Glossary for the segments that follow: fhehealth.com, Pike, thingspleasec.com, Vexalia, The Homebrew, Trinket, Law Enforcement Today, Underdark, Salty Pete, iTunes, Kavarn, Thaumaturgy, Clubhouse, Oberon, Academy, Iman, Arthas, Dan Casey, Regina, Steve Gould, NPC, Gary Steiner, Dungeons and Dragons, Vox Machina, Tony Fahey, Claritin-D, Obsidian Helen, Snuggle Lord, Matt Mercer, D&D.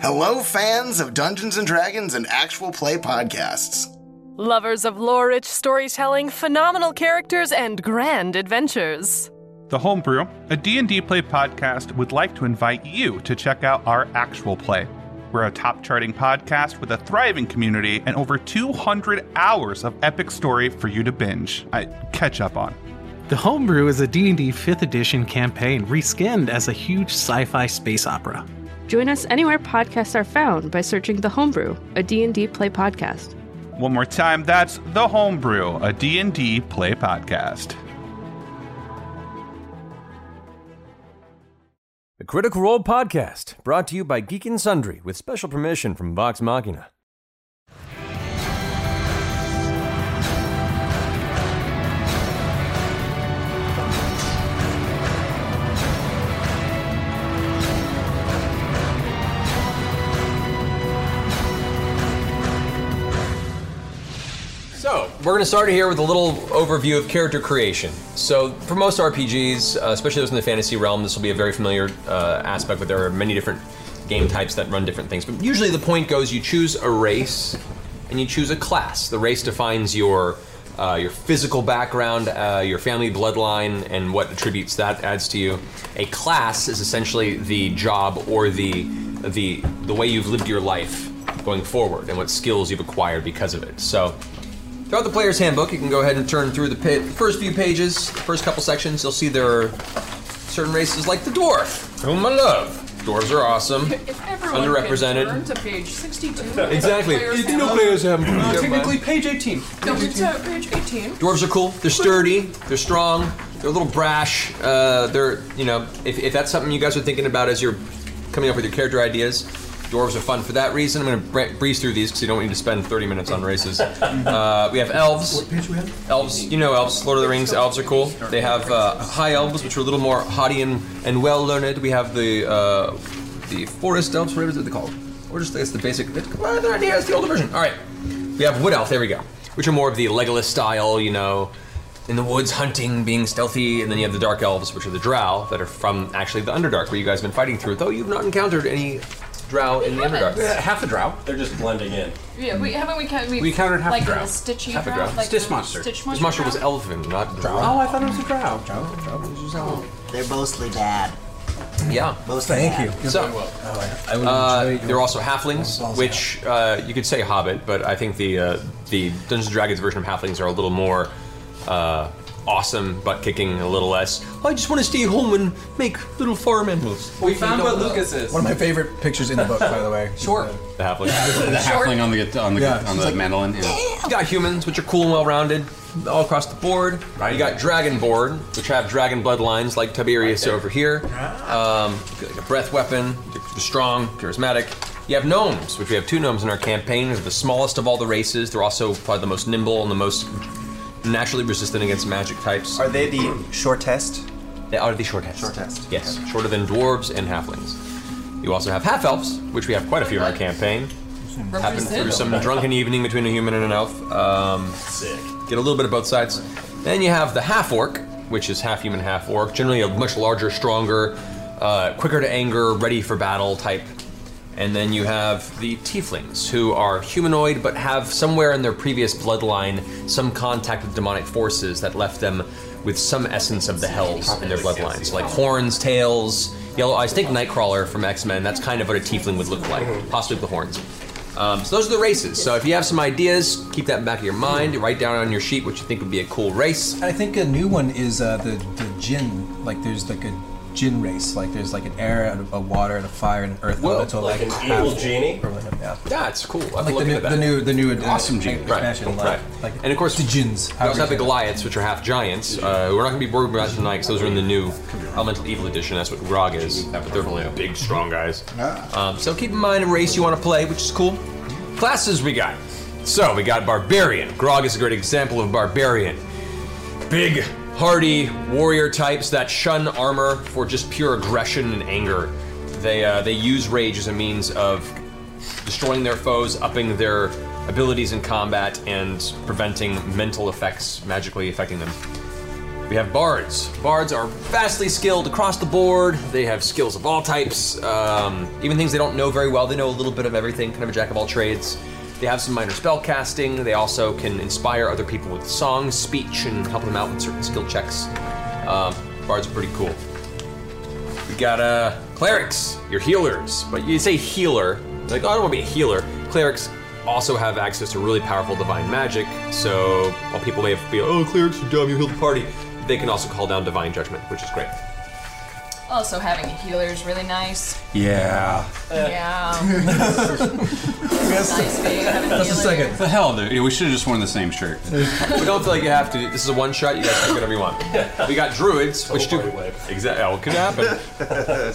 Hello, fans of Dungeons and Dragons and actual play podcasts. Lovers of lore-rich storytelling, phenomenal characters, and grand adventures. The Homebrew, a D&D play podcast, would like to invite you to check out our actual play. We're a top-charting podcast with a thriving community and over 200 hours of epic story for you to binge. Catch up on. The Homebrew is a D&D 5th edition campaign reskinned as a huge sci-fi space opera. Join us anywhere podcasts are found by searching The Homebrew, a D&D play podcast. One more time, that's The Homebrew, a D&D play podcast. The Critical Role podcast, brought to you by Geek and Sundry, with special permission from Vox Machina. So, we're going to start here with a little overview of character creation. So, for most RPGs, especially those in the fantasy realm, this will be a very familiar aspect, but there are many different game types that run different things. But usually the point goes you choose a race and you choose a class. The race defines your physical background, your family bloodline, and what attributes that adds to you. A class is essentially the job or the way you've lived your life going forward and what skills you've acquired because of it. So, throughout the player's handbook, you can go ahead and turn through the first few pages, the first couple sections. You'll see there are certain races like the dwarf, whom I love. Dwarves are awesome, if everyone underrepresented. Can turn to page 62. Exactly. No players have technically page 18. No, it's page 18. Dwarves are cool. They're sturdy. They're strong. They're a little brash. They're, you know, if that's something you guys are thinking about as you're coming up with your character ideas. Dwarves are fun for that reason. I'm going to breeze through these because you don't need to spend 30 minutes on races. We have elves. What page we have? Elves, you know elves. Lord of the Rings, elves are cool. They have high elves, which are a little more haughty and well-learned. We have the forest elves, whatever they're called. Or just, I guess, the basic... Well, they're idea is the older version. All right. We have wood elf, there we go, which are more of the Legolas style, you know, in the woods, hunting, being stealthy, and then you have the dark elves, which are the drow, that are from, actually, the Underdark, where you guys have been fighting through, though you've not encountered any... drow in the Underdark. Half a drow. They're just blending in. Yeah, we countered half a drow. Like a stitchy half drow. Half a drow. Like Stitch monster. Stitch monster. Stitch monster was elven, not drow. Oh, I thought it was a drow. Drow. They're mostly bad. Yeah. Mostly bad. Thank you. So, there are also halflings, which you could say hobbit, but I think the Dungeons and Dragons version of halflings are a little more awesome, butt-kicking, a little less. I just want to stay home and make little farm animals. We found what Lucas is. One of my favorite pictures in the book, by the way. Short. The halfling. The halfling on the mandolin. Yeah. You got humans, which are cool and well-rounded, all across the board. Right. You got dragonborn, which have dragon bloodlines, like Tiberius over here. Like a breath weapon. They're strong, charismatic. You have gnomes, which we have 2 gnomes in our campaign. They're the smallest of all the races. They're also probably the most nimble and the most... naturally resistant against magic types. Are they the shortest? They are the shortest. Shortest. Yes, okay. Shorter than dwarves and halflings. You also have half-elves, which we have quite a few in our campaign. Happened through some drunken evening between a human and an elf. Sick. Get a little bit of both sides. Then you have the half-orc, which is half-human, half-orc. Generally a much larger, stronger, quicker to anger, ready for battle type. And then you have the tieflings, who are humanoid, but have somewhere in their previous bloodline some contact with demonic forces that left them with some essence of the hells in their bloodlines, like horns, tails, yellow eyes. Think Nightcrawler from X-Men. That's kind of what a tiefling would look like, possibly with the horns. So those are the races. So if you have some ideas, keep that in the back of your mind. Write down on your sheet what you think would be a cool race. I think a new one is the djinn. Like there's like a djinn race, like there's like an air and a water and a fire and an earth elemental, like an evil genie. Yeah, it's cool. I like the new awesome genie, right? Like, and of course the djinns. We also have the Goliaths, which are half giants. We're not going to be bored about tonight because those are in the new Elemental Evil edition. That's what Grog is. But they're really big, strong guys. So keep in mind a race you want to play, which is cool. Classes we got. So we got barbarian. Grog is a great example of barbarian. Big, hardy warrior types that shun armor for just pure aggression and anger. They use rage as a means of destroying their foes, upping their abilities in combat, and preventing mental effects magically affecting them. We have bards. Bards are vastly skilled across the board. They have skills of all types, even things they don't know very well. They know a little bit of everything, kind of a jack of all trades. They have some minor spell casting. They also can inspire other people with songs, speech, and help them out with certain skill checks. Bards are pretty cool. We got clerics, your healers. But you say healer, like, oh, I don't want to be a healer. Clerics also have access to really powerful divine magic, so while people may feel, oh, clerics are dumb, you healed the party, they can also call down divine judgment, which is great. Also, having a healer is really nice. Yeah. Yeah. Nice being having a healer. The hell, dude. We should have just worn the same shirt. We don't feel like you have to. This is a one-shot. You guys do whatever you want. We got druids, which do exactly. What could happen?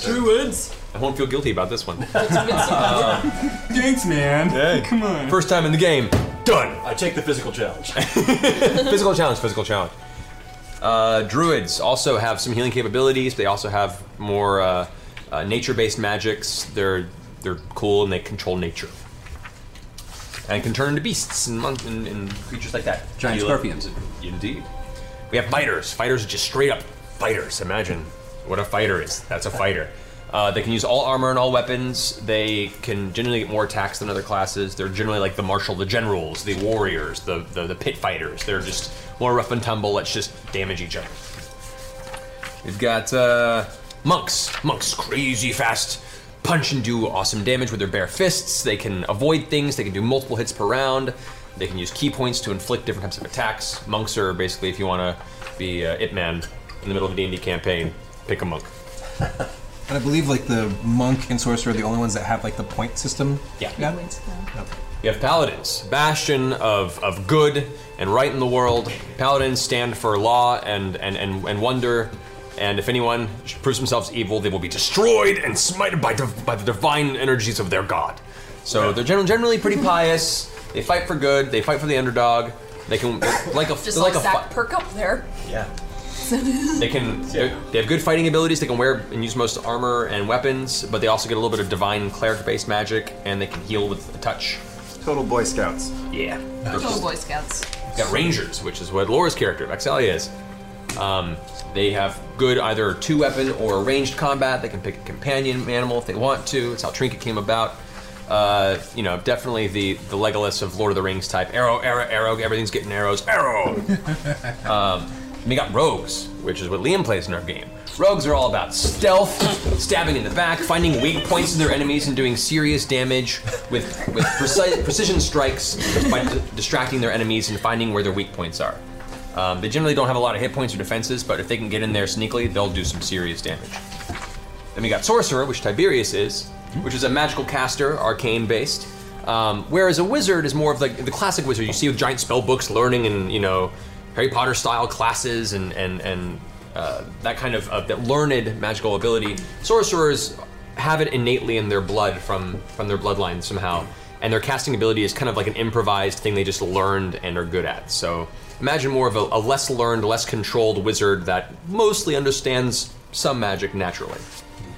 Druids. I won't feel guilty about this one. Thanks, man. Hey. Come on. First time in the game. Done. I take the physical challenge. Physical challenge. Physical challenge. Druids also have some healing capabilities. They also have more nature-based magics. They're cool and they control nature. And can turn into beasts and creatures like that. Giant scorpions. Indeed. We have fighters. Fighters are just straight up fighters. Imagine what a fighter is. That's a fighter. They can use all armor and all weapons. They can generally get more attacks than other classes. They're generally like the marshal, the generals, the warriors, the pit fighters. They're just more rough and tumble. Let's just damage each other. We've got monks. Monks, crazy fast, punch and do awesome damage with their bare fists. They can avoid things. They can do multiple hits per round. They can use ki points to inflict different types of attacks. Monks are basically, if you want to be Ip Man in the middle of a D&D campaign, pick a monk. And I believe like the monk and sorcerer are the only ones that have like the point system. Yeah. Yeah. Yep. You have paladins, bastion of good and right in the world. Paladins stand for law and wonder, and if anyone proves themselves evil, they will be destroyed and smited by the divine energies of their god. So okay. They're generally pretty pious. They fight for good. They fight for the underdog. They can like a just like Zach perk up there. Yeah. They can. They have good fighting abilities. They can wear and use most armor and weapons, but they also get a little bit of divine cleric-based magic, and they can heal with a touch. Total Boy Scouts. Yeah. Total Boy Scouts. We've got rangers, which is what Laura's character, Vexalia, is. They have good either two-weapon or ranged combat. They can pick a companion animal if they want to. It's how Trinket came about. You know, definitely the Legolas of Lord of the Rings type. Arrow, arrow, arrow. Everything's getting arrows. Arrow! And we got rogues, which is what Liam plays in our game. Rogues are all about stealth, stabbing in the back, finding weak points in their enemies, and doing serious damage with precision strikes by distracting their enemies and finding where their weak points are. They generally don't have a lot of hit points or defenses, but if they can get in there sneakily, they'll do some serious damage. Then we got sorcerer, which Tiberius is, which is a magical caster, arcane-based. Whereas a wizard is more of like the classic wizard you see with giant spell books, learning and, you know, Harry Potter style classes and that kind of that learned magical ability. Sorcerers have it innately in their blood from their bloodline somehow, and their casting ability is kind of like an improvised thing they just learned and are good at. So imagine more of a less learned, less controlled wizard that mostly understands some magic naturally.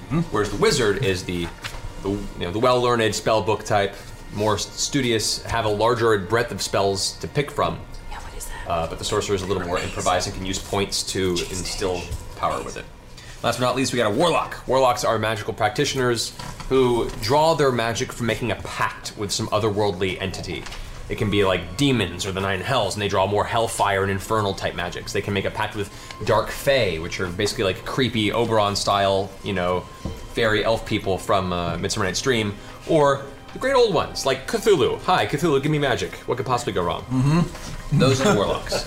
Mm-hmm. Whereas the wizard is the well-learned spell book type, more studious, have a larger breadth of spells to pick from. But the sorcerer is a little more improvised and can use points to instill power with it. Last but not least, we got a warlock. Warlocks are magical practitioners who draw their magic from making a pact with some otherworldly entity. It can be like demons or the nine hells, and they draw more hellfire and infernal type magics. They can make a pact with dark fae, which are basically like creepy Oberon style, you know, fairy elf people from Midsummer Night's Dream, or the great old ones, like Cthulhu. Hi, Cthulhu, give me magic. What could possibly go wrong? Mm-hmm. Those are the warlocks.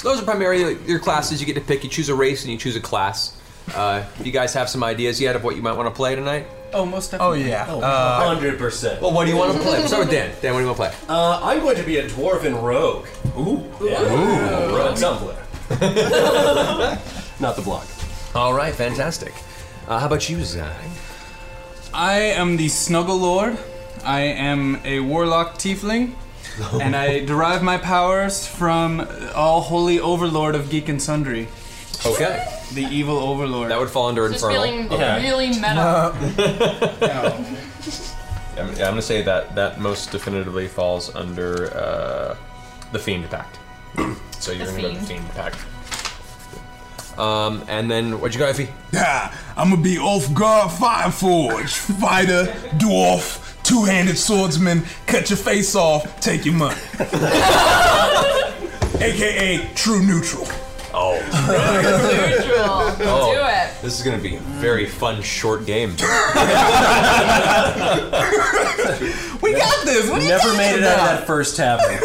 So those are primarily your classes. You get to pick. You choose a race and you choose a class. Do you guys have some ideas yet of what you might want to play tonight? Oh, most definitely. Oh, yeah. 100%. Well, what do you want to play? Let's start with Dan. Dan, what do you want to play? I'm going to be a dwarven rogue. Ooh. Yeah. Ooh. Rogue Tumblr. Not the blog. All right, fantastic. How about you, Zai? I am the Snuggle Lord. I am a warlock tiefling, and I derive my powers from all holy overlord of Geek and Sundry. Okay. The evil overlord. That would fall under infernal. Just feeling really meta. No. I'm going to say that most definitively falls under the Fiend Pact. So you're going to go to the Fiend Pact. And then, what you got, Effie? Yeah, I'm gonna be Ofgar Fireforge, fighter, dwarf, two-handed swordsman, cut your face off, take your money. AKA true neutral. Oh. Neutral. Oh. Do it. This is going to be a very fun short game. We got this. What are you Never made it out of that first tavern.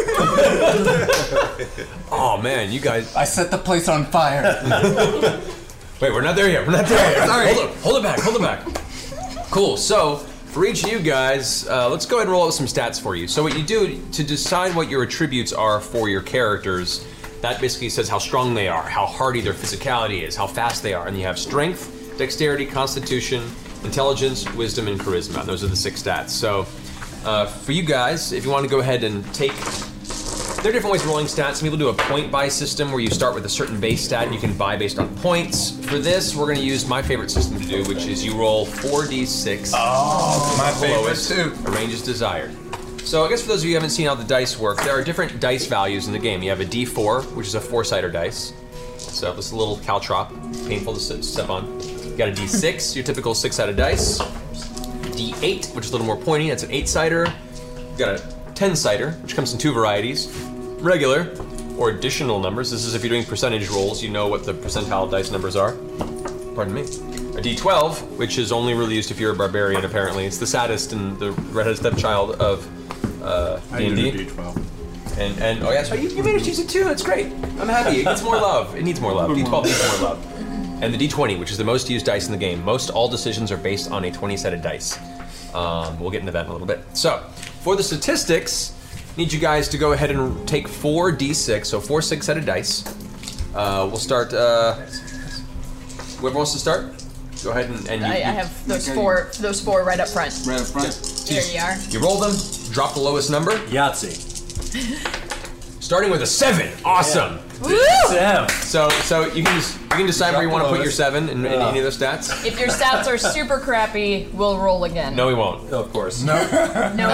Oh, man, you guys. I set the place on fire. Wait, we're not there yet. We're not there yet. Sorry. Hold it back. Cool. So, for each of you guys, let's go ahead and roll out some stats for you. So what you do to decide what your attributes are for your characters, that basically says how strong they are, how hardy their physicality is, how fast they are. And you have strength, dexterity, constitution, intelligence, wisdom, and charisma. Those are the six stats. So for you guys, if you want to go ahead and take... There are different ways of rolling stats. Some people do a point-buy system where you start with a certain base stat and you can buy based on points. For this, we're going to use my favorite system to do, which is you roll 4d6. Oh, my favorite too. A range is desired. So I guess for those of you who haven't seen how the dice work, there are different dice values in the game. You have a d4, which is a four-sided dice. So this is a little caltrop, painful to step on. You got a d6, your typical six-sided dice. d8, which is a little more pointy, that's an eight-sider. You got a 10-sider, which comes in two varieties, regular or additional numbers. This is if you're doing percentage rolls, you know what the percentile dice numbers are. Pardon me. A D12, which is only really used if you're a barbarian, apparently. It's the saddest and the redheaded stepchild of D&D. I did a D12. And oh yeah, so you managed to use it too, that's great. I'm happy, it needs more love. It needs more love, D12 needs more love. And the D20, which is the most used dice in the game. Most all decisions are based on a 20-sided dice. We'll get into that in a little bit. So, for the statistics, I need you guys to go ahead and take 4d6, so 4 6-sided dice. We'll start, whoever wants to start, go ahead and you, I have those four right up front. Right up front. There you are. You roll them, drop the lowest number. Yahtzee. Starting with a 7, awesome. Yeah. Woo! 7. So you can decide where you want to put your 7 in any of those stats. If your stats are super crappy, we'll roll again. No, we won't. Of course. No. No,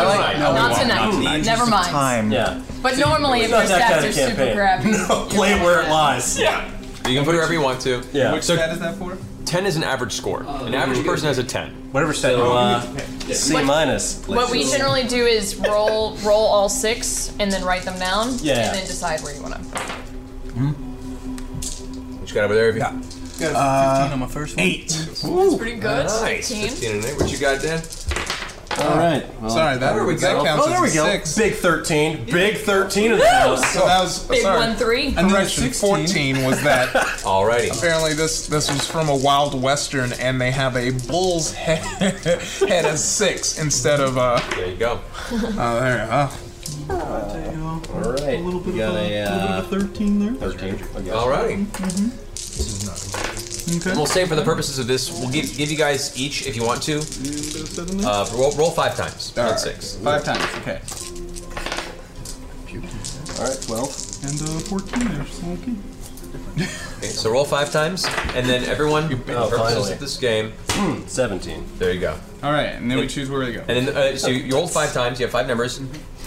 not tonight. Never mind. Time. Yeah. But normally, if your stats are super crappy, play it where it lies. Yeah. You can put it wherever you want to. Yeah. Which stat is that for? 10 is an average score. An average person has a 10. Whatever stat. So, C-. What we generally do is roll all 6 and then write them down. Yeah. And then decide where you want to. Mm-hmm. What you got over there? Yeah. Got a 15 on my first one. 8. Ooh. That's pretty good. Nice. 15 and 8. What you got, Dan? All right. Well, sorry, that counts as 6. Big 13. Big 13 of the house. So that was big 1-3. And then 14 was that. Alrighty. Apparently this was from a Wild Western, and they have a bull's head as 6 instead of. There you go. There. All right. A little bit of a 13 there. 13. All right. Mm-hmm. This is not okay. And we'll say for the purposes of this, we'll give you guys each, if you want to, roll 5 times. All right. 6. 5 times. Okay. All right. 12 and 14 there. Okay. Okay, so roll 5 times, and then everyone, for purposes of this game, 17. There you go. All right, and then we choose where they go. And then, so you roll 5 times. You have 5 numbers.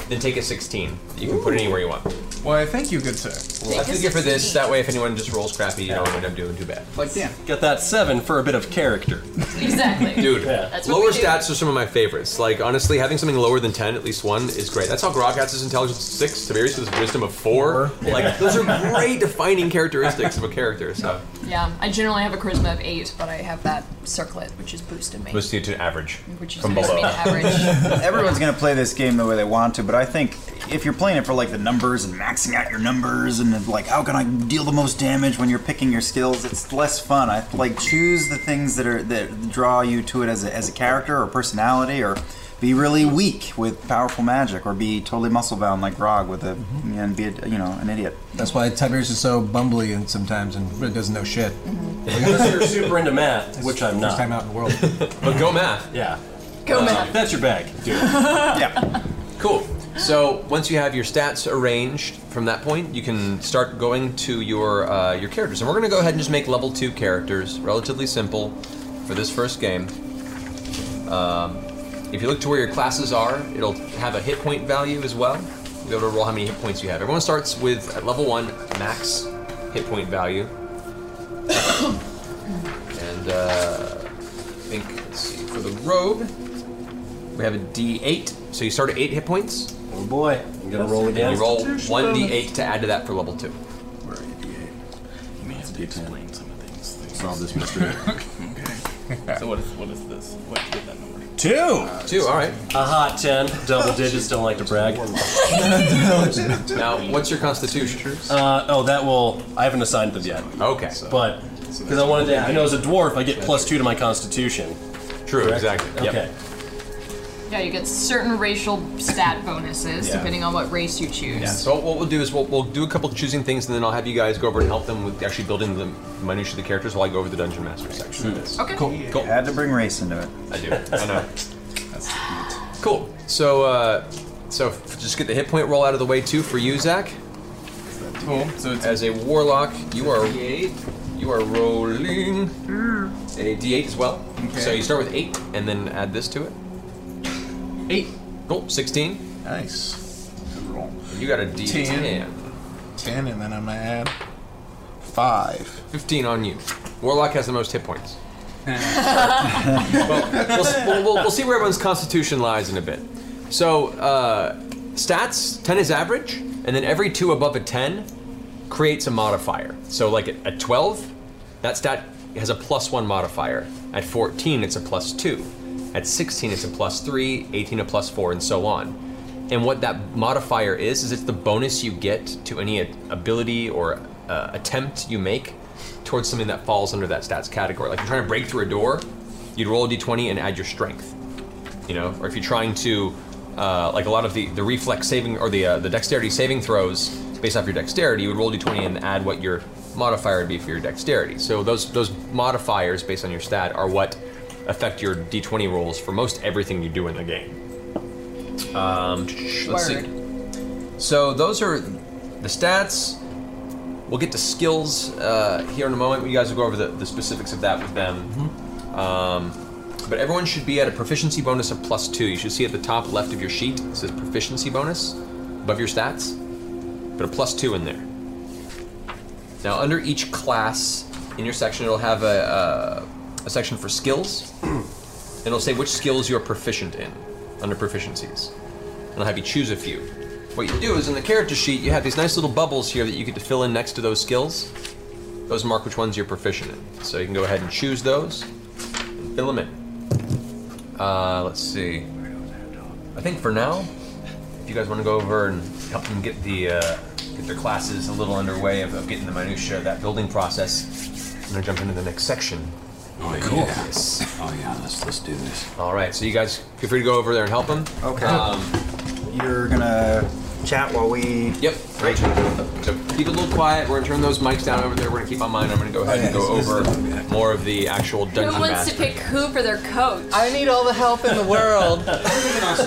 Then take a 16. You can put it anywhere you want. Well, I think you could, sir. Well, I figure for this, that way if anyone just rolls crappy, you don't end up doing too bad. Like, damn. Got that 7 for a bit of character. Exactly. Dude, that's lower stats are some of my favorites. Like, honestly, having something lower than 10, at least one, is great. That's how Grog has his intelligence of 6, Tiberius with his wisdom of 4. Yeah. Like, those are great defining characteristics of a character, so. Yeah, I generally have a charisma of 8, but I have that circlet, which is boosted me. Boosted you to average. Which is from below. Average. Everyone's going to play this game the way they want to, but I think if you're playing it for like the numbers and maxing out your numbers and like how can I deal the most damage when you're picking your skills, it's less fun. I like choose the things that draw you to it as a character or personality, or be really weak with powerful magic, or be totally muscle bound like Grog with and be an idiot. That's why Tiberius is so bumbly and sometimes and doesn't know shit. Unless you're super into math, that's which I'm not. First time out in the world, but go math. Yeah, go math. That's your bag, dude. Yeah, cool. So once you have your stats arranged, from that point you can start going to your characters, and we're going to go ahead and just make level 2 characters relatively simple for this first game. If you look to where your classes are, it'll have a hit point value as well. You'll be able to roll how many hit points you have. Everyone starts with at level 1 max hit point value. And I think, let's see, for the rogue, we have a D8. So you start at 8 hit points. Oh boy. I'm going to roll again. You roll 1d8 to add to that for level 2. Where are you, D8? You may have to explain some of these things. Solve this mystery. Okay. So what is this? What did that number? 2! 2, alright. A hot 10. Double digits, don't like to brag. Now, what's your constitution? Oh, that will... I haven't assigned them yet. Okay. But, because I wanted to... I know as a dwarf, I get +2 to my constitution. True, correct? Exactly. Okay. Yep. Yeah, you get certain racial stat bonuses, depending on what race you choose. Yeah, so what we'll do is we'll do a couple choosing things, and then I'll have you guys go over and help them with actually building the minutiae of the characters while I go over the Dungeon Master section of this. Okay. Cool. Cool. You had to bring race into it. I do. I know. That's neat. Cool. So, just get the hit point roll out of the way, too, for you, Zach. Cool. So it's as a warlock, you are... You are rolling a D8 as well. Okay. So you start with 8 and then add this to it. 8. Cool. 16. Nice. Good roll. You got a D10. 10 and then I'm gonna add 5. 15 on you. Warlock has the most hit points. Well, we'll see where everyone's constitution lies in a bit. So stats, 10 is average, and then every 2 above a 10 creates a modifier. So like at 12, that stat has a +1 modifier. At 14, it's a +2. At 16, it's a +3, 18, a +4, and so on. And what that modifier is it's the bonus you get to any ability or attempt you make towards something that falls under that stats category. Like if you're trying to break through a door, you'd roll a d20 and add your strength. You know, or if you're trying to, like a lot of the reflex saving, or the dexterity saving throws, based off your dexterity, you would roll d20 and add what your modifier would be for your dexterity. So those modifiers based on your stat are what affect your d20 rolls for most everything you do in the game. Let's see. So those are the stats. We'll get to skills here in a moment. You guys will go over the specifics of that with them. Mm-hmm. But everyone should be at a proficiency bonus of +2. You should see at the top left of your sheet, it says proficiency bonus above your stats. But a +2 in there. Now, under each class in your section, it'll have a section for skills. It'll say which skills you're proficient in, under proficiencies. And it'll have you choose a few. What you do is, in the character sheet, you have these nice little bubbles here that you get to fill in next to those skills. Those mark which ones you're proficient in. So you can go ahead and choose those, and fill them in. Let's see. I think for now, if you guys want to go over and help them get the get their classes a little underway of getting the minutiae of that building process, I'm gonna jump into the next section. Oh, cool. Yes. Oh yeah, let's do this. All right, so you guys feel free to go over there and help them. Okay. You're gonna chat while we. Yep. Right. So keep it a little quiet. We're gonna turn those mics down over there. We're gonna keep on mine. I'm gonna go ahead and go over more of the actual dungeon. Who wants to pick who for their coach? I need all the help in the world.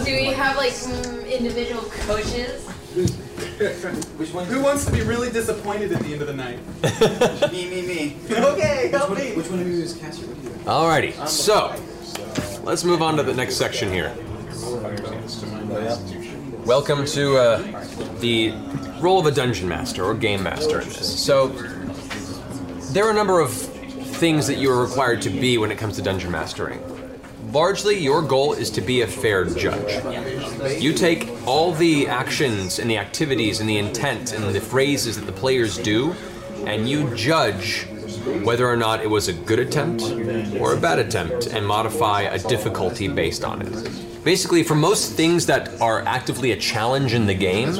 Do we have like some individual coaches? Which one? Who wants to be really disappointed at the end of the night? me. Okay, help me. Which one of you is Caster? Alrighty. So let's move on to the next section here. Welcome to the role of a dungeon master or game master in this. So there are a number of things that you are required to be when it comes to dungeon mastering. Largely, your goal is to be a fair judge. You take all the actions and the activities and the intent and the phrases that the players do, and you judge whether or not it was a good attempt or a bad attempt and modify a difficulty based on it. Basically, for most things that are actively a challenge in the game,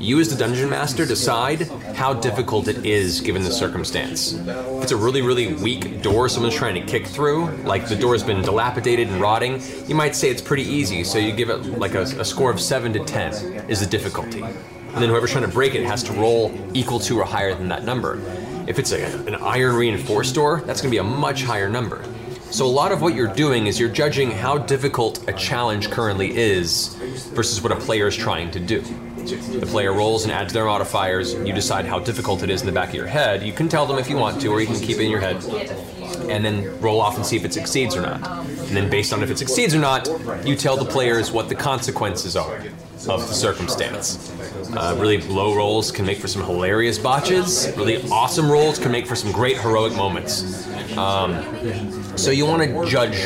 you as the Dungeon Master decide how difficult it is given the circumstance. If it's a really, really weak door someone's trying to kick through, like the door's been dilapidated and rotting, you might say it's pretty easy, so you give it like a score of 7 to 10 is the difficulty. And then whoever's trying to break it has to roll equal to or higher than that number. If it's an iron reinforced door, that's gonna be a much higher number. So a lot of what you're doing is you're judging how difficult a challenge currently is versus what a player is trying to do. The player rolls and adds their modifiers. You decide how difficult it is in the back of your head. You can tell them if you want to, or you can keep it in your head, and then roll off and see if it succeeds or not. And then based on if it succeeds or not, you tell the players what the consequences are of the circumstance. Really low rolls can make for some hilarious botches. Really awesome rolls can make for some great heroic moments. So you want to judge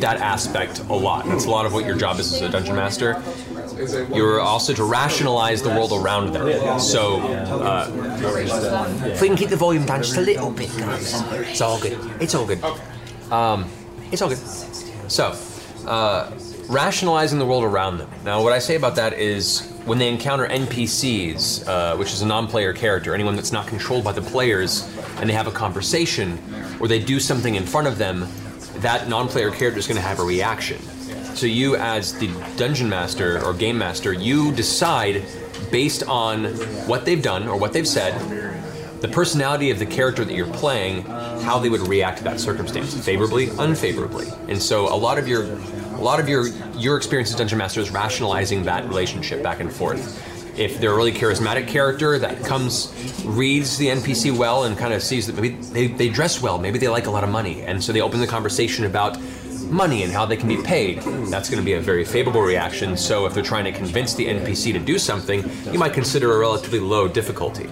that aspect a lot. That's a lot of what your job is as a dungeon master. You're also to rationalize the world around them. So, if we can keep the volume down just a little bit, guys. It's all good. It's all good. It's all good. So, rationalizing the world around them. Now, what I say about that is when they encounter NPCs, which is a non-player character, anyone that's not controlled by the players, and they have a conversation, or they do something in front of them, that non-player character is going to have a reaction. So you, as the dungeon master or game master, you decide based on what they've done or what they've said, the personality of the character that you're playing, how they would react to that circumstance, favorably, unfavorably. And so a lot of your experience as dungeon master is rationalizing that relationship back and forth. If they're a really charismatic character that comes, reads the NPC well and kind of sees that maybe they dress well, maybe they like a lot of money, and so they open the conversation about money and how they can be paid, that's going to be a very favorable reaction. So if they're trying to convince the NPC to do something, you might consider a relatively low difficulty.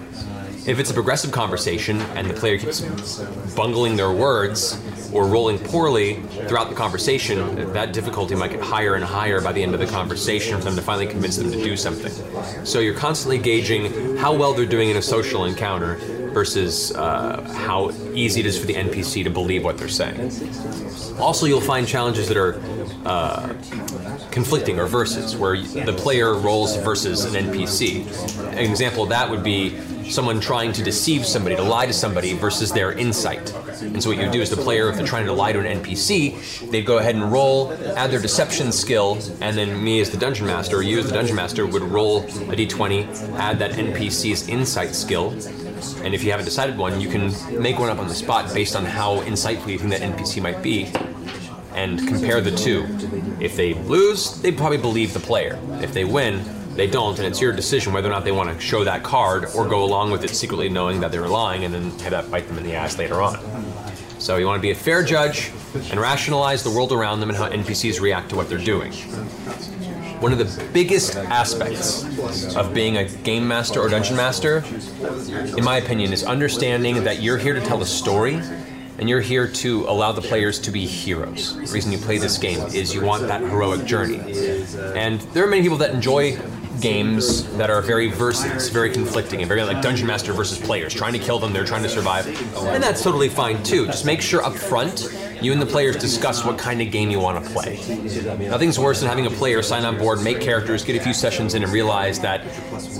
If it's a progressive conversation and the player keeps bungling their words or rolling poorly throughout the conversation, that difficulty might get higher and higher by the end of the conversation for them to finally convince them to do something. So you're constantly gauging how well they're doing in a social encounter versus how easy it is for the NPC to believe what they're saying. Also, you'll find challenges that are conflicting or versus, where the player rolls versus an NPC. An example of that would be someone trying to deceive somebody, to lie to somebody versus their insight. And so what you do is the player, if they're trying to lie to an NPC, they'd go ahead and roll, add their deception skill, and then me as the dungeon master, or you as the dungeon master, would roll a d20, add that NPC's insight skill, and if you haven't decided one, you can make one up on the spot based on how insightful you think that NPC might be, and compare the two. If they lose, they probably believe the player. If they win, they don't, and it's your decision whether or not they want to show that card or go along with it secretly knowing that they're lying and then have that bite them in the ass later on. So you want to be a fair judge and rationalize the world around them and how NPCs react to what they're doing. One of the biggest aspects of being a game master or dungeon master, in my opinion, is understanding that you're here to tell a story and you're here to allow the players to be heroes. The reason you play this game is you want that heroic journey. And there are many people that enjoy games that are very versus, very conflicting, and very like dungeon master versus players, trying to kill them, they're trying to survive, and that's totally fine too. Just make sure up front you and the players discuss what kind of game you want to play. Nothing's worse than having a player sign on board, make characters, get a few sessions in, and realize that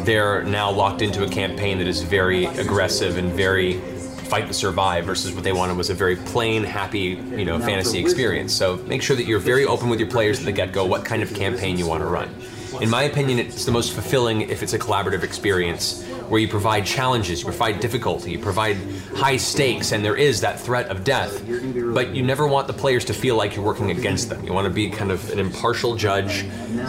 they're now locked into a campaign that is very aggressive and very fight to survive versus what they wanted was a very plain, happy, you know, fantasy experience. So make sure that you're very open with your players at the get-go what kind of campaign you want to run. In my opinion, it's the most fulfilling if it's a collaborative experience where you provide challenges, you provide difficulty, you provide high stakes, and there is that threat of death, but you never want the players to feel like you're working against them. You want to be kind of an impartial judge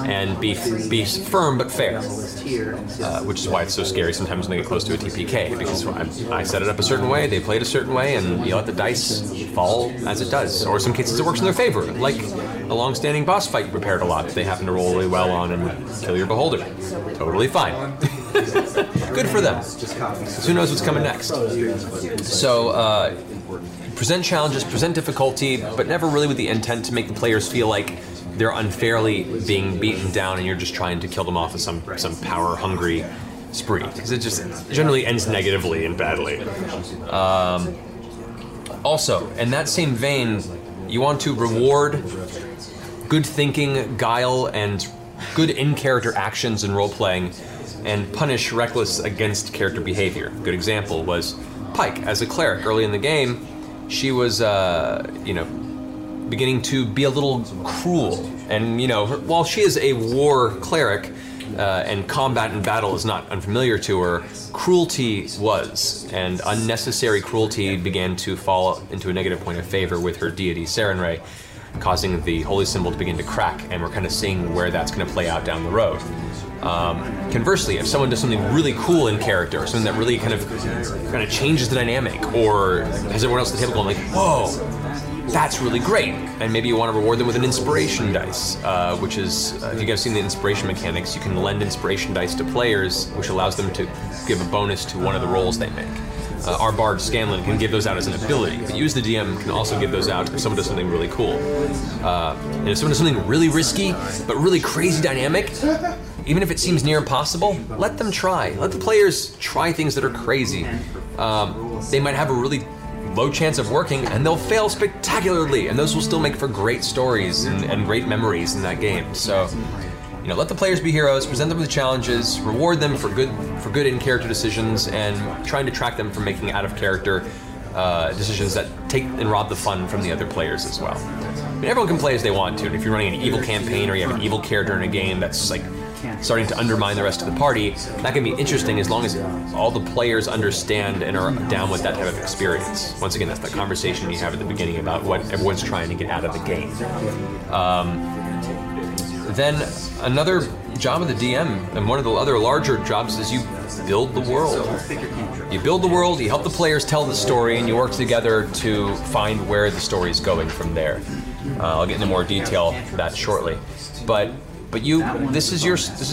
and be firm but fair, which is why it's so scary sometimes when they get close to a TPK, because I set it up a certain way, they played a certain way, and you let the dice fall as it does. Or in some cases it works in their favor, like a long-standing boss fight you prepared a lot that they happen to roll really well on and kill your beholder. Totally fine. Good for them. So who knows what's coming next? So present challenges, present difficulty, but never really with the intent to make the players feel like they're unfairly being beaten down and you're just trying to kill them off of some power-hungry spree. Because it just generally ends negatively and badly. Also, in that same vein, you want to reward good thinking, guile, and good in-character actions in role-playing, and punish reckless against character behavior. A good example was Pike, as a cleric. Early in the game, she was, beginning to be a little cruel. And, while she is a war cleric, and combat and battle is not unfamiliar to her, cruelty was, and unnecessary cruelty began to fall into a negative point of favor with her deity, Sarenrae. causing the holy symbol to begin to crack, and we're kind of seeing where that's going to play out down the road. Conversely, if someone does something really cool in character, or something that really kind of changes the dynamic, or has everyone else at the table going like, whoa, that's really great, and maybe you want to reward them with an inspiration dice, which is, if you guys have seen the inspiration mechanics, you can lend inspiration dice to players, which allows them to give a bonus to one of the rolls they make. Our bard, Scanlan, can give those out as an ability, but you as the DM can also give those out if someone does something really cool. And if someone does something really risky, but really crazy dynamic, even if it seems near impossible, let them try. Let the players try things that are crazy. They might have a really low chance of working, and they'll fail spectacularly, and those will still make for great stories and great memories in that game. So, you know, let the players be heroes, present them with challenges, reward them for good in-character decisions, and trying to track them from making out-of-character decisions that take and rob the fun from the other players as well. I mean, everyone can play as they want to, and if you're running an evil campaign or you have an evil character in a game that's like starting to undermine the rest of the party, that can be interesting as long as all the players understand and are down with that type of experience. Once again, that's the conversation you have at the beginning about what everyone's trying to get out of the game. Then another job of the DM, and one of the other larger jobs, is you build the world. You build the world, you help the players tell the story, and you work together to find where the story is going from there. I'll get into more detail for that shortly. But you, this is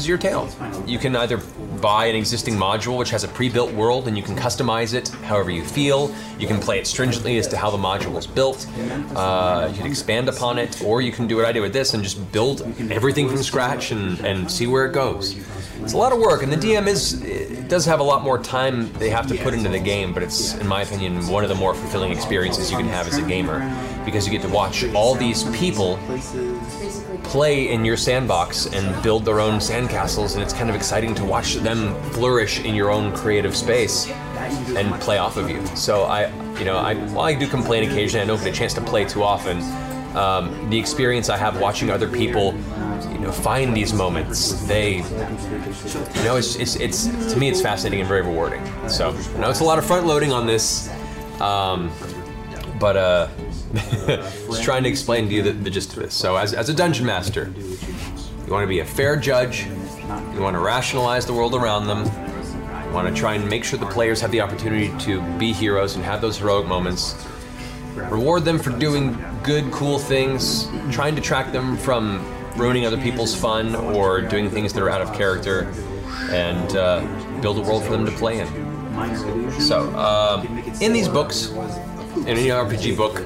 your tale. You can either buy an existing module which has a pre-built world, and you can customize it however you feel. You can play it stringently as to how the module is built. You can expand upon it, or you can do what I do with this and just build everything from scratch and see where it goes. It's a lot of work, and the DM does have a lot more time they have to put into the game, but it's, in my opinion, one of the more fulfilling experiences you can have as a gamer, because you get to watch all these people play in your sandbox and build their own sandcastles, and it's kind of exciting to watch them flourish in your own creative space and play off of you. So while I do complain occasionally, I don't get a chance to play too often. The experience I have watching other people, find these moments, it's to me it's fascinating and very rewarding. So it's a lot of front loading on this, but just trying to explain to you the gist of this. So as a dungeon master, you want to be a fair judge, you want to rationalize the world around them, you want to try and make sure the players have the opportunity to be heroes and have those heroic moments, reward them for doing good, cool things, trying to track them from ruining other people's fun or doing things that are out of character, and build a world for them to play in. So, in these books, in any RPG book,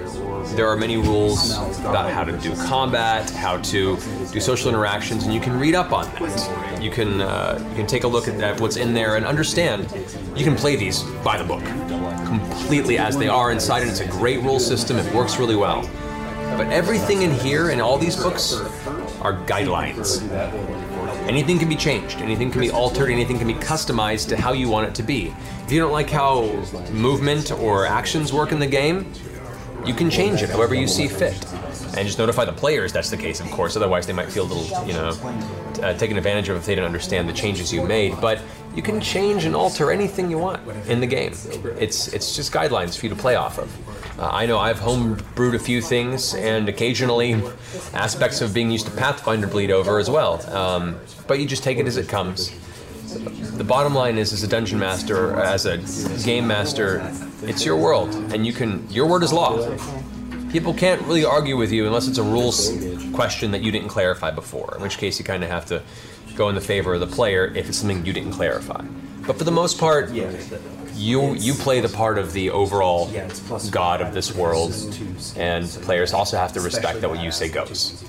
there are many rules about how to do combat, how to do social interactions, and you can read up on that. You can take a look at what's in there and understand. You can play these by the book, completely as they are inside, and it's a great rule system. It works really well. But everything in here, in all these books, are guidelines. Anything can be changed, anything can be altered, anything can be customized to how you want it to be. If you don't like how movement or actions work in the game, you can change it however you see fit. And just notify the players that's the case, of course, otherwise they might feel a little, taken advantage of if they didn't understand the changes you made. But you can change and alter anything you want in the game. It's just guidelines for you to play off of. I know I've homebrewed a few things, and occasionally aspects of being used to Pathfinder bleed over as well. But you just take it as it comes. The bottom line is, as a dungeon master, as a game master, it's your world, and your word is law. People can't really argue with you unless it's a rules question that you didn't clarify before, in which case you kind of have to go in the favor of the player if it's something you didn't clarify. But for the most part, you play the part of the overall god of this world, and players also have to respect that what you say goes.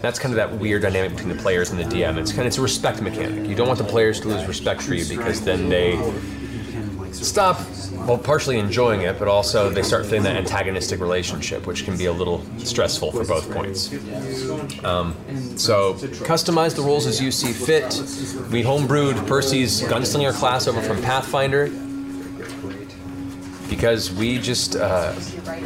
That's kind of that weird dynamic between the players and the DM. It's a respect mechanic. You don't want the players to lose respect for you, because then they stop, partially enjoying it, but also they start feeling that antagonistic relationship, which can be a little stressful for both points. So customize the rules as you see fit. We homebrewed Percy's Gunslinger class over from Pathfinder, because we just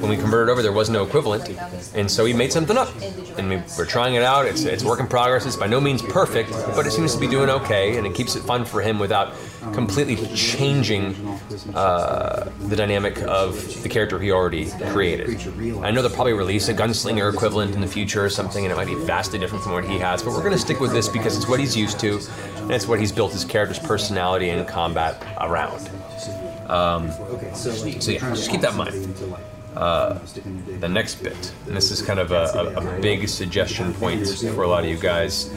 when we converted over, there was no equivalent, and so we made something up. And we're trying it out. It's a work in progress. It's by no means perfect, but it seems to be doing okay, and it keeps it fun for him without completely changing the dynamic of the character he already created. I know they'll probably release a gunslinger equivalent in the future or something, and it might be vastly different from what he has, but we're going to stick with this because it's what he's used to, and it's what he's built his character's personality and combat around. So yeah, just keep that in mind. The next bit, and this is kind of a big suggestion point for a lot of you guys.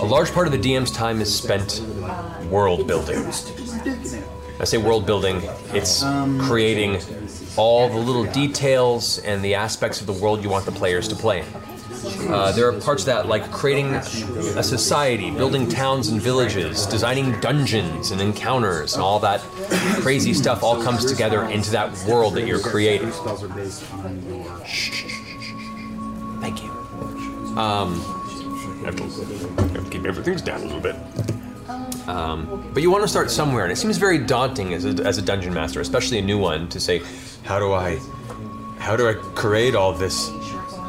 A large part of the DM's time is spent world building. I say world building, it's creating all the little details and the aspects of the world you want the players to play in. There are parts of that, like creating a society, building towns and villages, designing dungeons and encounters, and all that crazy stuff all comes together into that world that you're creating. Thank you. I have to keep everything's down a little bit. But you want to start somewhere, and it seems very daunting as a dungeon master, especially a new one, to say, how do I create all this?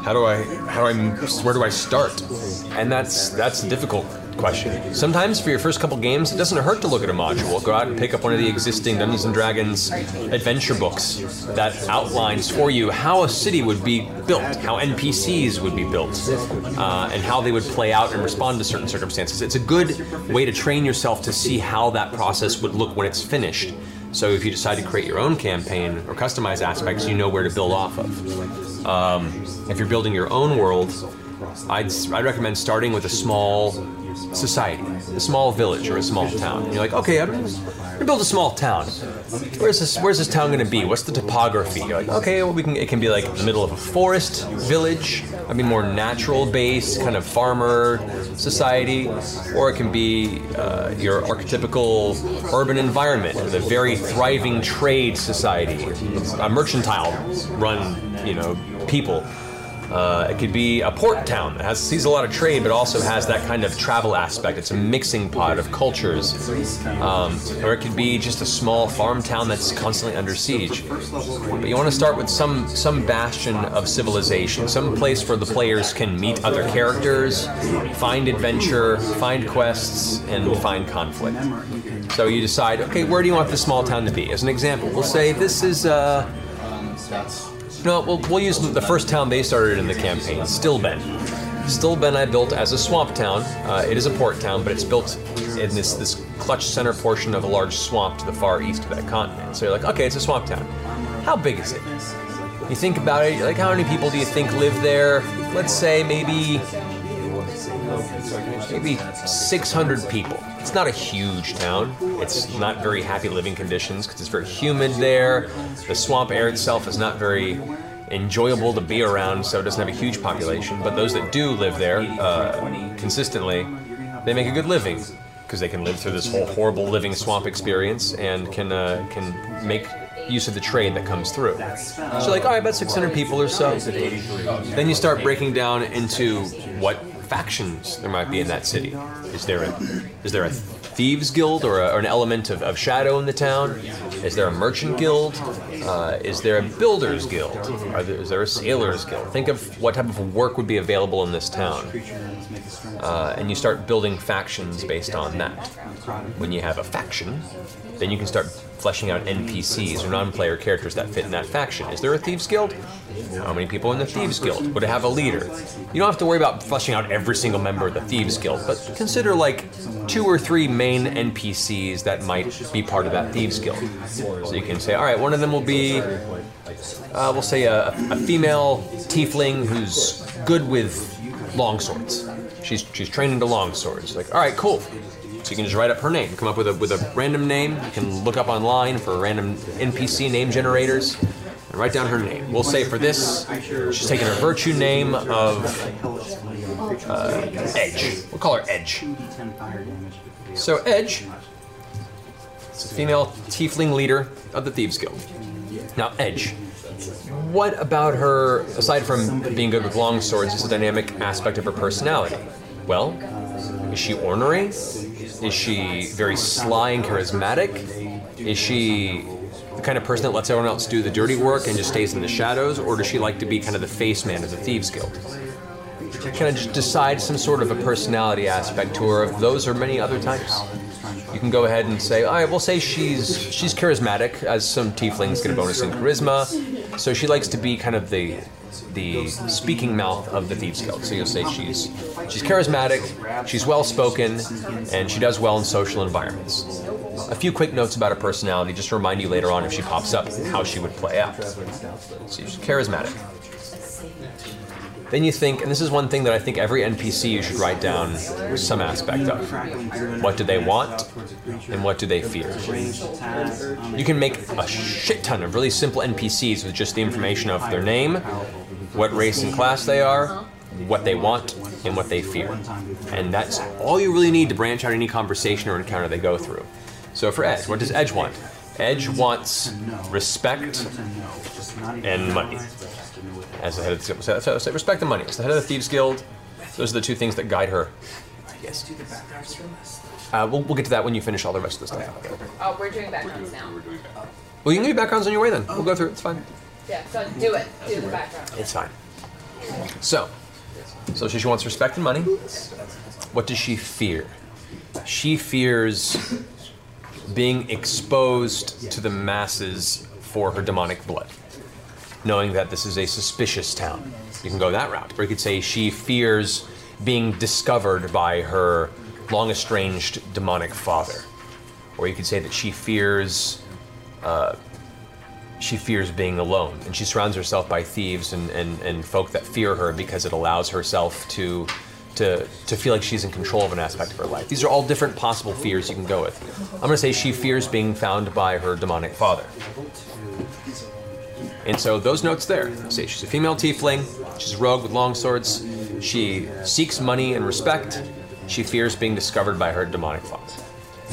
Where do I start? And that's a difficult question. Sometimes for your first couple games, it doesn't hurt to look at a module. Go out and pick up one of the existing Dungeons and Dragons adventure books that outlines for you how a city would be built, how NPCs would be built, and how they would play out and respond to certain circumstances. It's a good way to train yourself to see how that process would look when it's finished. So if you decide to create your own campaign or customize aspects, you know where to build off of. If you're building your own world, I'd recommend starting with a small society, a small village or a small town. And you're like, okay, I'm gonna build a small town. Where's this town gonna be? What's the topography? You're like, okay, well, it can be like the middle of a forest village. I mean, more natural-based kind of farmer society, or it can be your archetypical urban environment, with a very thriving trade society, a mercantile-run, people. It could be a port town that sees a lot of trade, but also has that kind of travel aspect. It's a mixing pot of cultures. Or it could be just a small farm town that's constantly under siege. But you want to start with some bastion of civilization, some place where the players can meet other characters, find adventure, find quests, and find conflict. So you decide, okay, where do you want this small town to be? As an example, we'll say this is... No, we'll use the first town they started in the campaign, Stillben. Stillben I built as a swamp town. It is a port town, but it's built in this clutch center portion of a large swamp to the far east of that continent. So you're like, okay, it's a swamp town. How big is it? You think about it, you're like, how many people do you think live there? Let's say maybe 600 people. It's not a huge town. It's not very happy living conditions because it's very humid there. The swamp air itself is not very enjoyable to be around, so it doesn't have a huge population. But those that do live there consistently, they make a good living because they can live through this whole horrible living swamp experience and can make use of the trade that comes through. So like, all right, about 600 people or so. Then you start breaking down into what factions there might be in that city. Is there a thieves guild or an element of shadow in the town? Is there a merchant guild? Is there a builders guild? Is there a sailors guild? Think of what type of work would be available in this town. And you start building factions based on that. When you have a faction, then you can start fleshing out NPCs or non-player characters that fit in that faction. Is there a thieves guild? How many people in the thieves guild? Would it have a leader? You don't have to worry about fleshing out every single member of the thieves guild, but consider like 2 or 3 main NPCs that might be part of that thieves guild. So you can say, all right, one of them will be, we'll say a female tiefling who's good with longswords. She's trained into longswords. Like, all right, cool. So you can just write up her name, come up with a random name. You can look up online for random NPC name generators and write down her name. We'll say for this, she's taking her virtue name of Edge. We'll call her Edge. So Edge is a female tiefling leader of the Thieves Guild. Now Edge, what about her, aside from being good with long swords, is the dynamic aspect of her personality? Well, is she ornery? Is she very sly and charismatic? Is she the kind of person that lets everyone else do the dirty work and just stays in the shadows, or does she like to be kind of the face man of the Thieves Guild? Kind of just decide some sort of a personality aspect to her, if those are many other types. You can go ahead and say, all right, we'll say she's charismatic, as some tieflings get a bonus in charisma, so she likes to be kind of the speaking mouth of the Thieves Guild. So you'll say she's charismatic, she's well-spoken, and she does well in social environments. A few quick notes about her personality, just to remind you later on if she pops up, how she would play out. So she's charismatic. Then you think, and this is one thing that I think every NPC you should write down some aspect of. What do they want, and what do they fear? You can make a shit ton of really simple NPCs with just the information of their name, what race and class they are, what they want, and what they fear. And that's all you really need to branch out any conversation or encounter they go through. So for Edge, what does Edge want? Edge wants respect and money. As the head of the, so say respect the money. As the head of the Thieves Guild, those are the two things that guide her. Yes. We'll get to that when you finish all the rest of the stuff. Okay. Oh, we're doing backgrounds now. Well, you can do backgrounds on your way then. We'll go through it. It's fine. Yeah. So do it. Do the background. It's fine. So she wants respect and money. What does she fear? She fears being exposed to the masses for her demonic blood, knowing that this is a suspicious town. You can go that route, or you could say she fears being discovered by her long-estranged demonic father. Or you could say that she fears being alone, and she surrounds herself by thieves and folk that fear her because it allows herself to feel like she's in control of an aspect of her life. These are all different possible fears you can go with. I'm gonna say she fears being found by her demonic father. And so those notes there say she's a female tiefling, she's a rogue with long swords, she seeks money and respect, she fears being discovered by her demonic father.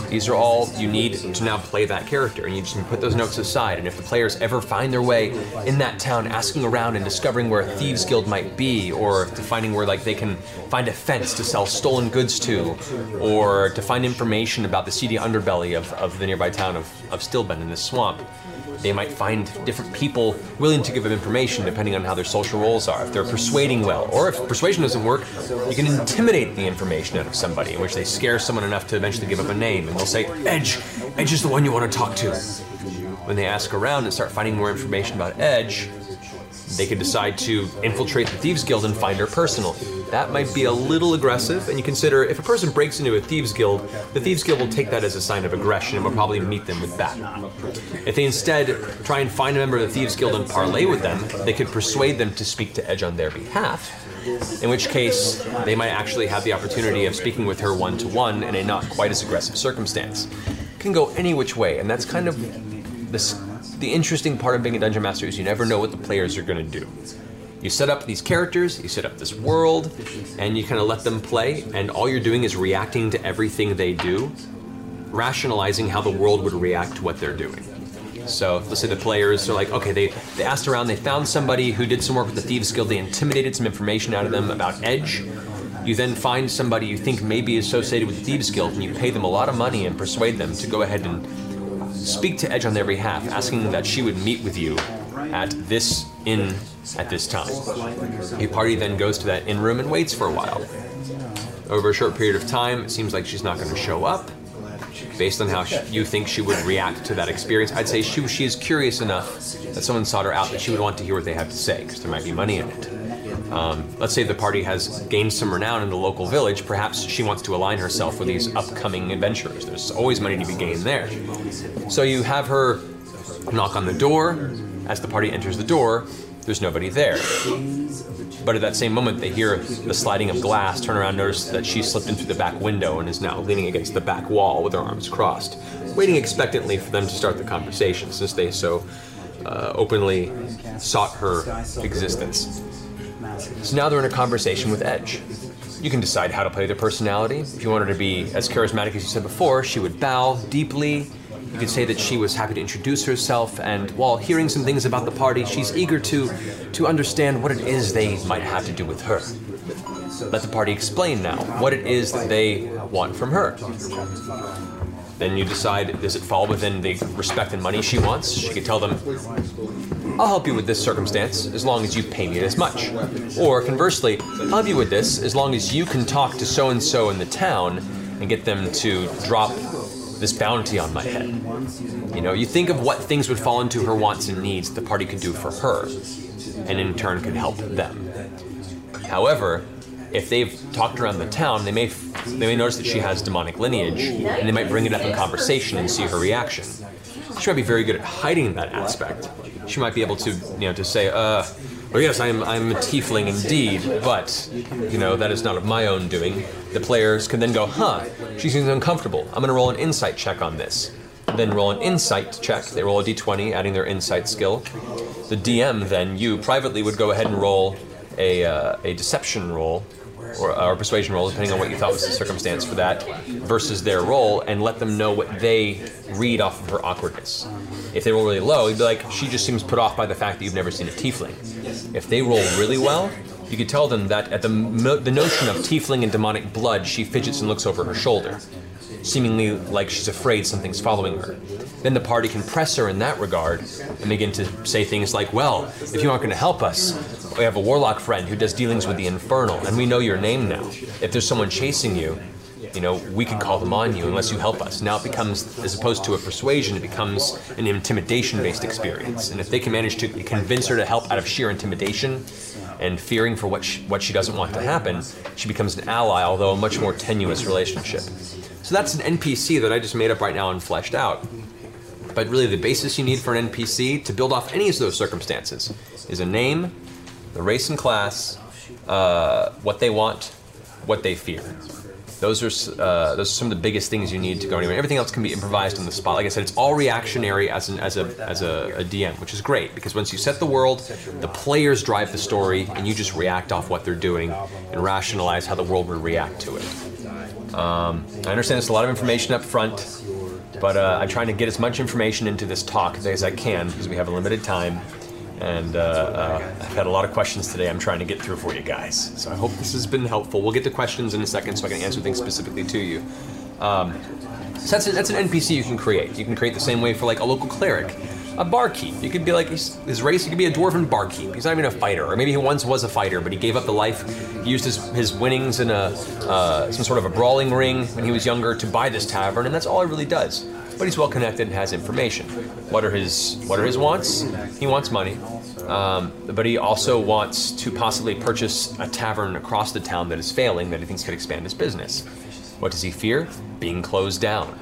These are all you need to now play that character, and you just can put those notes aside, and if the players ever find their way in that town, asking around and discovering where a Thieves Guild might be, or to finding where like they can find a fence to sell stolen goods to, or to find information about the seedy underbelly of the nearby town of Stillben in this swamp, they might find different people willing to give them information depending on how their social roles are. If they're persuading well, or if persuasion doesn't work, you can intimidate the information out of somebody, in which they scare someone enough to eventually give up a name, and they'll say, Edge is the one you want to talk to. When they ask around and start finding more information about Edge, they could decide to infiltrate the Thieves Guild and find her personally. That might be a little aggressive, and you consider if a person breaks into a Thieves Guild, the Thieves Guild will take that as a sign of aggression and will probably meet them with that. If they instead try and find a member of the Thieves Guild and parlay with them, they could persuade them to speak to Edge on their behalf, in which case they might actually have the opportunity of speaking with her one-to-one in a not quite as aggressive circumstance. It can go any which way, and that's kind of the interesting part of being a Dungeon Master is you never know what the players are going to do. You set up these characters, you set up this world, and you kind of let them play, and all you're doing is reacting to everything they do, rationalizing how the world would react to what they're doing. So let's say the players are like, okay, they asked around, they found somebody who did some work with the Thieves Guild, they intimidated some information out of them about Edge. You then find somebody you think may be associated with the Thieves Guild, and you pay them a lot of money and persuade them to go ahead and speak to Edge on their behalf, asking that she would meet with you at this inn at this time. A party then goes to that inn room and waits for a while. Over a short period of time, it seems like she's not going to show up. Based on how you think she would react to that experience, I'd say she is curious enough that someone sought her out that she would want to hear what they have to say, because there might be money in it. Let's say the party has gained some renown in the local village. Perhaps she wants to align herself with these upcoming adventurers. There's always money to be gained there. So you have her knock on the door. As the party enters the door, there's nobody there. But at that same moment, they hear the sliding of glass, turn around, notice that she slipped in through the back window and is now leaning against the back wall with her arms crossed, waiting expectantly for them to start the conversation, since they so openly sought her existence. So now they're in a conversation with Edge. You can decide how to play their personality. If you want her to be as charismatic as you said before, she would bow deeply. You could say that she was happy to introduce herself, and while hearing some things about the party, she's eager to understand what it is they might have to do with her. Let the party explain now what it is that they want from her. Then you decide, does it fall within the respect and money she wants? She could tell them, I'll help you with this circumstance as long as you pay me this much. Or conversely, I'll help you with this as long as you can talk to so-and-so in the town and get them to drop this bounty on my head. You know, you think of what things would fall into her wants and needs the party could do for her, and in turn could help them. However, if they've talked around the town, they may notice that she has demonic lineage, and they might bring it up in conversation and see her reaction. She might be very good at hiding that aspect. She might be able to, you know, to say, well, yes, I'm a tiefling indeed, but, you know, that is not of my own doing. The players can then go, huh, she seems uncomfortable. I'm going to roll an insight check on this. Then roll an insight check. They roll a d20, adding their insight skill. The DM then, you privately would go ahead and roll a deception roll, or a persuasion roll, depending on what you thought was the circumstance for that, versus their roll, and let them know what they read off of her awkwardness. If they roll really low, you'd be like, she just seems put off by the fact that you've never seen a tiefling. If they roll really well, you could tell them that at the notion of tiefling and demonic blood, she fidgets and looks over her shoulder, seemingly like she's afraid something's following her. Then the party can press her in that regard and begin to say things like, well, if you aren't going to help us, we have a warlock friend who does dealings with the infernal, and we know your name now. If there's someone chasing you, you know, we could call them on you unless you help us. Now it becomes, as opposed to a persuasion, it becomes an intimidation-based experience. And if they can manage to convince her to help out of sheer intimidation and fearing for what she doesn't want to happen, she becomes an ally, although a much more tenuous relationship. So that's an NPC that I just made up right now and fleshed out. But really the basis you need for an NPC to build off any of those circumstances is a name, the race and class, what they want, what they fear. Those are some of the biggest things you need to go anywhere. Everything else can be improvised on the spot. Like I said, it's all reactionary as a DM, which is great, because once you set the world, the players drive the story, and you just react off what they're doing and rationalize how the world would react to it. I understand it's a lot of information up front, but I'm trying to get as much information into this talk as I can, because we have a limited time. And I've had a lot of questions today I'm trying to get through for you guys. So I hope this has been helpful. We'll get to questions in a second so I can answer things specifically to you. So that's an NPC you can create. You can create the same way for like a local cleric, a barkeep. You could be like, his race, he could be a dwarven barkeep. He's not even a fighter, or maybe he once was a fighter, but he gave up the life. He used his winnings in some sort of a brawling ring when he was younger to buy this tavern, and that's all he really does. But he's well connected and has information. What are his wants? He wants money, but he also wants to possibly purchase a tavern across the town that is failing that he thinks could expand his business. What does he fear? Being closed down,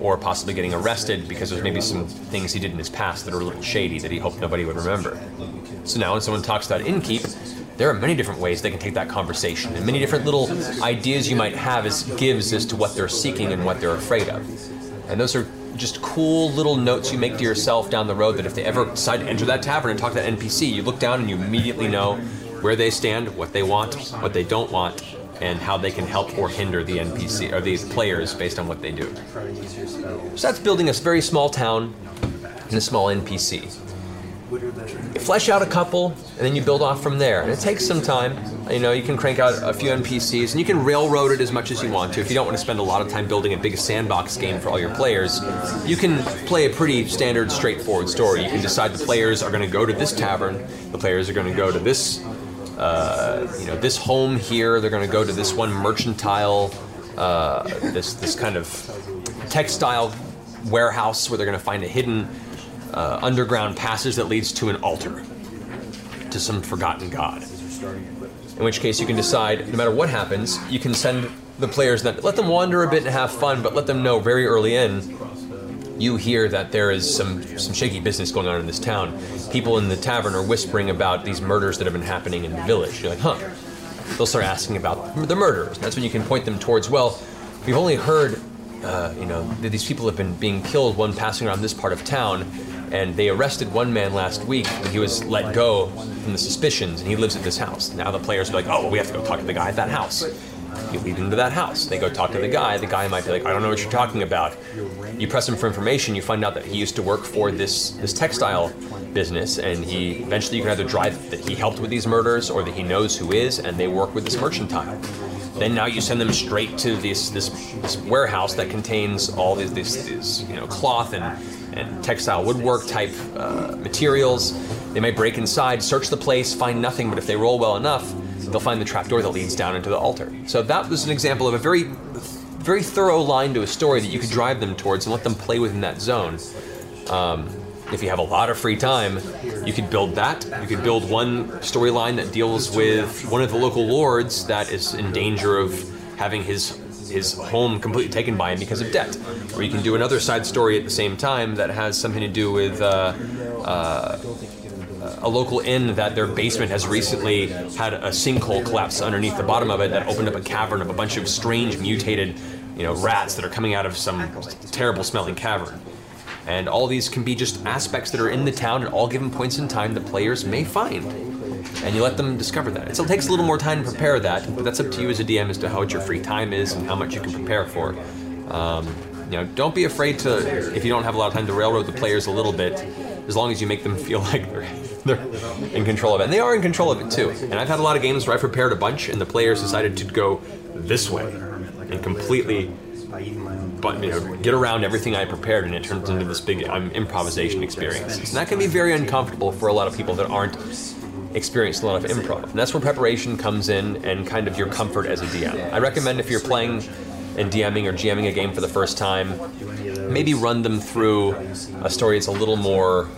or possibly getting arrested because there's maybe some things he did in his past that are a little shady that he hoped nobody would remember. So now when someone talks about innkeep, there are many different ways they can take that conversation and many different little ideas you might have as gives as to what they're seeking and what they're afraid of. And those are just cool little notes you make to yourself down the road that if they ever decide to enter that tavern and talk to that NPC, you look down and you immediately know where they stand, what they want, what they don't want, and how they can help or hinder the NPC or these players based on what they do. So that's building a very small town and a small NPC. You flesh out a couple, and then you build off from there. And it takes some time. You know, you can crank out a few NPCs, and you can railroad it as much as you want to. If you don't want to spend a lot of time building a big sandbox game for all your players, you can play a pretty standard, straightforward story. You can decide the players are going to go to this tavern, the players are going to go to this, you know, this home here, they're going to go to this one mercantile, this kind of textile warehouse where they're going to find a hidden underground passage that leads to an altar, to some forgotten god. In which case you can decide, no matter what happens, you can send the players, that let them wander a bit and have fun, but let them know very early in, you hear that there is some shaky business going on in this town. People in the tavern are whispering about these murders that have been happening in the village. You're like, huh. They'll start asking about the murders. That's when you can point them towards, well, we've only heard, you know, that these people have been being killed, one passing around this part of town, and they arrested one man last week when he was let go from the suspicions, and he lives at this house. Now the players are like, oh, well, we have to go talk to the guy at that house. You lead them to that house. They go talk to the guy might be like, I don't know what you're talking about. You press him for information, you find out that he used to work for this textile business, and he eventually you can either drive that he helped with these murders or that he knows who is, and they work with this mercantile. Then now you send them straight to this warehouse that contains all these cloth and textile woodwork type materials. They might break inside, search the place, find nothing, but if they roll well enough, they'll find the trapdoor that leads down into the altar. So that was an example of a very, very thorough line to a story that you could drive them towards and let them play within that zone. If you have a lot of free time, you could build that. You could build one storyline that deals with one of the local lords that is in danger of having his home completely taken by him because of debt. Or you can do another side story at the same time that has something to do with a local inn that their basement has recently had a sinkhole collapse underneath the bottom of it that opened up a cavern of a bunch of strange mutated, rats that are coming out of some terrible smelling cavern. And all these can be just aspects that are in the town at all given points in time that players may find. And you let them discover that. It still takes a little more time to prepare that, but that's up to you as a DM as to how much your free time is and how much you can prepare for. Don't be afraid to, if you don't have a lot of time, to railroad the players a little bit, as long as you make them feel like they're in control of it. And they are in control of it too. And I've had a lot of games where I prepared a bunch and the players decided to go this way and completely get around everything I prepared, and it turns into this big improvisation experience. And that can be very uncomfortable for a lot of people that aren't experienced a lot of improv. And that's where preparation comes in and kind of your comfort as a DM. I recommend if you're playing and DMing or GMing a game for the first time, maybe run them through a story that's a little more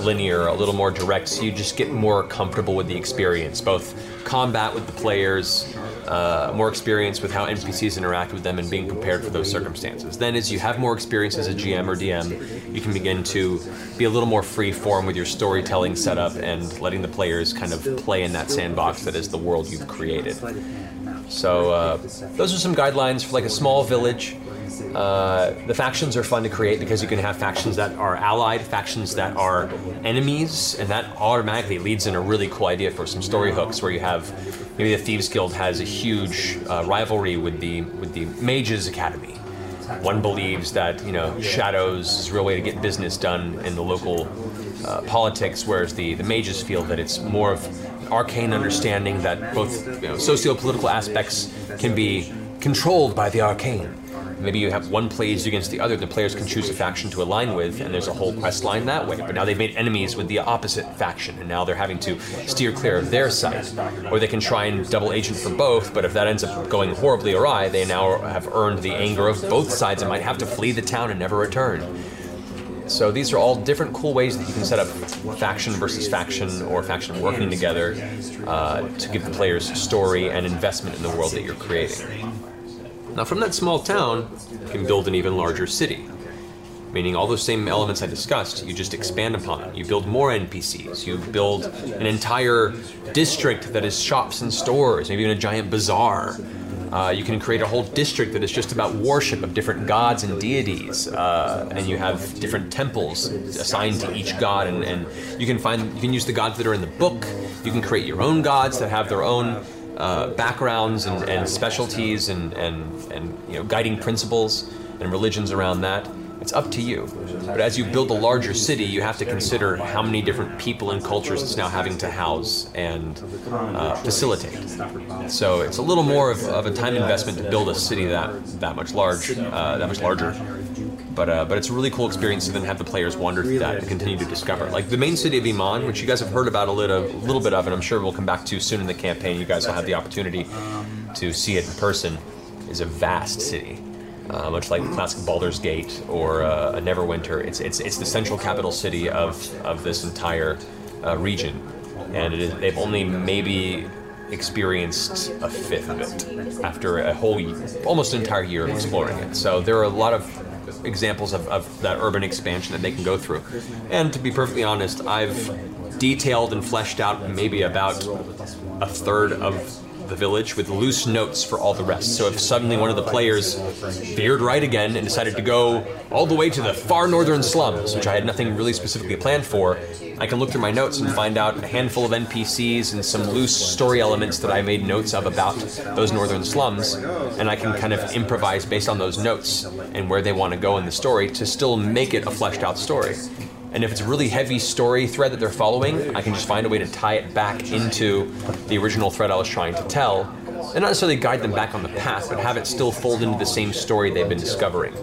linear, a little more direct, so you just get more comfortable with the experience, both combat with the players, more experience with how NPCs interact with them, and being prepared for those circumstances. Then as you have more experience as a GM or DM, you can begin to be a little more free form with your storytelling setup and letting the players kind of play in that sandbox that is the world you've created. So those are some guidelines for like a small village. The factions are fun to create because you can have factions that are allied, factions that are enemies, and that automatically leads in a really cool idea for some story hooks where you have, maybe the Thieves Guild has a huge rivalry with the Mages Academy. One believes that, shadows is a real way to get business done in the local politics, whereas the Mages feel that it's more of arcane understanding that both socio-political aspects can be controlled by the arcane. Maybe you have one plays against the other, the players can choose a faction to align with, and there's a whole quest line that way. But now they've made enemies with the opposite faction, and now they're having to steer clear of their side. Or they can try and double agent for both, but if that ends up going horribly awry, they now have earned the anger of both sides and might have to flee the town and never return. So these are all different cool ways that you can set up faction versus faction or faction working together to give the players story and investment in the world that you're creating. Now from that small town, you can build an even larger city. Meaning all those same elements I discussed, you just expand upon it. You build more NPCs, you build an entire district that is shops and stores, maybe even a giant bazaar. You can create a whole district that is just about worship of different gods and deities, and you have different temples assigned to each god, and you can use the gods that are in the book. You can create your own gods that have their own backgrounds and specialties and guiding principles and religions around that. It's up to you. But as you build a larger city, you have to consider how many different people and cultures it's now having to house and facilitate. So it's a little more of a time investment to build a city that much larger. But it's a really cool experience to then have the players wander through that and continue to discover. Like the main city of Iman, which you guys have heard about a little bit of, and I'm sure we'll come back to soon in the campaign, you guys will have the opportunity to see it in person, is a vast city. Much like the classic Baldur's Gate or Neverwinter, it's the central capital city of this entire region, and they've only maybe experienced a fifth of it after a whole, almost an entire year of exploring it. So there are a lot of examples of that urban expansion that they can go through. And to be perfectly honest, I've detailed and fleshed out maybe about a third of the village with loose notes for all the rest. So if suddenly one of the players veered right again and decided to go all the way to the far northern slums, which I had nothing really specifically planned for, I can look through my notes and find out a handful of NPCs and some loose story elements that I made notes of about those northern slums, and I can kind of improvise based on those notes and where they want to go in the story to still make it a fleshed out story. And if it's a really heavy story thread that they're following, I can just find a way to tie it back into the original thread I was trying to tell and not necessarily guide them back on the path, but have it still fold into the same story they've been discovering.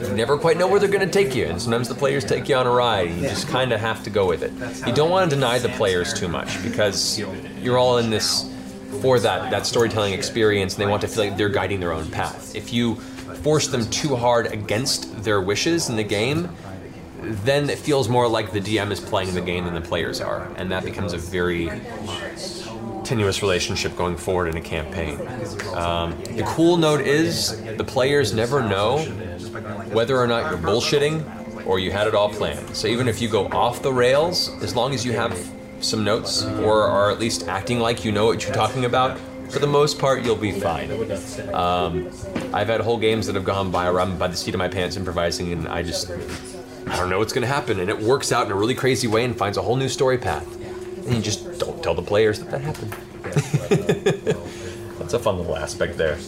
You never quite know where they're going to take you, and sometimes the players take you on a ride, and you just kind of have to go with it. You don't want to deny the players too much, because you're all in this for that storytelling experience, and they want to feel like they're guiding their own path. If you force them too hard against their wishes in the game, then it feels more like the DM is playing the game than the players are, and that becomes a very tenuous relationship going forward in a campaign. The cool note is the players never know whether or not you're bullshitting or you had it all planned. So even if you go off the rails, as long as you have some notes or are at least acting like you know what you're talking about, for the most part, you'll be fine. I've had whole games that have gone by where I'm by the seat of my pants improvising, and I don't know what's going to happen, and it works out in a really crazy way and finds a whole new story path. And you just don't tell the players that happened. That's a fun little aspect there.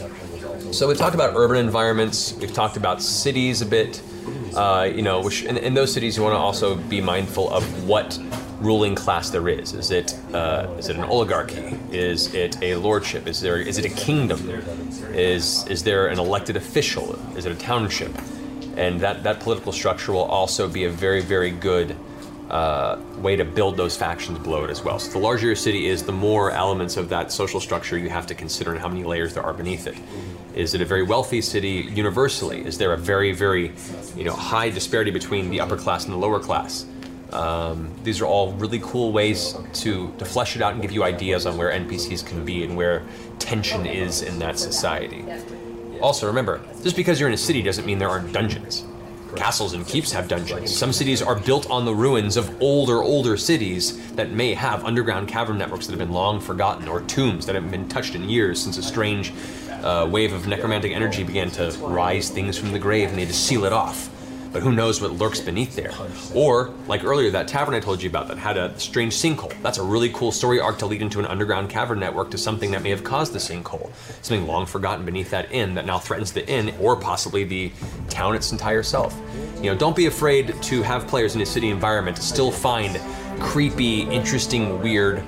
So we talked about urban environments, we've talked about cities a bit, which in those cities you want to also be mindful of what ruling class there is. Is it an oligarchy? Is it a lordship? Is it a kingdom? Is there an elected official? Is it a township? And that political structure will also be a very, very good way to build those factions below it as well. So the larger your city is, the more elements of that social structure you have to consider and how many layers there are beneath it. Is it a very wealthy city universally? Is there a very, very high disparity between the upper class and the lower class? These are all really cool ways to flesh it out and give you ideas on where NPCs can be and where tension is in that society. Also remember, just because you're in a city doesn't mean there aren't dungeons. Castles and keeps have dungeons. Some cities are built on the ruins of older cities that may have underground cavern networks that have been long forgotten, or tombs that haven't been touched in years since a strange wave of necromantic energy began to rise things from the grave and they had to seal it off. But who knows what lurks beneath there. Or, like earlier, that tavern I told you about that had a strange sinkhole. That's a really cool story arc to lead into an underground cavern network to something that may have caused the sinkhole. Something long forgotten beneath that inn that now threatens the inn or possibly the town its entire self. Don't be afraid to have players in a city environment to still find creepy, interesting, weird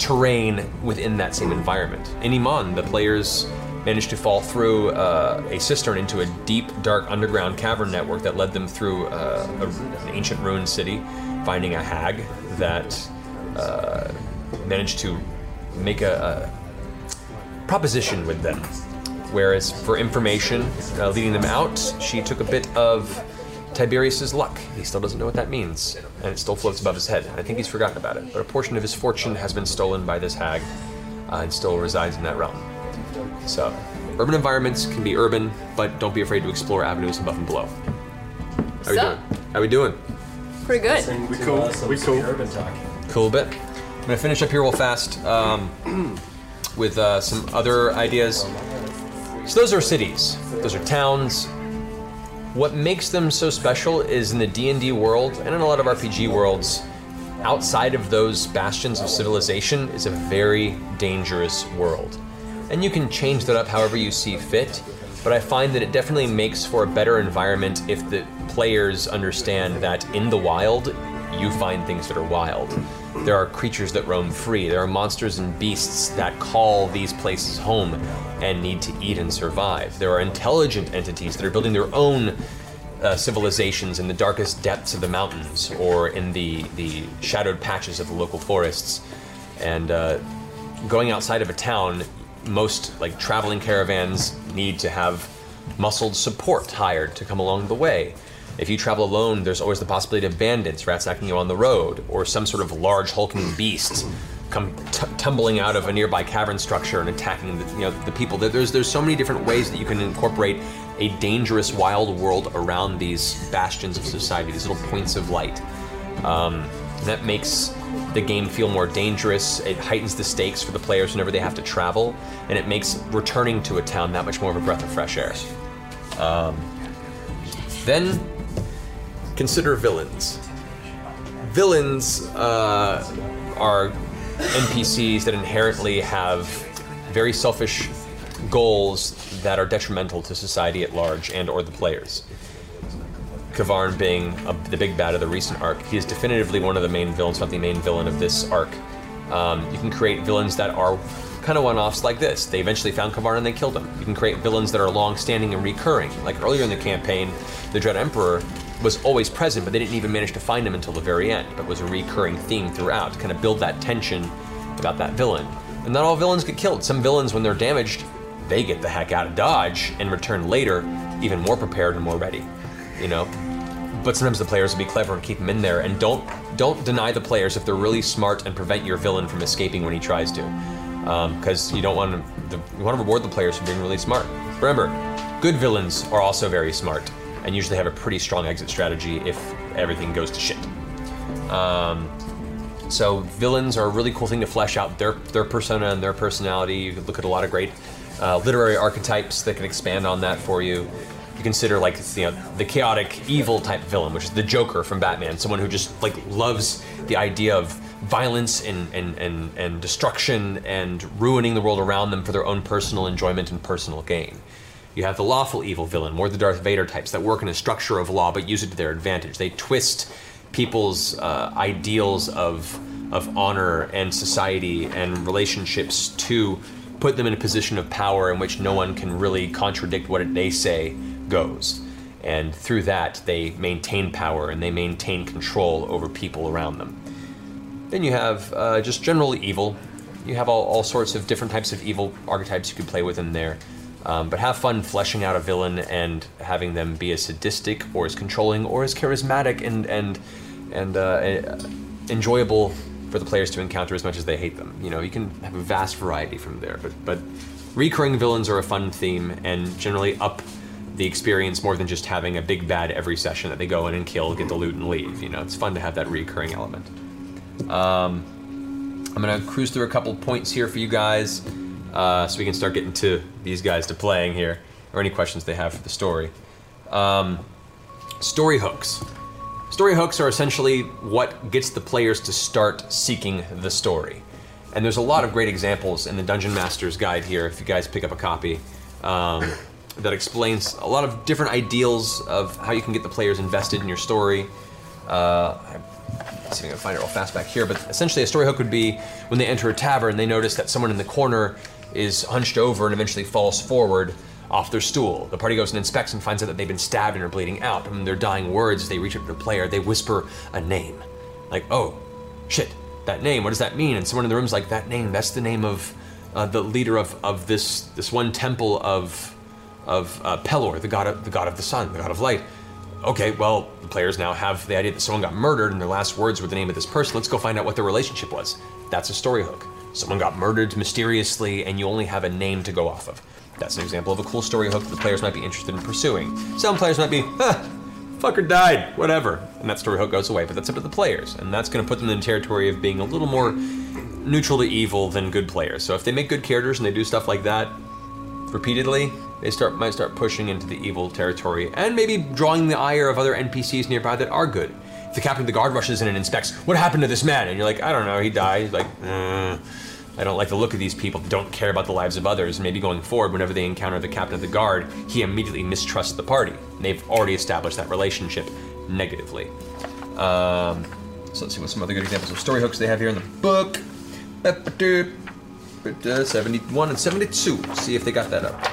terrain within that same environment. In Iman, the players managed to fall through a cistern into a deep, dark underground cavern network that led them through an ancient ruined city, finding a hag that managed to make a proposition with them. Whereas for information, leading them out, she took a bit of Tiberius's luck. He still doesn't know what that means, and it still floats above his head. I think he's forgotten about it, but a portion of his fortune has been stolen by this hag and still resides in that realm. So, urban environments can be urban, but don't be afraid to explore avenues above and below. How we doing? Pretty good. We cool. Cool bit. I'm gonna finish up here real fast with some other ideas. So those are cities. Those are towns. What makes them so special is in the D&D world and in a lot of RPG worlds, outside of those bastions of civilization is a very dangerous world. And you can change that up however you see fit, but I find that it definitely makes for a better environment if the players understand that in the wild, you find things that are wild. There are creatures that roam free, there are monsters and beasts that call these places home and need to eat and survive. There are intelligent entities that are building their own civilizations in the darkest depths of the mountains or in the shadowed patches of the local forests. And going outside of a town, most traveling caravans need to have muscled support hired to come along the way. If you travel alone, there's always the possibility of bandits ransacking you on the road, or some sort of large hulking beast come tumbling out of a nearby cavern structure and attacking the people. There's so many different ways that you can incorporate a dangerous wild world around these bastions of society, these little points of light. That makes the game feel more dangerous, it heightens the stakes for the players whenever they have to travel, and it makes returning to a town that much more of a breath of fresh air. Then, consider villains. Villains are NPCs that inherently have very selfish goals that are detrimental to society at large and or the players. Kavarn being the big bad of the recent arc, he is definitively one of the main villains, if not the main villain of this arc. You can create villains that are kind of one-offs like this. They eventually found Kavarn and they killed him. You can create villains that are long-standing and recurring. Like earlier in the campaign, the Dread Emperor was always present, but they didn't even manage to find him until the very end. But was a recurring theme throughout to kind of build that tension about that villain. And not all villains get killed. Some villains, when they're damaged, they get the heck out of dodge and return later even more prepared and more ready, you know? But sometimes the players will be clever and keep them in there, and don't deny the players if they're really smart and prevent your villain from escaping when he tries to. Because you don't want to, you want to reward the players for being really smart. Remember, good villains are also very smart and usually have a pretty strong exit strategy if everything goes to shit. So villains are a really cool thing to flesh out their persona and their personality. You can look at a lot of great literary archetypes that can expand on that for you. You consider, like, you know, the chaotic evil type villain, which is the Joker from Batman, someone who just like loves the idea of violence and destruction and ruining the world around them for their own personal enjoyment and personal gain. You have the lawful evil villain, more the Darth Vader types that work in a structure of law but use it to their advantage. They twist people's ideals of honor and society and relationships to put them in a position of power in which no one can really contradict what they say goes. And through that, they maintain power and they maintain control over people around them. Then you have just generally evil. You have all sorts of different types of evil archetypes you can play with in there. But have fun fleshing out a villain and having them be as sadistic or as controlling or as charismatic and enjoyable for the players to encounter as much as they hate them. You know, you can have a vast variety from there, but recurring villains are a fun theme and generally up the experience more than just having a big bad every session that they go in and kill, get the loot, and leave. You know, it's fun to have that recurring element. I'm gonna cruise through a couple points here for you guys so we can start getting to these guys to playing here, or any questions they have for the story. Story hooks. Story hooks are essentially what gets the players to start seeking the story. And there's a lot of great examples in the Dungeon Master's Guide here, if you guys pick up a copy, that explains a lot of different ideals of how you can get the players invested in your story. See if I can find it real fast back here, but essentially a story hook would be when they enter a tavern, they notice that someone in the corner is hunched over and eventually falls forward off their stool. The party goes and inspects and finds out that they've been stabbed and are bleeding out. And their dying words, they reach up to the player, they whisper a name. Like, oh, shit, that name, what does that mean? And someone in the room's like, that name, that's the name of the leader of this one temple of Pelor, the god of the sun, the god of light. Okay, well, the players now have the idea that someone got murdered and their last words were the name of this person. Let's go find out what their relationship was. That's a story hook. Someone got murdered mysteriously and you only have a name to go off of. That's an example of a cool story hook that the players might be interested in pursuing. Some players might be, fucker died, whatever. And that story hook goes away, but that's up to the players. And that's gonna put them in the territory of being a little more neutral to evil than good players. So if they make good characters and they do stuff like that repeatedly, they might start pushing into the evil territory and maybe drawing the ire of other NPCs nearby that are good. If the captain of the guard rushes in and inspects, what happened to this man? And you're like, I don't know, he died. Like, I don't like the look of these people that don't care about the lives of others. Maybe going forward, whenever they encounter the captain of the guard, he immediately mistrusts the party. They've already established that relationship negatively. So let's see what some other good examples of story hooks they have here in the book. 71 and 72. Let's see if they got that up.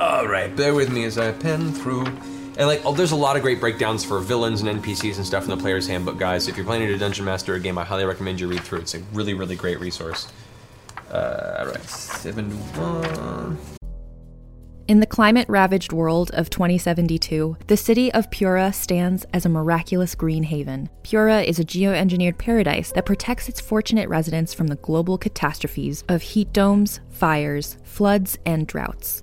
All right, bear with me as I pen through. And like, there's a lot of great breakdowns for villains and NPCs and stuff in the Player's Handbook, guys. If you're planning a Dungeon Master game, I highly recommend you read through it. It's a really, really great resource. All right, 71. In the climate-ravaged world of 2072, the city of Pura stands as a miraculous green haven. Pura is a geoengineered paradise that protects its fortunate residents from the global catastrophes of heat domes, fires, floods, and droughts.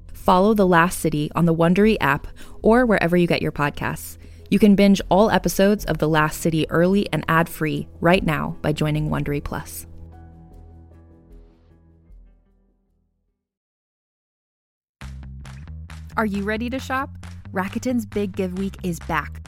Follow The Last City on the Wondery app or wherever you get your podcasts. You can binge all episodes of The Last City early and ad-free right now by joining Wondery Plus. Are you ready to shop? Rakuten's Big Give Week is back.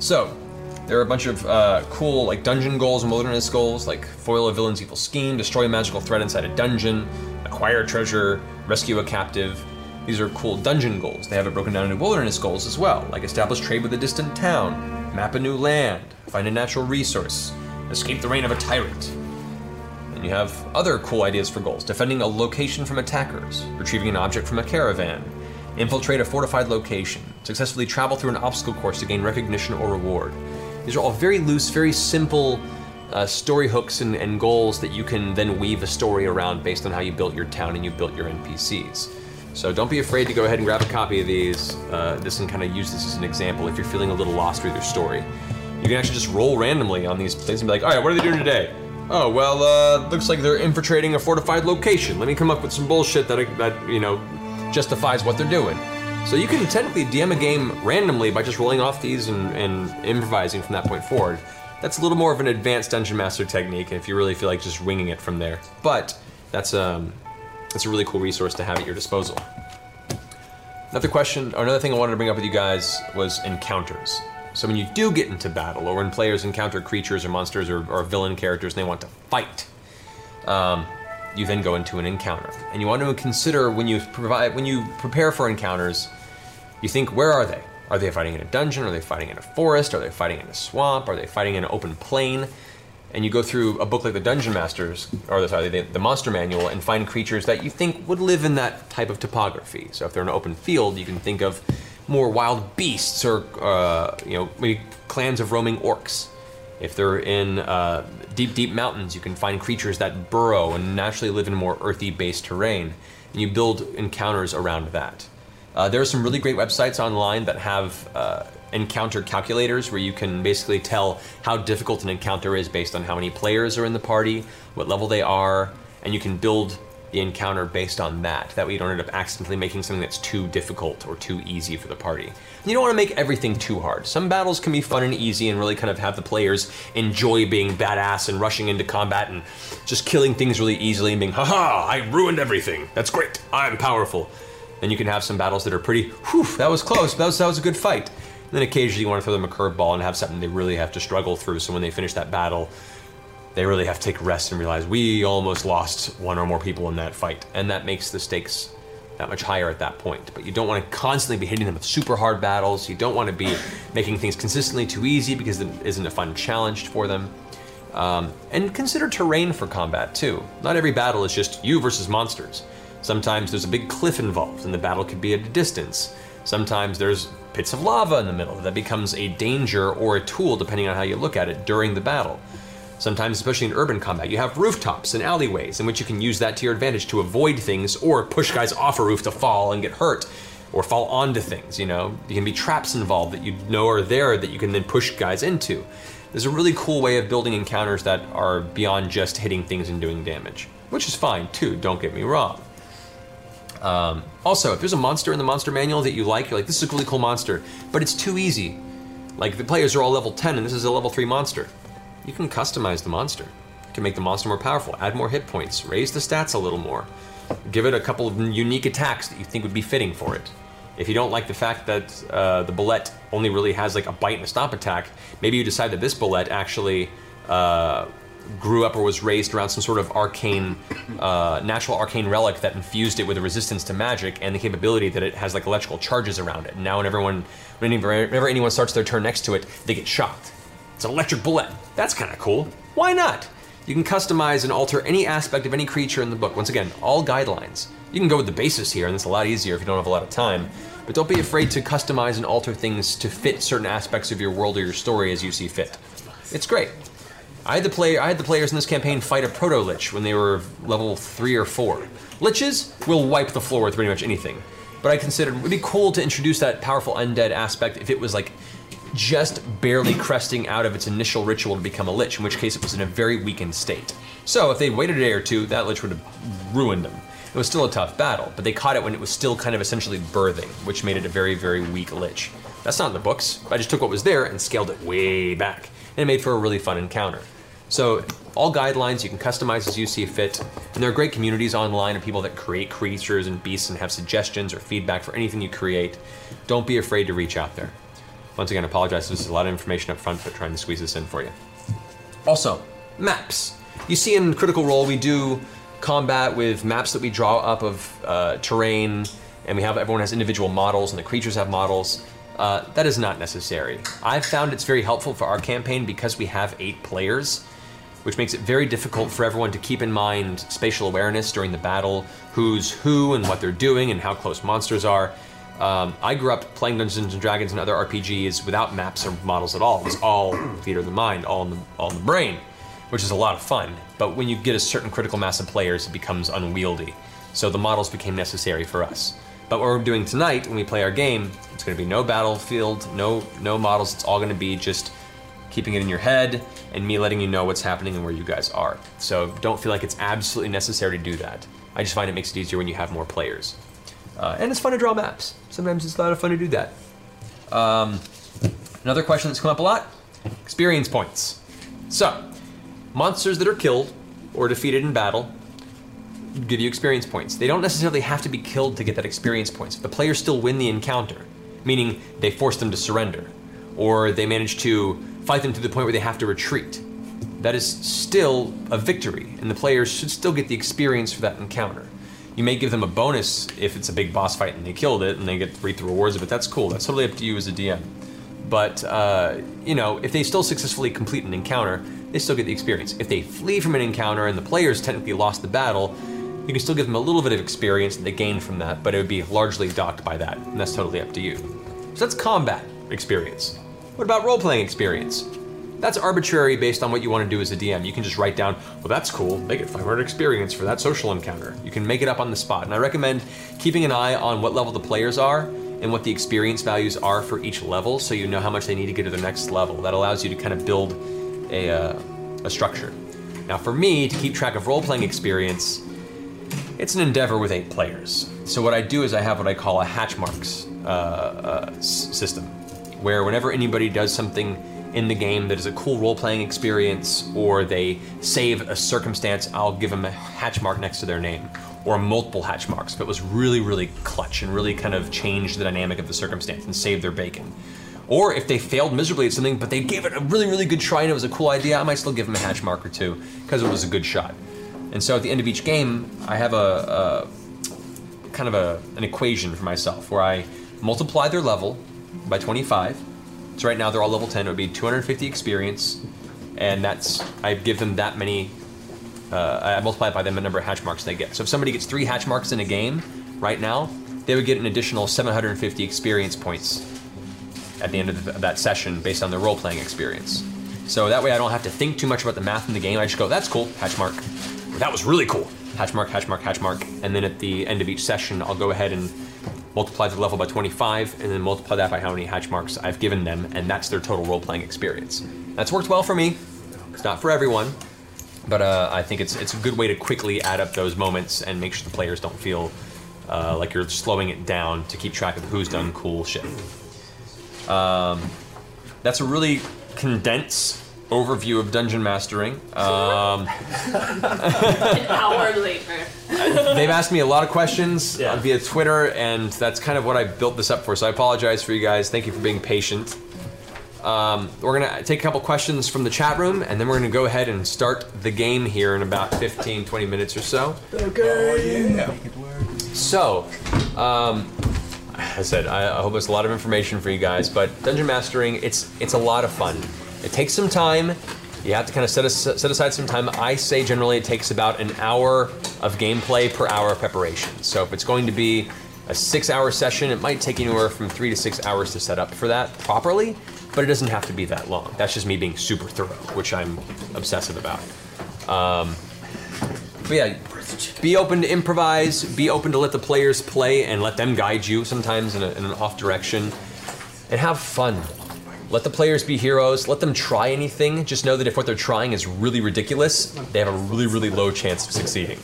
So, there are a bunch of cool like dungeon goals and wilderness goals, like foil a villain's evil scheme, destroy a magical threat inside a dungeon, acquire treasure, rescue a captive. These are cool dungeon goals. They have it broken down into wilderness goals as well, like establish trade with a distant town, map a new land, find a natural resource, escape the reign of a tyrant. And you have other cool ideas for goals, defending a location from attackers, retrieving an object from a caravan, infiltrate a fortified location, successfully travel through an obstacle course to gain recognition or reward. These are all very loose, very simple story hooks and goals that you can then weave a story around based on how you built your town and you built your NPCs. So don't be afraid to go ahead and grab a copy of these, and kind of use this as an example if you're feeling a little lost with your story. You can actually just roll randomly on these things and be like, all right, what are they doing today? Oh, well, looks like they're infiltrating a fortified location. Let me come up with some bullshit that justifies what they're doing. So you can technically DM a game randomly by just rolling off these and improvising from that point forward. That's a little more of an advanced Dungeon Master technique if you really feel like just winging it from there. But that's a really cool resource to have at your disposal. Another thing I wanted to bring up with you guys was encounters. So when you do get into battle, or when players encounter creatures or monsters or villain characters and they want to fight, you then go into an encounter. And you want to consider when you prepare for encounters, you think, where are they? Are they fighting in a dungeon? Are they fighting in a forest? Are they fighting in a swamp? Are they fighting in an open plain? And you go through a book like the Dungeon Masters, the Monster Manual, and find creatures that you think would live in that type of topography. So if they're in an open field, you can think of more wild beasts or maybe clans of roaming orcs. If they're in deep mountains, you can find creatures that burrow and naturally live in more earthy-based terrain, and you build encounters around that. There are some really great websites online that have encounter calculators where you can basically tell how difficult an encounter is based on how many players are in the party, what level they are, and you can build the encounter based on that. That way you don't end up accidentally making something that's too difficult or too easy for the party. And you don't want to make everything too hard. Some battles can be fun and easy and really kind of have the players enjoy being badass and rushing into combat and just killing things really easily and being, ha-ha, I ruined everything. That's great. I'm powerful. Then you can have some battles that are pretty, whew, that was close. That was a good fight. And then occasionally you want to throw them a curveball and have something they really have to struggle through. So when they finish that battle, they really have to take rest and realize we almost lost one or more people in that fight, and that makes the stakes that much higher at that point. But you don't want to constantly be hitting them with super hard battles. You don't want to be making things consistently too easy because it isn't a fun challenge for them. And consider terrain for combat too. Not every battle is just you versus monsters. Sometimes there's a big cliff involved and the battle could be at a distance. Sometimes there's pits of lava in the middle that becomes a danger or a tool depending on how you look at it during the battle. Sometimes, especially in urban combat, you have rooftops and alleyways in which you can use that to your advantage to avoid things or push guys off a roof to fall and get hurt or fall onto things, you know? There can be traps involved that you know are there that you can then push guys into. There's a really cool way of building encounters that are beyond just hitting things and doing damage, which is fine too, don't get me wrong. Also, if there's a monster in the monster manual that you like, you're like, this is a really cool monster, but it's too easy. Like, the players are all level 10 and this is a level 3 monster. You can customize the monster. You can make the monster more powerful, add more hit points, raise the stats a little more, give it a couple of unique attacks that you think would be fitting for it. If you don't like the fact that the bullet only really has like a bite and a stomp attack, maybe you decide that this bullet actually grew up or was raised around some sort of arcane, natural arcane relic that infused it with a resistance to magic and the capability that it has like electrical charges around it. And now whenever anyone starts their turn next to it, they get shocked. It's an electric bullet. That's kind of cool. Why not? You can customize and alter any aspect of any creature in the book. Once again, all guidelines. You can go with the basis here, and it's a lot easier if you don't have a lot of time. But don't be afraid to customize and alter things to fit certain aspects of your world or your story as you see fit. It's great. I had the players in this campaign fight a proto-lich when they were level 3 or 4. Liches will wipe the floor with pretty much anything. But I considered it would be cool to introduce that powerful undead aspect if it was like just barely cresting out of its initial ritual to become a lich, in which case it was in a very weakened state. So if they'd waited a day or two, that lich would have ruined them. It was still a tough battle, but they caught it when it was still kind of essentially birthing, which made it a very, very weak lich. That's not in the books. I just took what was there and scaled it way back, and it made for a really fun encounter. So all guidelines, you can customize as you see fit, and there are great communities online of people that create creatures and beasts and have suggestions or feedback for anything you create. Don't be afraid to reach out there. Once again, I apologize, this is a lot of information up front, but trying to squeeze this in for you. Also, maps. You see in Critical Role, we do combat with maps that we draw up of terrain, and everyone has individual models, and the creatures have models. That is not necessary. I've found it's very helpful for our campaign because we have 8 players, which makes it very difficult for everyone to keep in mind spatial awareness during the battle, who's who and what they're doing and how close monsters are. I grew up playing Dungeons and Dragons and other RPGs without maps or models at all. It was all theater of the mind, all in the brain, which is a lot of fun. But when you get a certain critical mass of players, it becomes unwieldy. So the models became necessary for us. But what we're doing tonight, when we play our game, it's going to be no battlefield, no models. It's all going to be just keeping it in your head and me letting you know what's happening and where you guys are. So don't feel like it's absolutely necessary to do that. I just find it makes it easier when you have more players. And it's fun to draw maps. Sometimes it's a lot of fun to do that. Another question that's come up a lot, experience points. So, monsters that are killed or defeated in battle give you experience points. They don't necessarily have to be killed to get that experience points. The players still win the encounter, meaning they force them to surrender, or they manage to fight them to the point where they have to retreat. That is still a victory, and the players should still get the experience for that encounter. You may give them a bonus if it's a big boss fight and they killed it and they get to reap the rewards of it. That's cool. That's totally up to you as a DM. But, you know, if they still successfully complete an encounter, they still get the experience. If they flee from an encounter and the players technically lost the battle, you can still give them a little bit of experience that they gain from that, but it would be largely docked by that, and that's totally up to you. So that's combat experience. What about role-playing experience? That's arbitrary based on what you want to do as a DM. You can just write down, well, that's cool, they get 500 experience for that social encounter. You can make it up on the spot. And I recommend keeping an eye on what level the players are and what the experience values are for each level so you know how much they need to get to the next level. That allows you to kind of build a structure. Now for me, to keep track of role-playing experience, it's an endeavor with 8 players. So what I do is I have what I call a hatch marks system, where whenever anybody does something in the game that is a cool role-playing experience, or they save a circumstance, I'll give them a hatch mark next to their name, or multiple hatch marks if it was really, really clutch and really kind of changed the dynamic of the circumstance and saved their bacon. Or if they failed miserably at something, but they gave it a really, really good try and it was a cool idea, I might still give them a hatch mark or two because it was a good shot. And so at the end of each game, I have a kind of an equation for myself where I multiply their level by 25. So right now they're all level 10, it would be 250 experience, and that's, I give them that many, I multiply it by the number of hatch marks they get. So if somebody gets 3 hatch marks in a game right now, they would get an additional 750 experience points at the end of that session based on their role-playing experience. So that way I don't have to think too much about the math in the game, I just go, that's cool, hatch mark. That was really cool, hatch mark, hatch mark, hatch mark. And then at the end of each session, I'll go ahead and multiply the level by 25, and then multiply that by how many hatch marks I've given them, and that's their total role-playing experience. That's worked well for me. It's not for everyone, but I think it's a good way to quickly add up those moments and make sure the players don't feel like you're slowing it down to keep track of who's done cool shit. That's a really condensed overview of dungeon mastering. An hour later. They've asked me a lot of questions via Twitter, and that's kind of what I built this up for, so I apologize for you guys. Thank you for being patient. We're gonna take a couple questions from the chat room, and then we're gonna go ahead and start the game here in about 15, 20 minutes or so. Okay. Oh, yeah. So, I said, I hope it's a lot of information for you guys, but dungeon mastering, it's a lot of fun. It takes some time. You have to kind of set aside some time. I say generally it takes about an hour of gameplay per hour of preparation. So if it's going to be a 6-hour session, it might take anywhere from 3 to 6 hours to set up for that properly, but it doesn't have to be that long. That's just me being super thorough, which I'm obsessive about. But yeah, be open to improvise, be open to let the players play and let them guide you sometimes in an off direction, and have fun. Let the players be heroes, let them try anything, just know that if what they're trying is really ridiculous, they have a really, really low chance of succeeding.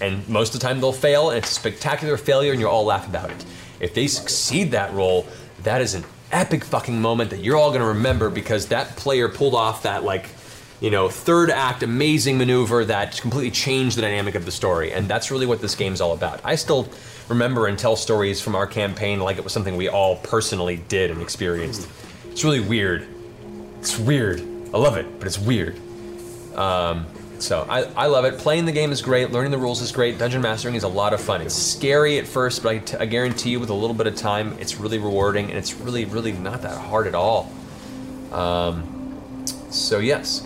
And most of the time they'll fail, and it's a spectacular failure and you all laugh about it. If they succeed that roll, that is an epic fucking moment that you're all gonna remember because that player pulled off that, like, you know, third act amazing maneuver that completely changed the dynamic of the story, and that's really what this game's all about. I still remember and tell stories from our campaign like it was something we all personally did and experienced. It's really weird. It's weird. I love it, but it's weird. So I love it. Playing the game is great. Learning the rules is great. Dungeon mastering is a lot of fun. It's scary at first, but I guarantee you with a little bit of time, it's really rewarding, and it's really, really not that hard at all. So yes.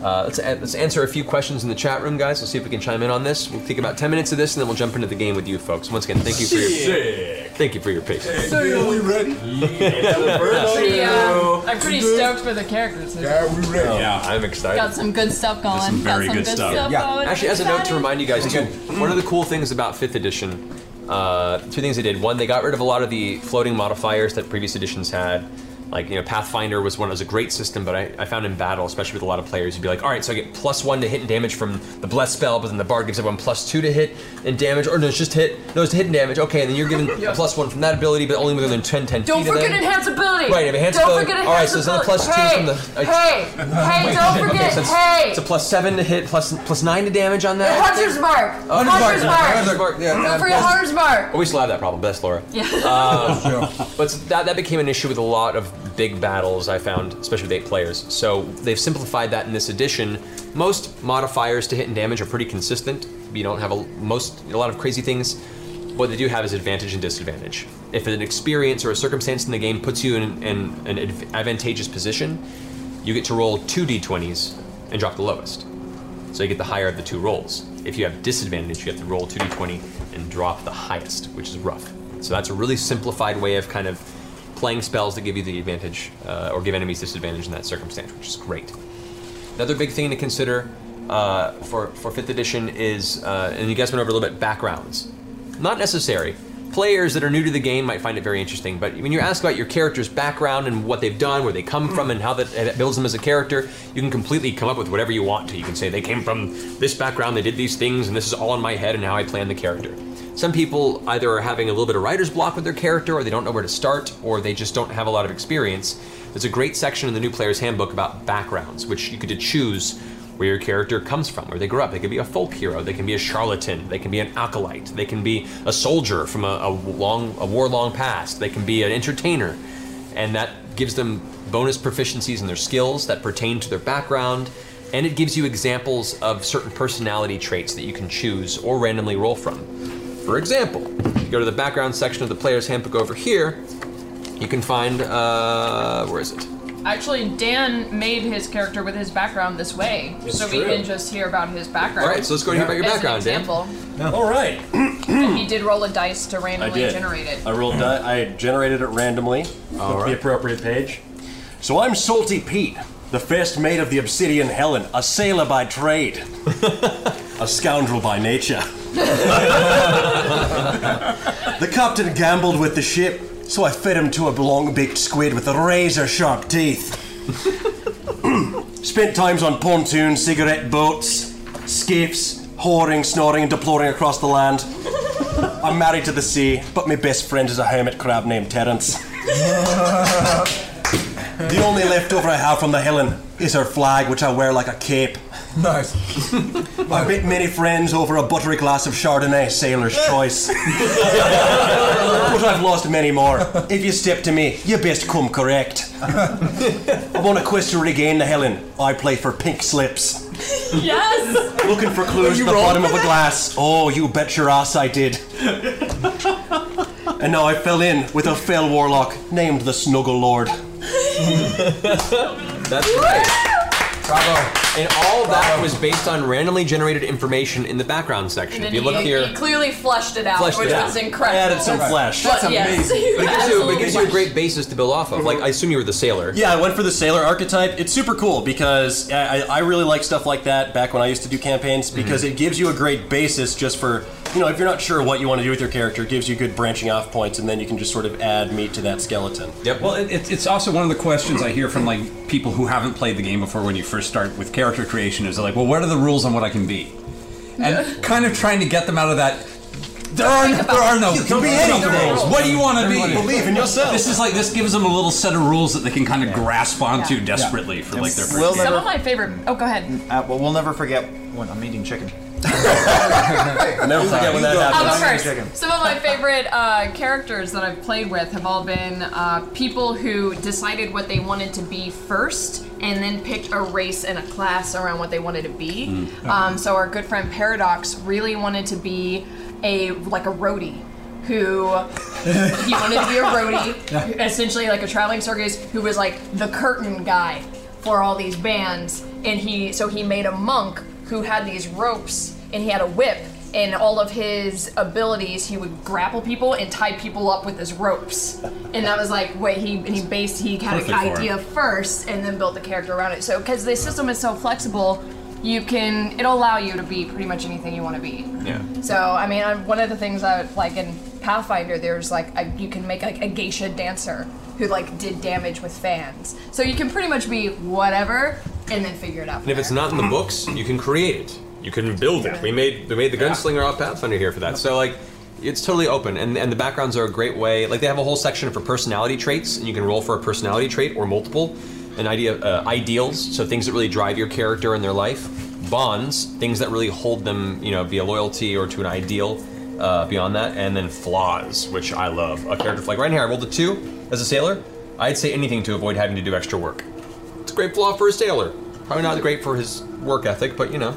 Let's answer a few questions in the chat room, guys. We'll see if we can chime in on this. We'll take about 10 minutes of this, and then we'll jump into the game with you folks. Once again, thank you for your patience. Are we ready? I'm pretty stoked for the characters. Yeah, we ready. Yeah, I'm excited. Got some good stuff going. Got some good stuff. Yeah. Actually, as a note to remind you guys, too, one of the cool things about 5th edition, two things they did. One, they got rid of a lot of the floating modifiers that previous editions had. Like, you know, Pathfinder was one that was a great system, but I found in battle, especially with a lot of players, you'd be like, all right, so I get +1 to hit and damage from the blessed spell, but then the bard gives everyone +2 to hit and damage, or no, it's just hit. No, it's hit and damage. Okay, and then you're given a +1 from that ability, but only within 10 feet of them. Don't forget enhance ability. Right, enhance ability. Don't forget enhance ability. All right, so it's another +2 from the... Hey, don't forget. It's a +7 to hit, plus 9 to damage on that. Hunter's Mark. Yeah, don't forget Hunter's Mark. We still have that problem, but that's Laura. Yeah. But that became an issue with a lot of big battles I found, especially with 8 players. So they've simplified that in this edition. Most modifiers to hit and damage are pretty consistent. You don't have a lot of crazy things. What they do have is advantage and disadvantage. If an experience or a circumstance in the game puts you in an advantageous position, you get to roll 2d20s and drop the lowest. So you get the higher of the two rolls. If you have disadvantage, you have to roll 2d20 and drop the highest, which is rough. So that's a really simplified way of kind of playing spells that give you the advantage, or give enemies disadvantage in that circumstance, which is great. Another big thing to consider for 5th edition is, and you guys went over a little bit, backgrounds. Not necessary. Players that are new to the game might find it very interesting, but when you're asked about your character's background and what they've done, where they come from, and how that builds them as a character, you can completely come up with whatever you want to. You can say, they came from this background, they did these things, and this is all in my head and how I plan the character. Some people either are having a little bit of writer's block with their character, or they don't know where to start, or they just don't have a lot of experience. There's a great section in the New Player's Handbook about backgrounds, which you could choose where your character comes from, where they grew up. They could be a folk hero, they can be a charlatan, they can be an acolyte, they can be a soldier from a war-long past, they can be an entertainer, and that gives them bonus proficiencies in their skills that pertain to their background, and it gives you examples of certain personality traits that you can choose or randomly roll from. For example, if you go to the background section of the Player's Handbook over here, you can find, where is it? Actually, Dan made his character with his background this way, so we can just hear about his background. All right, so let's go and hear about your background, Dan. Yeah. All right. And he did roll a dice to randomly generate it. I generated it randomly. All right. The appropriate page. So I'm Salty Pete, the first mate of the Obsidian Helen, a sailor by trade, a scoundrel by nature. The captain gambled with the ship, so I fed him to a long-beaked squid with razor-sharp teeth. Spent times on pontoons, cigarette boats, skiffs, whoring, snoring, and deploring across the land. I'm married to the sea, but my best friend is a hermit crab named Terence. The only leftover I have from the Helen is her flag, which I wear like a cape. Nice. I bet many friends over a buttery glass of Chardonnay, sailor's choice. But I've lost many more. If you step to me, you best come correct. I'm on a quest to regain the Helen. I play for pink slips. Yes! Looking for clues at the bottom of a glass. Oh, you bet your ass I did. And now I fell in with a fell warlock named the Snuggle Lord. That's right. Bravo. And all that was based on randomly generated information in the background section. If you look here, he clearly fleshed it out, which was incredible. Added some flesh. That's amazing. But it gives you a great basis to build off of. Like, I assume you were the sailor. Yeah, I went for the sailor archetype. It's super cool because I really like stuff like that back when I used to do campaigns because it gives you a great basis just for, you know, if you're not sure what you want to do with your character, it gives you good branching off points, and then you can just sort of add meat to that skeleton. Yep. Well, it's also one of the questions I hear from, like, people who haven't played the game before when you first start with character creation is, like, well, what are the rules on what I can be? And kind of trying to get them out of that, there are no rules. You can be any rules. What do you want to be? Believe in yourself. This is like, this gives them a little set of rules that they can kind of grasp onto desperately for, like, their first game. Some of my favorite, go ahead. Well, we'll never forget when I'm eating chicken. Never forget when that happens. Some of my favorite characters that I've played with have all been people who decided what they wanted to be first and then picked a race and a class around what they wanted to be. So our good friend Paradox really wanted to be a roadie. He wanted to be a roadie, essentially like a traveling circus, who was like the curtain guy for all these bands, and so he made a monk who had these ropes, and he had a whip, and all of his abilities, he would grapple people and tie people up with his ropes. And that was like, he had an idea first, and then built the character around it. So, because the system is so flexible, it'll allow you to be pretty much anything you want to be. Yeah. So, I mean, one of the things that, like, in Pathfinder, there's like, you can make like a geisha dancer who like did damage with fans. So you can pretty much be whatever, and then figure it out. And if it's not in the books, you can create it. You can build it. We made the gunslinger off Pathfinder here for that. So, like, it's totally open, and the backgrounds are a great way. Like, they have a whole section for personality traits, and you can roll for a personality trait or multiple. An idea, ideals, so things that really drive your character and their life. Bonds, things that really hold them, you know, via loyalty or to an ideal. Beyond that, and then flaws, which I love. A character flag right here. I rolled a 2 as a sailor. I'd say anything to avoid having to do extra work. It's a great flaw for a sailor. Probably not great for his work ethic, but you know.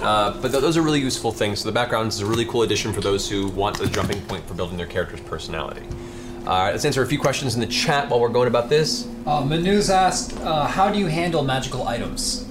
But those are really useful things. So the backgrounds is a really cool addition for those who want the jumping point for building their character's personality. Let's answer a few questions in the chat while we're going about this. Manu's asked, how do you handle magical items?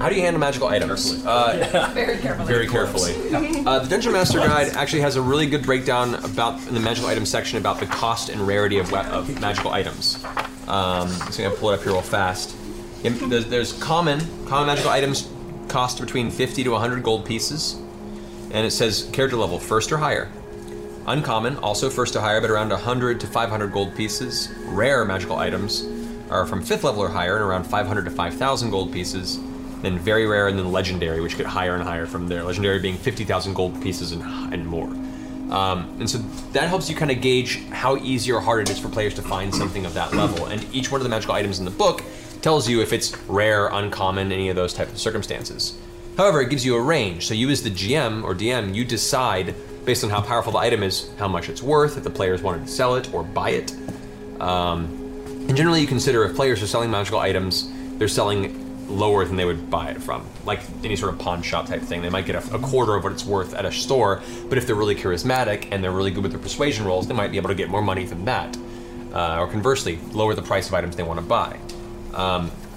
How do you handle magical items? Very carefully. Very carefully. The Dungeon Master Guide actually has a really good breakdown in the magical items section about the cost and rarity of magical items. So I'm gonna pull it up here real fast. There's common magical items cost between 50 to 100 gold pieces, and it says character level, first or higher. Uncommon, also first or higher, but around 100 to 500 gold pieces. Rare magical items are from 5th level or higher, and around 500 to 5,000 gold pieces. Then very rare, and then legendary, which get higher and higher from there. Legendary being 50,000 gold pieces and more. And so that helps you kind of gauge how easy or hard it is for players to find something of that level. And each one of the magical items in the book tells you if it's rare, uncommon, any of those types of circumstances. However, it gives you a range. So you as the GM or DM, you decide based on how powerful the item is, how much it's worth, if the players wanted to sell it or buy it. And generally you consider if players are selling magical items, they're selling lower than they would buy it from. Like any sort of pawn shop type thing. They might get a quarter of what it's worth at a store, but if they're really charismatic and they're really good with their persuasion rolls, they might be able to get more money than that. Or conversely, lower the price of items they want to buy.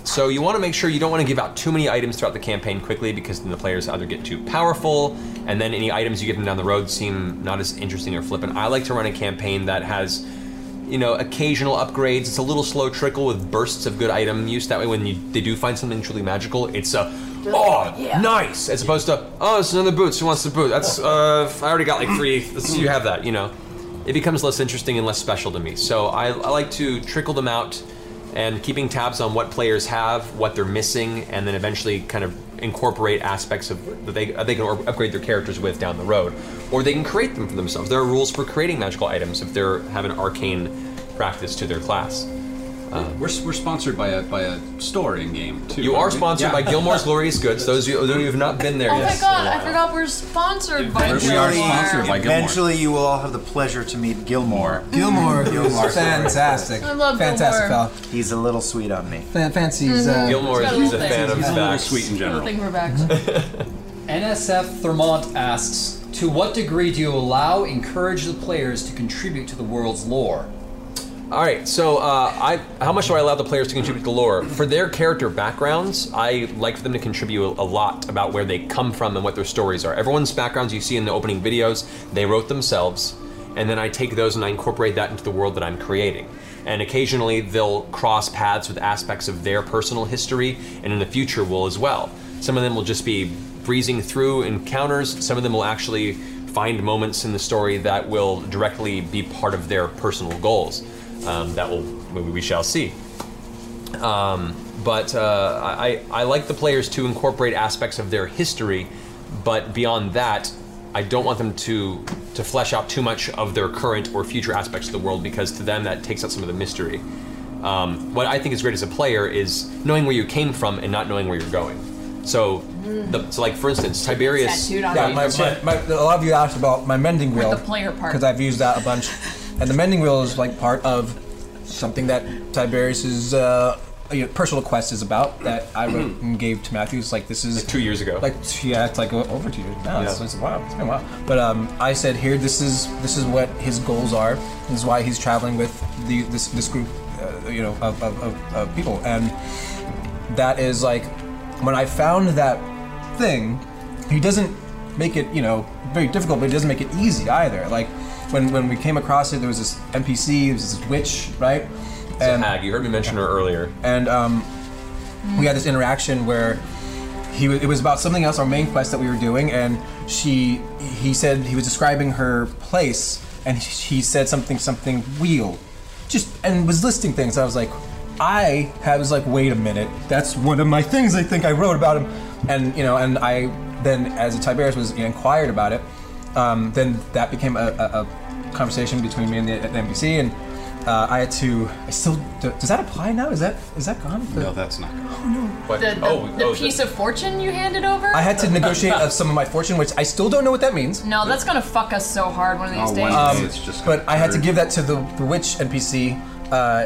So you want to make sure you don't want to give out too many items throughout the campaign quickly, because then the players either get too powerful, and then any items you give them down the road seem not as interesting or flippant. I like to run a campaign that has, you know, occasional upgrades. It's a little slow trickle with bursts of good item use. That way when they do find something truly magical, it's a, nice! As opposed to, it's another boots, who wants the boot? That's, I already got like 3, you have that, you know. It becomes less interesting and less special to me. So I like to trickle them out and keeping tabs on what players have, what they're missing, and then eventually kind of incorporate aspects of that they can upgrade their characters with down the road, or they can create them for themselves. There are rules for creating magical items if they have an arcane practice to their class. We're sponsored by a store in game too. You are sponsored by Gilmore's Glorious Goods. Those of you who have not been there yet. Oh my god! I forgot we're sponsored by Gilmore. We are sponsored by Gilmore. Eventually, you will all have the pleasure to meet Gilmore. Gilmore, fantastic. I love fantastic Gilmore. Fantastic fella. He's a little sweet on me. Fancy's Gilmore is a fan of Vax. He's a little sweet in general. NSF Thermont asks, to what degree do you allow, encourage the players to contribute to the world's lore? All right, so how much do I allow the players to contribute to the lore? For their character backgrounds, I like for them to contribute a lot about where they come from and what their stories are. Everyone's backgrounds you see in the opening videos, they wrote themselves, and then I take those and I incorporate that into the world that I'm creating. And occasionally they'll cross paths with aspects of their personal history, and in the future will as well. Some of them will just be breezing through encounters, some of them will actually find moments in the story that will directly be part of their personal goals. We shall see. I like the players to incorporate aspects of their history, but beyond that, I don't want them to flesh out too much of their current or future aspects of the world, because to them that takes out some of the mystery. What I think is great as a player is knowing where you came from and not knowing where you're going. So like for instance, Tiberius. A lot of you asked about my mending wheel. With the player part, because I've used that a bunch. And the mending wheel is like part of something that Tiberius's personal quest is about, that I wrote and gave to Matthew. It's like, this is like 2 years ago. It's like over 2 years now. Yeah. It's wow, it's been a while. But I said here, this is what his goals are. This is why he's traveling with this group, of people. And that is like, when I found that thing, he doesn't make it very difficult, but he doesn't make it easy either. Like. When we came across it, there was this NPC, there was this witch, right? It's a hag. You heard me mention her earlier. And we had this interaction where it was about something else, our main quest that we were doing, and he said, he was describing her place, and he said something wheel, and was listing things. I was like, wait a minute, that's one of my things I think I wrote about him. And and I then, as Tiberius was inquired about it, then that became a conversation between me and the NPC, and I had to. Does that apply now? Is that gone? No, that's not gone. Oh no! But, the piece of fortune you handed over. I had to negotiate some of my fortune, which I still don't know what that means. No, that's gonna fuck us so hard one of these days. I had to give that to the witch NPC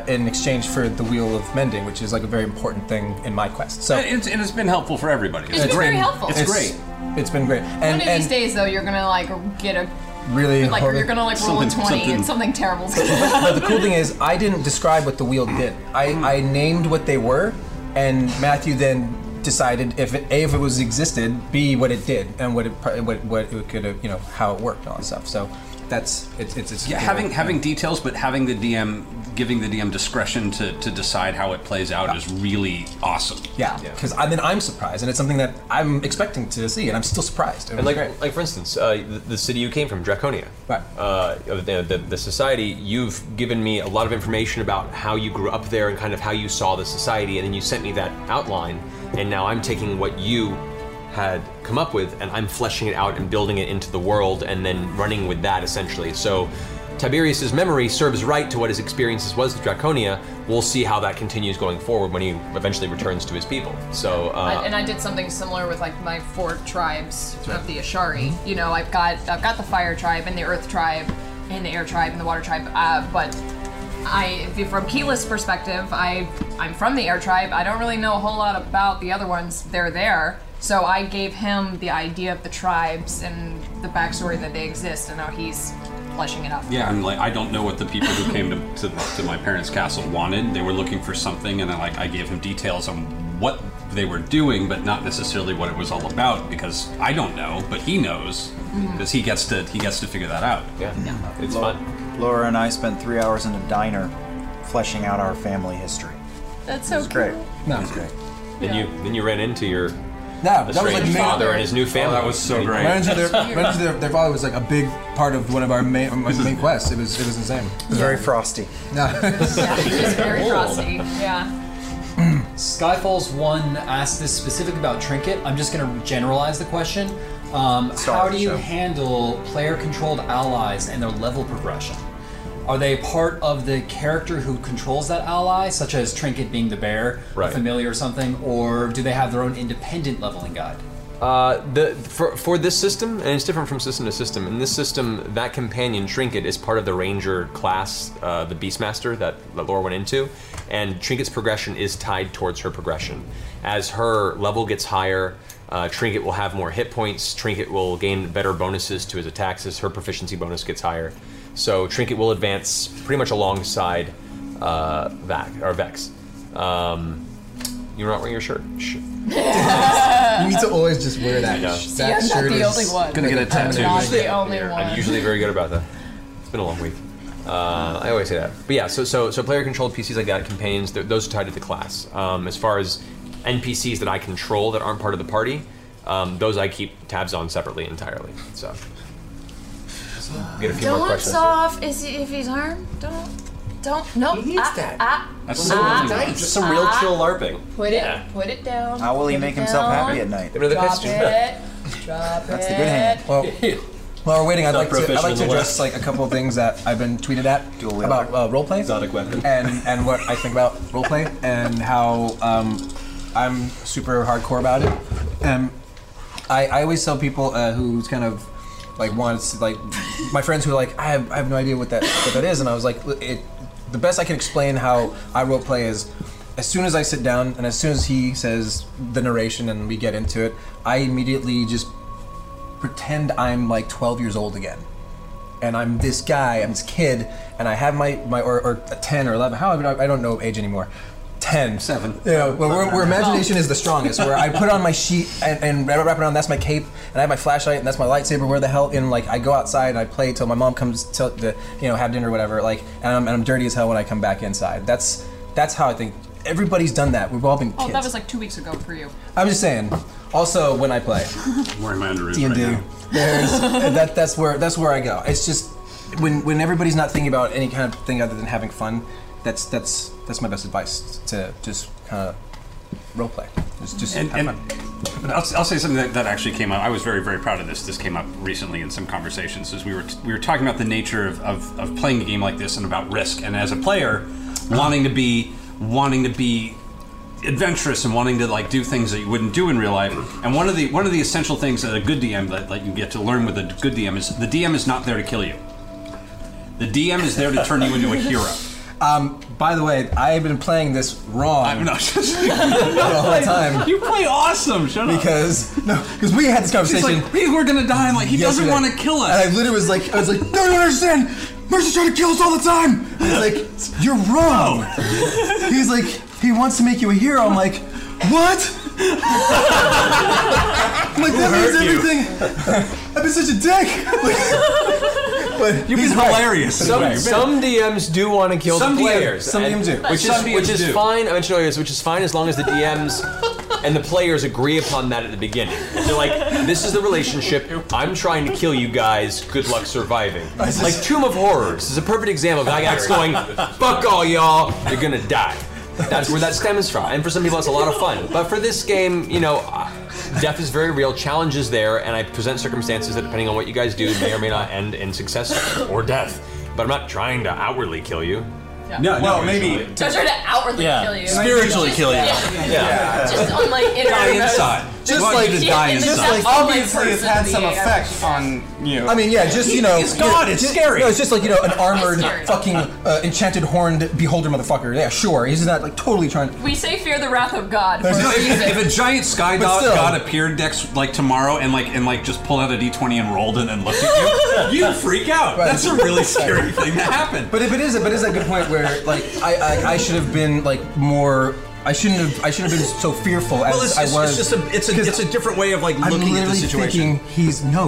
in exchange for the wheel of mending, which is like a very important thing in my quest. So it's been helpful for everybody. It's been very helpful. It's great. It's been great. And one of these days, though, you're gonna get a really like horrible, you're gonna roll a 20 and something terrible's gonna happen. But the cool thing is, I didn't describe what the wheel did. I named what they were, and Matthew then decided if it was existed, B, what it did, and what it could have, how it worked and all that stuff. So that's it's yeah, having details, but having the DM. Giving the DM discretion to decide how it plays out is really awesome. Yeah, because I'm surprised, and it's something that I'm expecting to see, and I'm still surprised. And like for instance, the city you came from, Draconia. Right. The society, you've given me a lot of information about how you grew up there and kind of how you saw the society, and then you sent me that outline, and now I'm taking what you had come up with, and I'm fleshing it out and building it into the world, and then running with that essentially. So. Tiberius's memory serves right to what his experiences was with Draconia. We'll see how that continues going forward when he eventually returns to his people. So, and I did something similar with my 4 tribes of the Ashari. I've got the fire tribe and the earth tribe and the air tribe and the water tribe. From Keyleth's perspective, I'm from the air tribe. I don't really know a whole lot about the other ones. They're there. So I gave him the idea of the tribes and the backstory that they exist, and now he's fleshing it out. Yeah, I'm I don't know what the people who came to my parents' castle wanted. They were looking for something, and I gave him details on what they were doing, but not necessarily what it was all about, because I don't know, but he knows, because he gets to figure that out. Yeah. It's fun. Laura and I spent 3 hours in a diner, fleshing out our family history. That's so great. No, it's great. Then you ran into your. No, that was like father and his new family. Oh, that was so great. Their father was like a big part of one of our main quests. It was insane. It was very frosty. No. Yeah, it was very frosty. Yeah. Skyfalls 1 asked this specific about Trinket. I'm just going to generalize the question. How do you handle player-controlled allies and their level progression? Are they part of the character who controls that ally, such as Trinket being the bear, right, familiar or something, or do they have their own independent leveling guide? For this system, and it's different from system to system, in this system, that companion, Trinket, is part of the ranger class, the Beastmaster that Laura went into, and Trinket's progression is tied towards her progression. As her level gets higher, Trinket will have more hit points, Trinket will gain better bonuses to his attacks as her proficiency bonus gets higher. So Trinket will advance pretty much alongside Vex. You're not wearing your shirt. You need to always just wear that. That shirt is going to get a tattoo. I'm usually very good about that. It's been a long week. I always say that. But yeah, so player-controlled PCs like that, companions, those are tied to the class. As far as NPCs that I control that aren't part of the party, those I keep tabs on separately entirely. So. Get a few more questions. Don't off is he, if he's harmed. Don't. No. Nope. That. That's so nice. Just some real chill LARPing. Put it down. How will he make himself happy at night? Another question. Drop it. That's the good hand. Well, while we're waiting, I'd like to address like a couple of things that I've been tweeted at about roleplay. Exotic weapon. And what I think about roleplay and how I'm super hardcore about it. I always tell people who's kind of like wants, like my friends who are like, I have no idea what that is, and I was like, the best I can explain how I role play is, as soon as I sit down and as soon as he says the narration and we get into it, I immediately just pretend I'm like 12 years old again, and I'm this guy, I'm this kid, and I have my or 10 or 11, I don't know age anymore. 10. 7. You know, where imagination is the strongest, where I put on my sheet and wrap it on, that's my cape, and I have my flashlight, and that's my lightsaber, where the hell, and like, I go outside and I play till my mom comes to have dinner or whatever, like, and I'm dirty as hell when I come back inside. That's how I think. Everybody's done that. We've all been kids. Oh, that was like 2 weeks ago for you. I'm just saying. Also, when I play. I'm wearing my underoos right now. That's where I go. It's just, when everybody's not thinking about any kind of thing other than having fun, that's my best advice, to just kind of role play. Just have fun. But I'll say something that actually came up. I was very, very proud of this. This came up recently in some conversations as we were talking about the nature of playing a game like this and about risk. And as a player, wanting to be adventurous and wanting to like do things that you wouldn't do in real life. And one of the essential things that a good DM that you get to learn with a good DM is the DM is not there to kill you. The DM is there to turn you into a hero. By the way, I've been playing this wrong the whole time. You play awesome, shut up. Because we had this conversation. He's like, hey, we're gonna die. I'm like, he doesn't want to kill us. And I literally was like, no, you don't understand. Mercer's trying to kill us all the time. And he's like, you're wrong. He's like, he wants to make you a hero. I'm like, what? I'm like, that means everything. I've been such a dick. But you've been hilarious. Right. Some DMs do want to kill the players. Some DMs do. Which is fine. I mentioned earlier, which is fine as long as the DMs and the players agree upon that at the beginning. They're like, this is the relationship. I'm trying to kill you guys. Good luck surviving. Like Tomb of Horrors is a perfect example of a guy going, fuck all y'all, you're going to die. That's where that stems from. And for some people, that's a lot of fun. But for this game, death is very real, challenge is there, and I present circumstances that, depending on what you guys do, may or may not end in success or death. But I'm not trying to outwardly kill you. Yeah. No, maybe. I'm trying to outwardly kill you. Spiritually kill you. Yeah. Just on like inner. Die inside. Just like obviously it's had some effect on you. I mean, it's God. It's scary. No, it's just like an armored fucking enchanted horned beholder motherfucker. Yeah, sure. He's not like totally trying to. We say fear the wrath of God. For a reason. If a giant sky god appeared next like tomorrow and just pulled out a d20 and rolled it and looked at you, you'd freak out. Right. That's a really scary thing to happen. But it is a good point where like I should have been like more. I shouldn't have been so fearful as I was. It's a different way of like looking at the situation. I'm literally thinking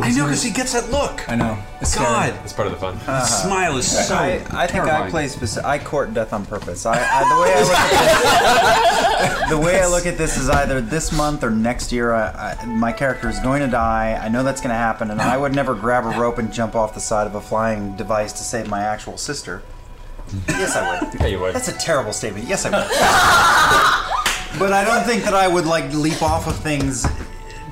because he gets that look. I know. It's God. Scary. It's part of the fun. The smile is so I think terrifying. I court death on purpose. The way I look at this is either this month or next year. My character is going to die. I know that's going to happen, and I would never grab a rope and jump off the side of a flying device to save my actual sister. Yes, I would. Yeah, you would. That's a terrible statement. Yes, I would. But I don't think that I would, like, leap off of things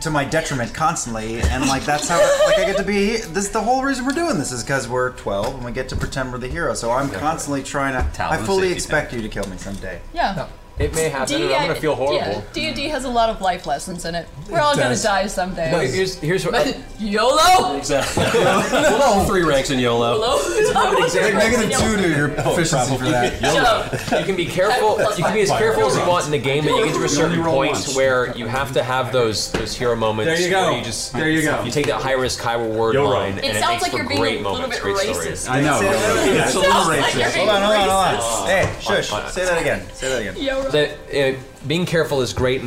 to my detriment constantly, and like that's how I get to be. This the whole reason we're doing this is because we're 12 and we get to pretend we're the hero. So I'm constantly trying to. I fully expect you to kill me someday. Yeah. No. It may happen, and I'm gonna feel horrible. Yeah, D&D has a lot of life lessons in it. We're all gonna die someday. No, here's what YOLO. Exactly. We'll have 3 ranks in YOLO. -2 to your proficiency for that. YOLO. You can be careful. You can be as careful as you want in the game, but you get to a certain point where you have to have those hero moments. There you go. Where you just you take that high risk, high reward line, and it makes for great moments, great stories. I know. It's a little racist. Hold on. Hey, shush. Say that again. Being careful is great,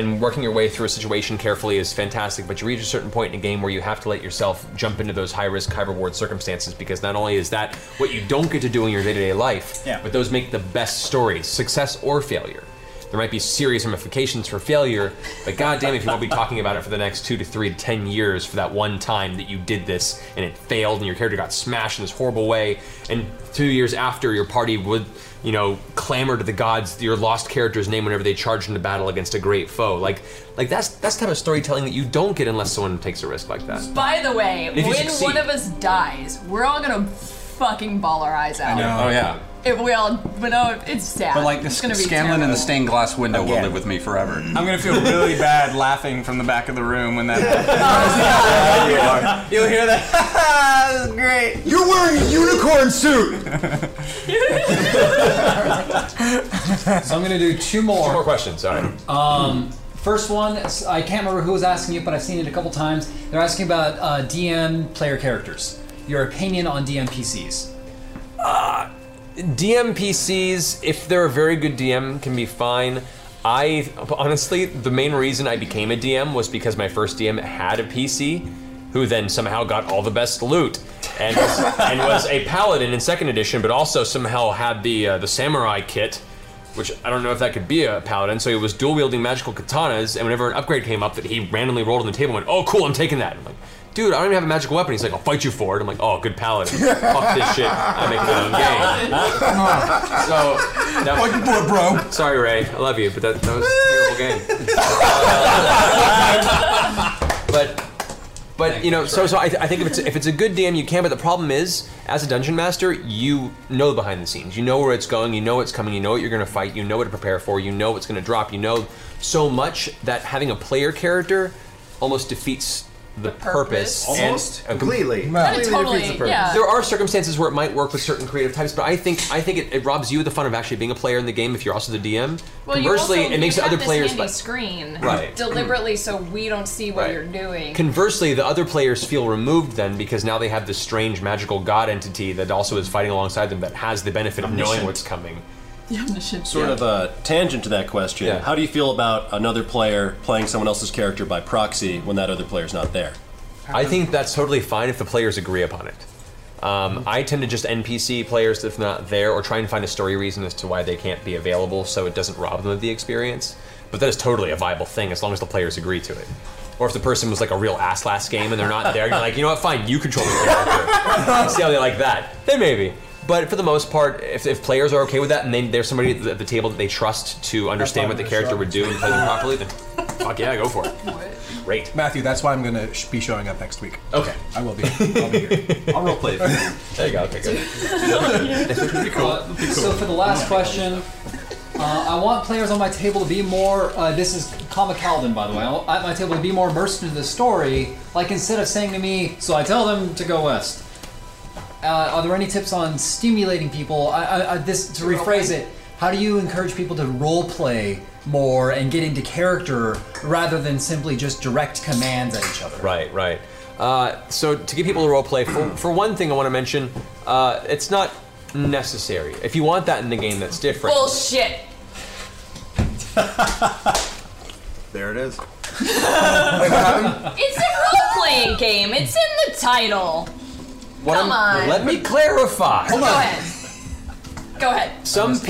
and working your way through a situation carefully is fantastic, but you reach a certain point in a game where you have to let yourself jump into those high-risk, high-reward circumstances, because not only is that what you don't get to do in your day-to-day life, but those make the best stories, success or failure. There might be serious ramifications for failure, but goddamn if you won't be talking about it for the next 2 to 3 to 10 years for that one time that you did this and it failed and your character got smashed in this horrible way, and 2 years after your party would, clamor to the gods your lost character's name whenever they charged into battle against a great foe. Like that's the type of storytelling that you don't get unless someone takes a risk like that. By the way, when one of us dies, we're all gonna fucking bawl our eyes out. I know. Oh yeah. It's sad. But like the Scanlan and the stained glass window will live with me forever. I'm gonna feel really bad laughing from the back of the room when that happens. You'll hear that. That's great. You're wearing a unicorn suit. So I'm gonna do 2 more. 2 more questions. Sorry. First one, I can't remember who was asking it, but I've seen it a couple times. They're asking about DM player characters. Your opinion on DM PCs. DM PCs, if they're a very good DM, can be fine. Honestly, the main reason I became a DM was because my first DM had a PC, who then somehow got all the best loot, and was a paladin in 2nd edition, but also somehow had the samurai kit, which I don't know if that could be a paladin, so he was dual-wielding magical katanas, and whenever an upgrade came up that he randomly rolled on the table and went, oh cool, I'm taking that. I'm like, dude, I don't even have a magical weapon. He's like, I'll fight you for it. I'm like, oh, good paladin. Fuck this shit. I make my own game. Fight you for it, bro. Sorry, Ray. I love you, but that was a terrible game. But I think if it's a good DM, you can. But the problem is, as a dungeon master, you know behind the scenes. You know where it's going. You know what's coming. You know what you're going to fight. You know what to prepare for. You know what's going to drop. You know so much that having a player character almost defeats the purpose. Almost? Completely. Totally, yeah. There are circumstances where it might work with certain creative types, but I think it robs you of the fun of actually being a player in the game if you're also the DM. Well, conversely, it makes other players... You screen deliberately so we don't see what you're doing. Conversely, the other players feel removed then because now they have this strange magical god entity that also is fighting alongside them that has the benefit of knowing what's coming. Sort of a tangent to that question, how do you feel about another player playing someone else's character by proxy when that other player's not there? I think that's totally fine if the players agree upon it. I tend to just NPC players if not there, or try and find a story reason as to why they can't be available so it doesn't rob them of the experience. But that is totally a viable thing as long as the players agree to it. Or if the person was like a real ass last game and they're not there, you're like, you know what, fine, you control the character. See how they like that. Then maybe. But for the most part, if players are okay with that and there's somebody at the table that they trust to understand what the character would do and play them properly, then fuck yeah, go for it. Great. Matthew, that's why I'm going to be showing up next week. Okay. I will be. I'll be here. I'll role play. There you go. Okay, good. So for the last question, I want players on my table to be more, this is Comic Calvin, by the way, I want my table to be more immersed into the story, like instead of saying to me, so I tell them to go west. Are there any tips on stimulating people? To rephrase it, how do you encourage people to role play more and get into character rather than simply just direct commands at each other? Right. So to get people to role play, for one thing, I want to mention it's not necessary. If you want that in the game, that's different. Bullshit. There it is. Wait, what happened? It's a role playing game. It's in the title. Let me clarify. Hold on. Go ahead. Some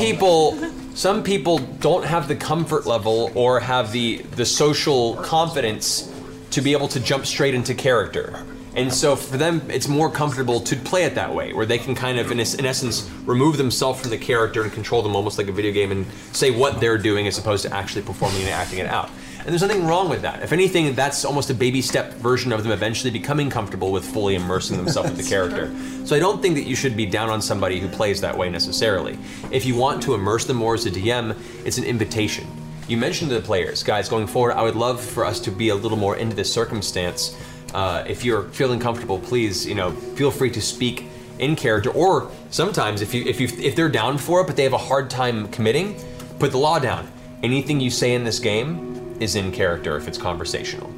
people don't have the comfort level or have the social confidence to be able to jump straight into character. And so for them, it's more comfortable to play it that way, where they can kind of, in essence, remove themselves from the character and control them almost like a video game and say what they're doing as opposed to actually performing and acting it out. And there's nothing wrong with that. If anything, that's almost a baby step version of them eventually becoming comfortable with fully immersing themselves with the character. True. So I don't think that you should be down on somebody who plays that way necessarily. If you want to immerse them more as a DM, it's an invitation. You mentioned to the players, guys, going forward, I would love for us to be a little more into this circumstance. If you're feeling comfortable, please, you know, feel free to speak in character, or sometimes if they're down for it but they have a hard time committing, put the law down. Anything you say in this game is in character if it's conversational.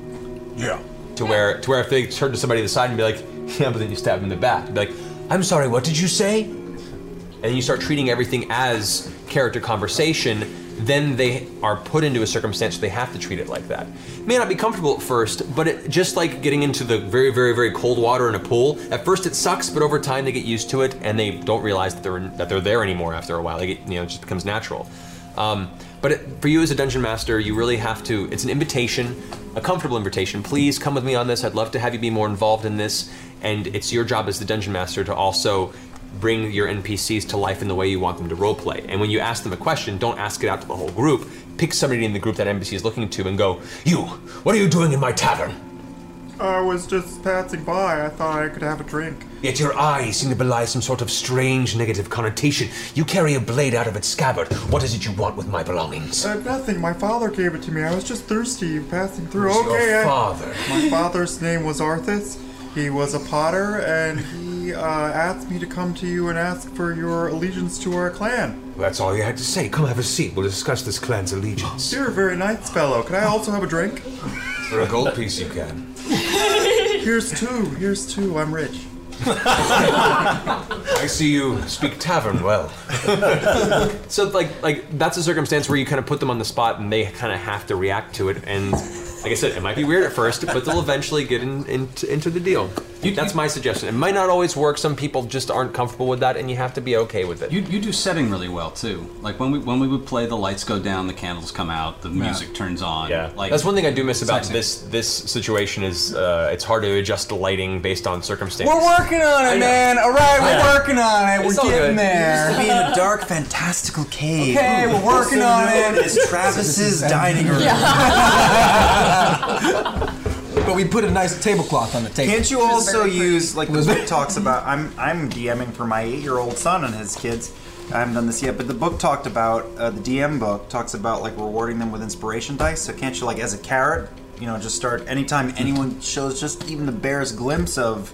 Yeah. To where if they turn to somebody to the side and be like, yeah, but then you stab them in the back, be like, I'm sorry, what did you say? And you start treating everything as character conversation, then they are put into a circumstance where they have to treat it like that. It may not be comfortable at first, but it, just like getting into the very, very, very cold water in a pool, at first it sucks, but over time they get used to it and they don't realize that they're there anymore after a while. They get, you know, it just becomes natural. For you as a dungeon master, you really have to, it's an invitation, a comfortable invitation. Please come with me on this. I'd love to have you be more involved in this. And it's your job as the dungeon master to also bring your NPCs to life in the way you want them to roleplay. And when you ask them a question, don't ask it out to the whole group. Pick somebody in the group that NPC is looking to and go, you, what are you doing in my tavern? I was just passing by. I thought I could have a drink. Yet your eyes seem to belie some sort of strange negative connotation. You carry a blade out of its scabbard. What is it you want with my belongings? Nothing. My father gave it to me. I was just thirsty, passing through. Who's okay, your father? My father's name was Arthas. He was a potter, and he asked me to come to you and ask for your allegiance to our clan. Well, that's all you had to say. Come have a seat. We'll discuss this clan's allegiance. You're a very nice fellow. Can I also have a drink? For a gold piece, you can. Here's two. I'm rich. I see you speak tavern well. So, like that's a circumstance where you kind of put them on the spot, and they kind of have to react to it, and... Like I said, it might be weird at first, but they'll eventually get into the deal. That's my suggestion. It might not always work. Some people just aren't comfortable with that, and you have to be okay with it. You do setting really well too. Like when we would play, the lights go down, the candles come out, the music turns on. Yeah, like, that's one thing I do miss about this situation is it's hard to adjust the lighting based on circumstances. We're working on it, man. All right, we're working on it. It's we're getting good. There. We're just being a dark, fantastical cave. Okay, we're working on it. It's Travis's dining room. Yeah. But we put a nice tablecloth on the table. Can't you also use, like the book talks about, I'm DMing for my 8-year-old son and his kids. I haven't done this yet, but the book talked about, the DM book talks about like rewarding them with inspiration dice. So can't you, like, as a carrot, you know, just start anytime anyone shows just even the barest glimpse of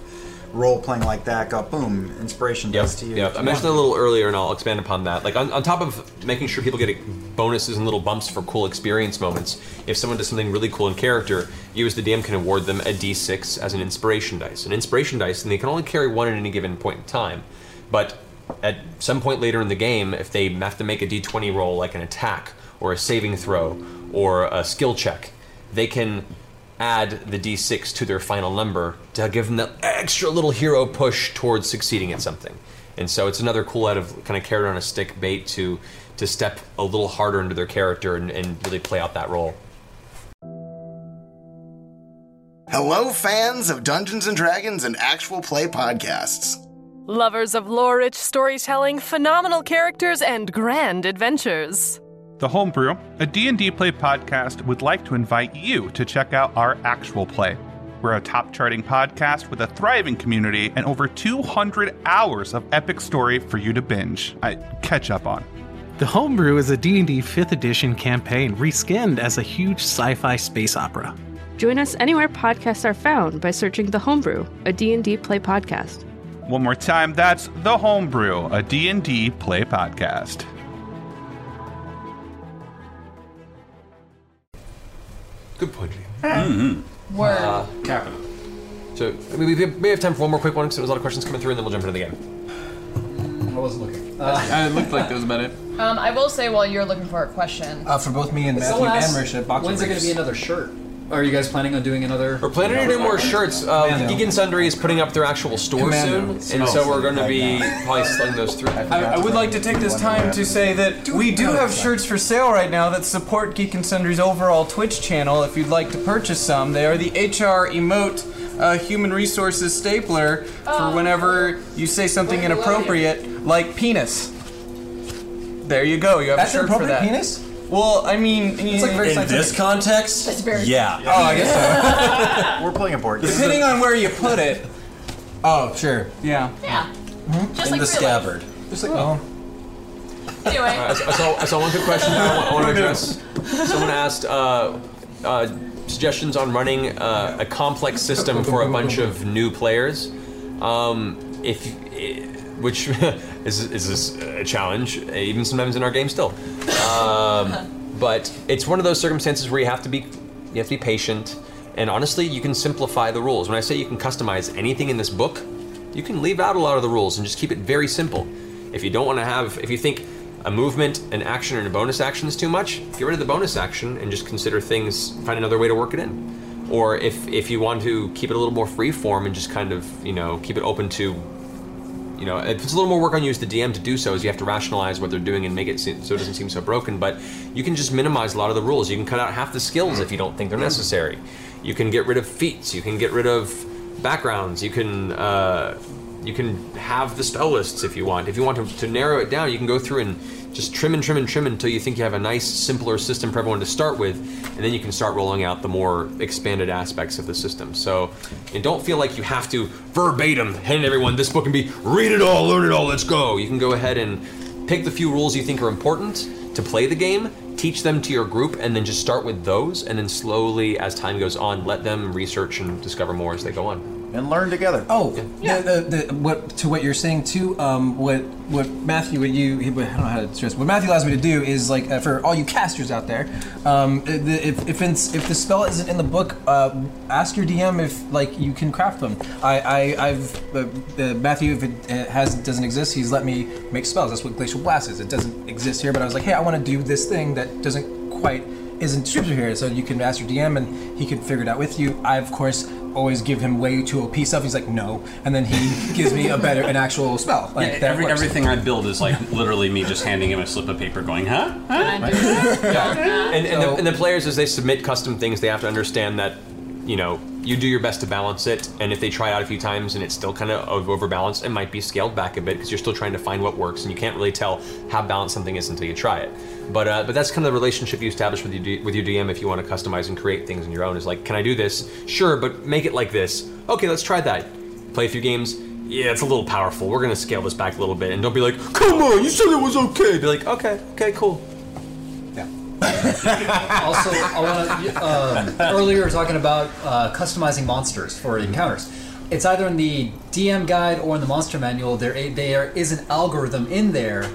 role-playing like that, go boom, inspiration dice to you. Yeah, I mentioned that a little earlier and I'll expand upon that. Like on top of making sure people get bonuses and little bumps for cool experience moments, if someone does something really cool in character, you as the DM can award them a d6 as an inspiration dice. An inspiration dice, and they can only carry one at any given point in time, but at some point later in the game, if they have to make a d20 roll like an attack or a saving throw or a skill check, they can add the d6 to their final number to give them that extra little hero push towards succeeding at something. And so it's another cool out of kind of carrot on a stick bait to step a little harder into their character and really play out that role. Hello, fans of Dungeons and Dragons and actual play podcasts. Lovers of lore-rich storytelling, phenomenal characters, and grand adventures. The Homebrew, a D&D play podcast, would like to invite you to check out our actual play. We're a top-charting podcast with a thriving community and over 200 hours of epic story for you to binge. Catch up on. The Homebrew is a D&D 5th edition campaign reskinned as a huge sci-fi space opera. Join us anywhere podcasts are found by searching The Homebrew, a D&D play podcast. One more time, that's The Homebrew, a D&D play podcast. Good point, Jim. Mm-hmm. Word. Capital. So, I mean, we may have time for one more quick one because there was a lot of questions coming through, and then we'll jump into the game. I wasn't looking. It looked like that was about it. I will say, while you're looking for a question... for both me and Matthew and Marisha, when's there going to be another shirt? Are you guys planning on doing another... We're planning on doing more shirts. Geek & Sundry is putting up their actual store soon, and so we're going to be probably selling those through. I would like to take this time to say that we do have shirts for sale right now that support Geek & Sundry's overall Twitch channel if you'd like to purchase some. They are the HR emote human resources stapler for whenever you say something inappropriate, like penis. There you go. You have a shirt for that. That's inappropriate penis? Well, I mean, it's like very in this context, it's very yeah. Oh, I guess so. We're playing a board game. Depending on where you put it. Oh, sure. Yeah. Yeah. Mm-hmm. Just in like the scabbard. Life. Just like oh. Anyway. I saw one good question I want to address. Someone asked suggestions on running a complex system for a bunch of new players. Which is a challenge, even sometimes in our game still. But it's one of those circumstances where you have to be patient, and honestly, you can simplify the rules. When I say you can customize anything in this book, you can leave out a lot of the rules and just keep it very simple. If you don't want to have, if you think a movement, an action, and a bonus action is too much, get rid of the bonus action and just consider things, find another way to work it in. Or if you want to keep it a little more free form and just kind of, you know, keep it open to, you know, it puts a little more work on you as the DM to do so, as you have to rationalize what they're doing and make it so it doesn't seem so broken, but you can just minimize a lot of the rules. You can cut out half the skills if you don't think they're necessary. You can get rid of feats, you can get rid of backgrounds, you can have the spell lists if you want. If you want to narrow it down, you can go through and just trim until you think you have a nice, simpler system for everyone to start with, and then you can start rolling out the more expanded aspects of the system. So, and don't feel like you have to verbatim hand everyone this book and be, read it all, learn it all, let's go. You can go ahead and pick the few rules you think are important to play the game, teach them to your group, and then just start with those, and then slowly, as time goes on, let them research and discover more as they go on. And learn together. Oh, yeah. What you're saying too. What Matthew allows me to do is like for all you casters out there, if the spell isn't in the book, ask your DM if like you can craft them. Matthew, if it doesn't exist, he's let me make spells. That's what Glacial Blast is. It doesn't exist here, but I was like, hey, I want to do this thing that doesn't quite isn't distributed here, so you can ask your DM and he can figure it out with you. I of course always give him way too OP stuff. He's like, no, and then he gives me an actual spell. Like, yeah, everything I build is like literally me just handing him a slip of paper, going, huh? Right. Yeah. And the players, as they submit custom things, they have to understand that, you know, you do your best to balance it, and if they try it out a few times and it's still kind of overbalanced, it might be scaled back a bit because you're still trying to find what works, and you can't really tell how balanced something is until you try it. But that's kind of the relationship you establish with your DM if you want to customize and create things on your own. Is like, can I do this? Sure, but make it like this. Okay, let's try that. Play a few games. Yeah, it's a little powerful. We're going to scale this back a little bit. And don't be like, come on, you said it was okay. Be like, okay, cool. Also, I want to, earlier we were talking about customizing monsters for encounters. It's either in the DM guide or in the monster manual, there is an algorithm in there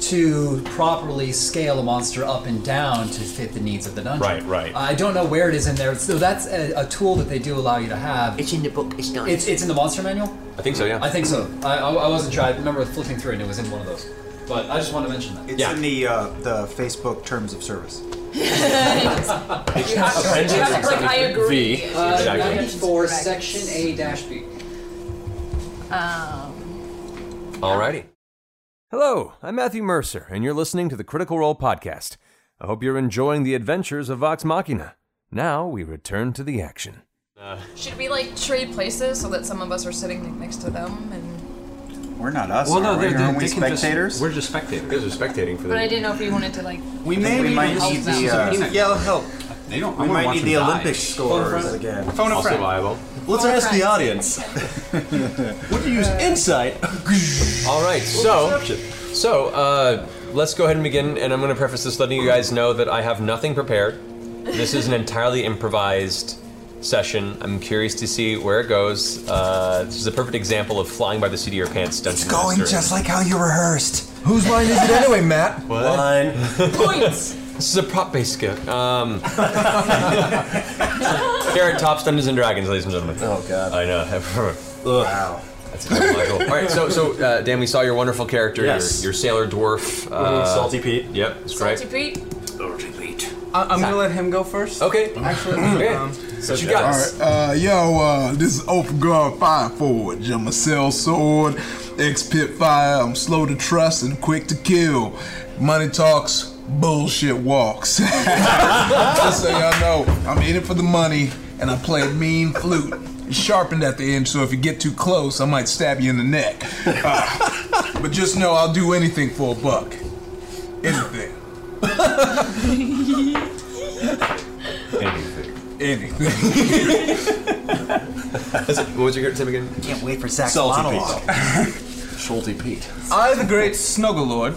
to properly scale a monster up and down to fit the needs of the dungeon. Right. I don't know where it is in there, so that's a tool that they do allow you to have. It's in the book, it's not. It's in the monster manual? I think so, yeah. I think so. I wasn't sure, I remember flipping through it and it was in one of those. But I just want to mention that. It's in the Facebook Terms of Service. you have to click, I agree. V. Exactly. For section A-B. Alrighty. Hello, I'm Matthew Mercer, and you're listening to the Critical Role Podcast. I hope you're enjoying the adventures of Vox Machina. Now we return to the action. Should we, trade places so that some of us are sitting next to them and... We're not us. Well, no, aren't we spectators? We're just spectators. We're just spectating for them. But I didn't know if we wanted to We'll help. We might need the Olympic scores again. Phone a friend. Also viable. Let's ask the audience. Would you use insight? All right. So let's go ahead and begin. And I'm going to preface this, letting you guys know that I have nothing prepared. This is an entirely improvised session. I'm curious to see where it goes. This is a perfect example of flying by the seat of your pants. It's going just like how you rehearsed. Whose line is it anyway, Matt? What? Line. Points! This is a prop-based skip. Garrett tops Dungeons and Dragons, ladies and gentlemen. Oh, God. I know. Wow. That's incredible. All right, so Dan, we saw your wonderful character, yes. your sailor dwarf. Salty Pete. Yep, that's right. Salty Pete. I'm going to let him go first. Okay. Actually, what you got? Right. This is Ofgar Fireforge. I'm a sellsword, ex-pitfire. I'm slow to trust and quick to kill. Money talks, bullshit walks. Just so y'all know, I'm in it for the money, and I play a mean flute. It's sharpened at the end, so if you get too close, I might stab you in the neck. But just know I'll do anything for a buck. Anything. Anything. What was your name again? I can't wait for Zach's Salty monologue. Salty Pete. I, the great Snuggle Lord,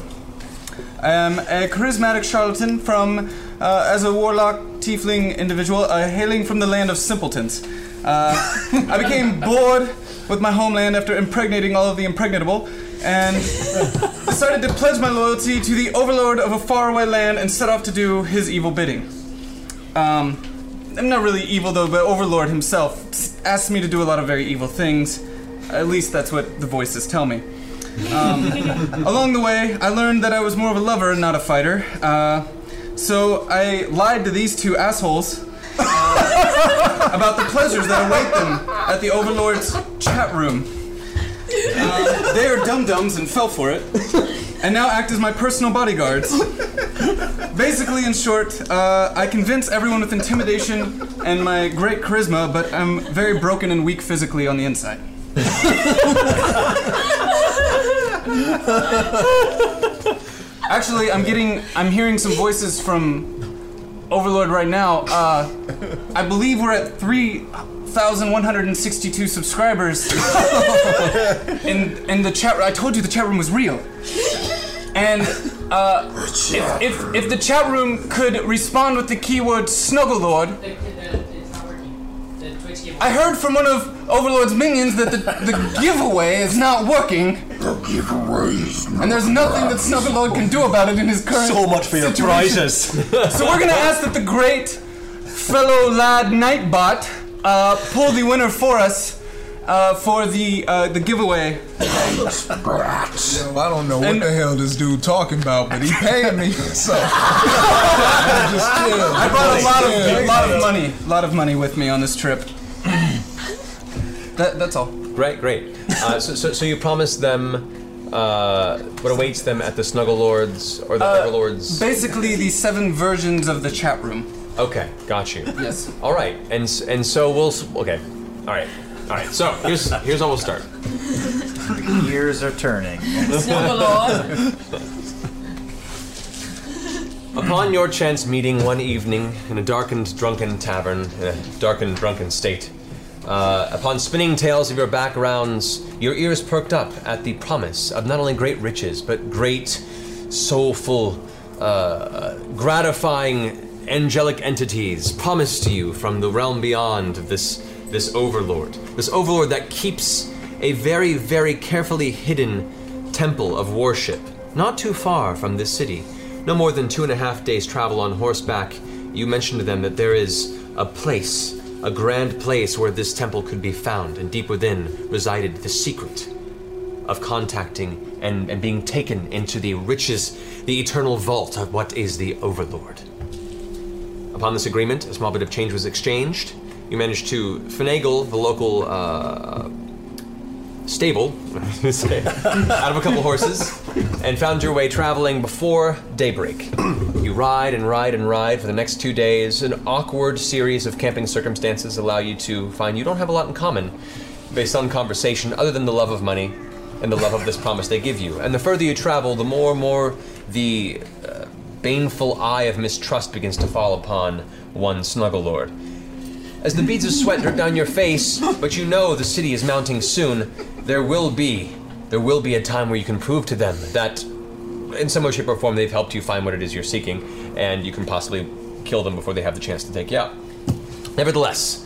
am a charismatic charlatan from, as a warlock tiefling individual, hailing from the land of simpletons. I became bored with my homeland after impregnating all of the impregnable, and decided to pledge my loyalty to the overlord of a faraway land and set off to do his evil bidding. I'm not really evil though, but Overlord himself asked me to do a lot of very evil things. At least that's what the voices tell me. Along the way, I learned that I was more of a lover and not a fighter. So I lied to these two assholes about the pleasures that await them at the Overlord's chat room. They are dum-dums and fell for it, and now act as my personal bodyguards. Basically, in short, I convince everyone with intimidation and my great charisma, but I'm very broken and weak physically on the inside. Actually, I'm hearing some voices from Overlord right now. I believe we're at 3,162 subscribers in the chat room. I told you the chat room was real. And if the chat room could respond with the keyword Snuggle Lord, it's not working. The Twitch giveaway. I heard from one of Overlord's minions that the giveaway is not working. The giveaway is not. And there's nothing that Snuggle Lord can do about it in his current situation. So much for your prizes. So we're gonna ask that the great fellow lad Nightbot pull the winner for us. For the giveaway. Yo, I don't know what the hell this dude talking about, but he paid me, so. I brought a lot of money with me on this trip. That's all. Great. So you promised them what awaits them at the Snuggle Lords or the Overlords? Basically, the 7 versions of the chat room. Okay, got you. Yes. All right, and so we'll. Okay, all right. So here's how we'll start. The gears are turning. Upon your chance meeting one evening in a darkened, drunken tavern, in a darkened, drunken state, upon spinning tales of your backgrounds, your ears perked up at the promise of not only great riches, but great, soulful, gratifying, angelic entities promised to you from the realm beyond this overlord. This overlord that keeps a very, very carefully hidden temple of worship, not too far from this city. No more than 2.5 days travel on horseback, you mentioned to them that there is a place, a grand place where this temple could be found, and deep within resided the secret of contacting and being taken into the riches, the eternal vault of what is the overlord. Upon this agreement, a small bit of change was exchanged. You managed to finagle the local stable out of a couple horses and found your way traveling before daybreak. You ride for the next 2 days. An awkward series of camping circumstances allow you to find you don't have a lot in common based on conversation other than the love of money and the love of this promise they give you. And the further you travel, the more the baneful eye of mistrust begins to fall upon one Snuggle Lord. As the beads of sweat drip down your face, but you know the city is mounting soon, there will be a time where you can prove to them that in some way, shape, or form they've helped you find what it is you're seeking, and you can possibly kill them before they have the chance to take you out. Nevertheless,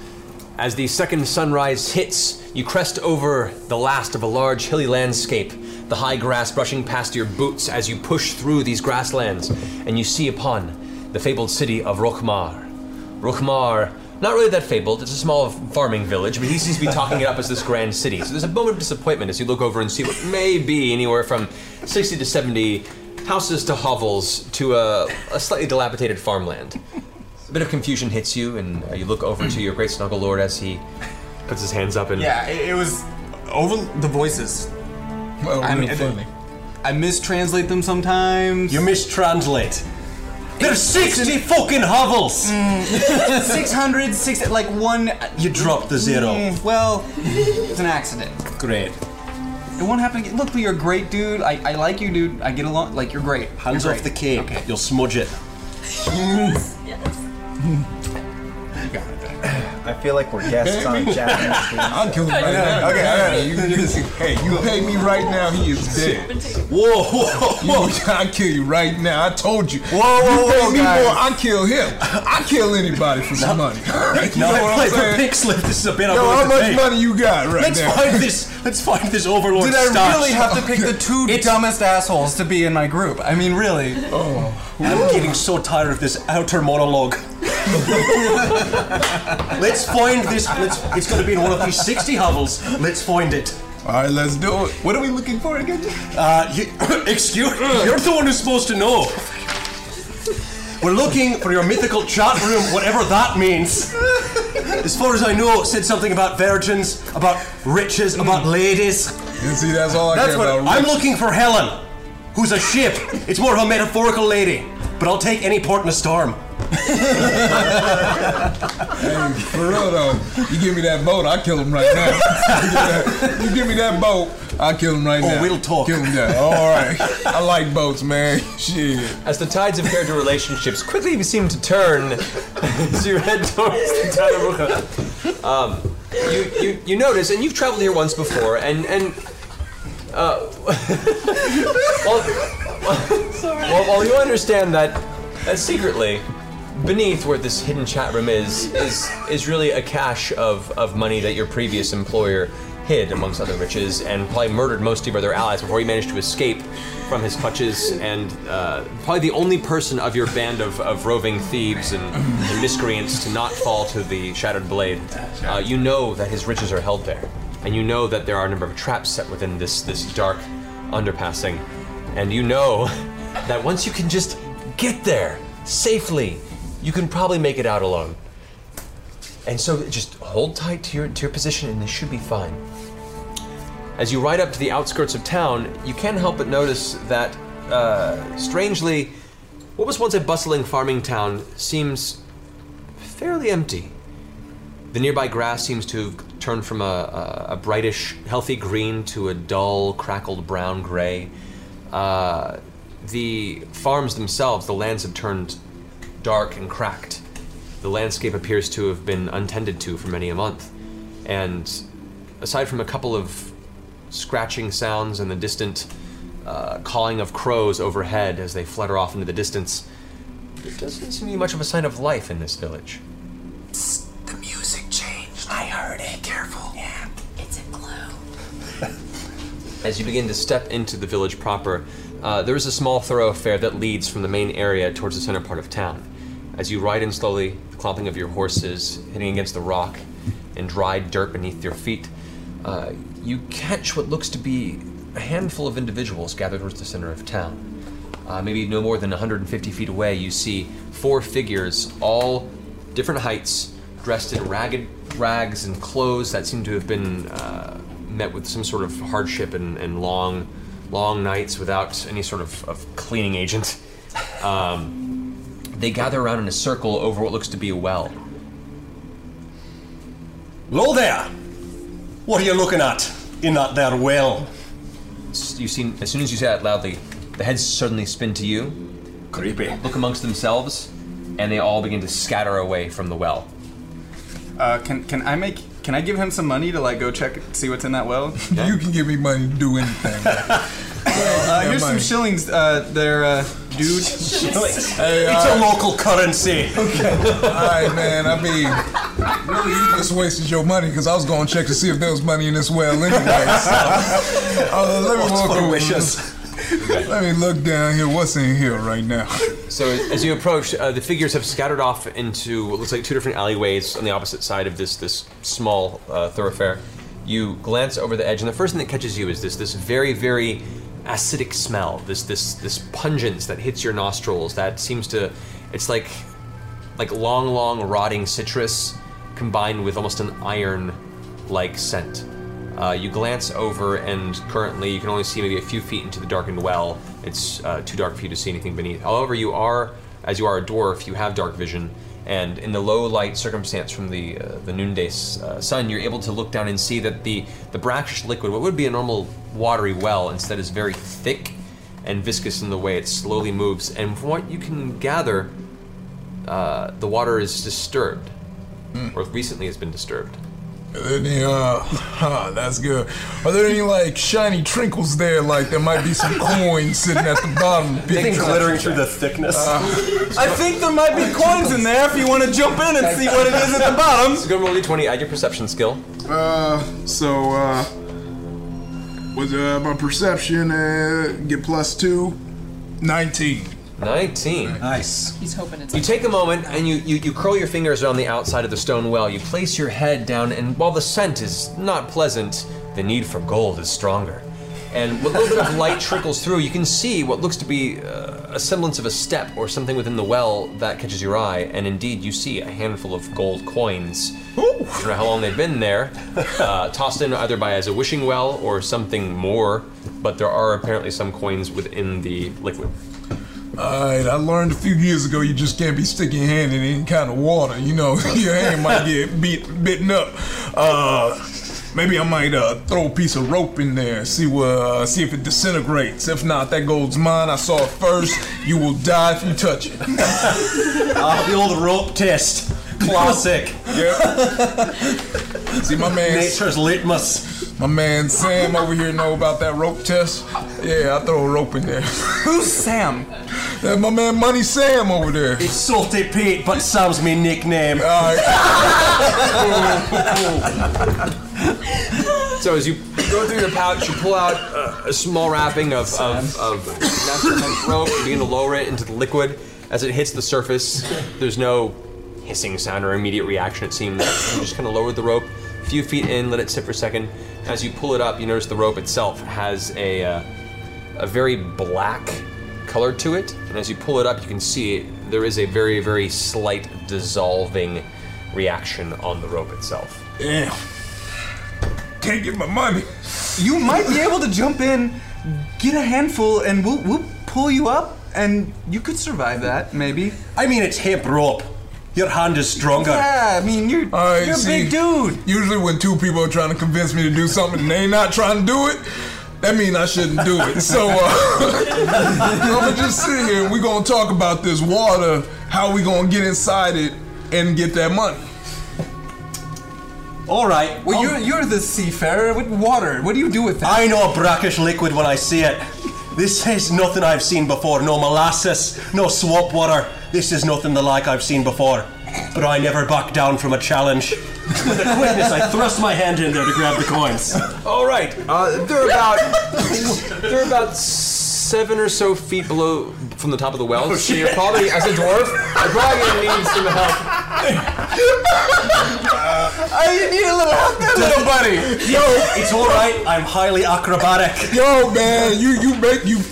as the second sunrise hits, you crest over the last of a large hilly landscape, the high grass brushing past your boots as you push through these grasslands, and you see upon the fabled city of Rokmar. Rokmar, not really that fabled, it's a small farming village, but he seems to be talking it up as this grand city. So there's a moment of disappointment as you look over and see what may be anywhere from 60 to 70 houses to hovels to a slightly dilapidated farmland. A bit of confusion hits you, and you look over to your great Snuggle Lord as he puts his hands up and... Yeah, it was over the voices. Well, I mean, I mistranslate them sometimes. You mistranslate. There's 60 fucking hovels! 660, like one... You dropped the zero. Well, it's an accident. Great. It won't happen again. Look, you're a great dude. I like you, dude. I get along. Like, you're great. Hands off the cake. Okay. You'll smudge it. Yes. I feel like we're guests on Japanese street. I'll kill him right now. Okay, hey, you pay me right now, he is dead. Whoa, whoa, whoa. I'll kill you right now. I told you. Whoa, whoa, whoa, you pay me more, I'll kill him. I'll kill anybody for some money. You know what I'm saying? Pick slip. This is a bit I'm going to pay. How much money you got right now? Let's find this overlord stuff. Did I really have to pick the two dumbest assholes to be in my group? I mean, really. Oh. I'm getting so tired of this outer monologue. Let's find this. It's going to be in one of these 60 hovels. Let's find it. All right, let's do it. What are we looking for again? Excuse me. You're the one who's supposed to know. We're looking for your mythical chat room, whatever that means. As far as I know, said something about virgins, about riches, about ladies. You see, that's all I care about. I'm looking for Helen, who's a ship. It's more of a metaphorical lady, but I'll take any port in a storm. Hey, for real though, you give me that boat, I'll kill him right now. You give me that boat, I'll kill him right now. Oh, we'll talk. Kill him now. All right. I like boats, man. Shit. As the tides of character relationships quickly seem to turn as you head towards the town of you notice, and you've traveled here once before, and while you understand that secretly, beneath where this hidden chat room is really a cache of money that your previous employer hid amongst other riches, and probably murdered most of your other allies before he managed to escape from his clutches, and probably the only person of your band of roving thieves and miscreants to not fall to the shattered blade. You know that his riches are held there, and you know that there are a number of traps set within this dark underpassing, and you know that once you can just get there safely, you can probably make it out alone. And so just hold tight to your position and this should be fine. As you ride up to the outskirts of town, you can't help but notice that, strangely, what was once a bustling farming town seems fairly empty. The nearby grass seems to have turned from a brightish, healthy green to a dull, crackled brown gray. The farms themselves, the lands have turned dark and cracked. The landscape appears to have been untended to for many a month. And aside from a couple of scratching sounds and the distant calling of crows overhead as they flutter off into the distance, there doesn't seem to be much of a sign of life in this village. Psst, the music changed. I heard it. Be careful. Yeah, it's a clue. As you begin to step into the village proper, there is a small thoroughfare that leads from the main area towards the center part of town. As you ride in slowly, the clomping of your horses, hitting against the rock and dried dirt beneath your feet, you catch what looks to be a handful of individuals gathered towards the center of town. Maybe no more than 150 feet away, you see four figures, all different heights, dressed in ragged rags and clothes that seem to have been met with some sort of hardship and long nights without any sort of cleaning agent. They gather around in a circle over what looks to be a well. Hello there! What are you looking at in that there well? You see, as soon as you say that loudly, the heads suddenly spin to you. Creepy. Look amongst themselves, and they all begin to scatter away from the well. Can I give him some money to go check, see what's in that well? Yeah. You can give me money to do anything. Here's some shillings there, dude. Shillings. Hey, it's a local currency. Okay. All right, man, I mean, really, you just wasted your money because I was going to check to see if there was money in this well anyway. So, let me look down here. What's in here right now? So as you approach, the figures have scattered off into what looks like two different alleyways on the opposite side of this small thoroughfare. You glance over the edge, and the first thing that catches you is this very, very acidic smell, this pungence that hits your nostrils that seems to, it's like long rotting citrus combined with almost an iron-like scent. You glance over, and currently you can only see maybe a few feet into the darkened well. It's too dark for you to see anything beneath. However, as you are a dwarf, you have dark vision, and in the low light circumstance from the noonday sun, you're able to look down and see that the brackish liquid, what would be a normal watery well, instead is very thick and viscous in the way it slowly moves. And from what you can gather, the water is disturbed, or recently has been disturbed. Any, that's good. Are there any, like, shiny trinkles there? Like, there might be some coins sitting at the bottom. Things glittering through the thickness. I think there might be coins in there if you want to jump in and see what it is at the bottom. So go roll D20, add your perception skill. With my perception, get +2. 19. 19. Nice. He's hoping it's... You take a moment and you curl your fingers around the outside of the stone well. You place your head down, and while the scent is not pleasant, the need for gold is stronger. And what little bit of light trickles through, you can see what looks to be a semblance of a step or something within the well that catches your eye, and indeed you see a handful of gold coins. Ooh. I don't know how long they've been there, tossed in either by as a wishing well or something more, but there are apparently some coins within the liquid. Alright, I learned a few years ago you just can't be sticking your hand in any kind of water, you know, your hand might get bitten up. Maybe I might throw a piece of rope in there, see if it disintegrates. If not, that gold's mine, I saw it first, you will die if you touch it. The old rope test. Classic. Yep. See, my man. Nature's litmus. My man Sam over here know about that rope test. Yeah, I throw a rope in there. Who's Sam? That's my man Money Sam over there. It's Salty Pete, but Sam's me nickname. All right. So as you go through your pouch, you pull out a small wrapping of natural hemp rope and begin to lower it into the liquid. As it hits the surface, there's no hissing sound or immediate reaction, it seems. You just kind of lower the rope a few feet in, let it sit for a second. As you pull it up, you notice the rope itself has a very black color to it. And as you pull it up, you can see there is a very, very slight dissolving reaction on the rope itself. Damn. Can't get my money. You might be able to jump in, get a handful, and we'll pull you up, and you could survive that, maybe. I mean, it's hip rope. Your hand is stronger. Yeah, I mean, you're a big dude. Usually when two people are trying to convince me to do something and they not trying to do it, that means I shouldn't do it. So I'm going to just sit here and we're going to talk about this water, how we going to get inside it and get that money. All right. Well, you're the seafarer with water. What do you do with that? I know a brackish liquid when I see it. This is nothing I've seen before. No molasses, no swamp water. This is nothing the like I've seen before. But I never back down from a challenge. With a quickness, I thrust my hand in there to grab the coins. All right. They're about 7 or so feet below from the top of the well. Oh, so you're probably, as a dwarf, you're probably going to need some help. I need a little help there, little buddy. Yo, it's all right. I'm highly acrobatic. Yo, man, you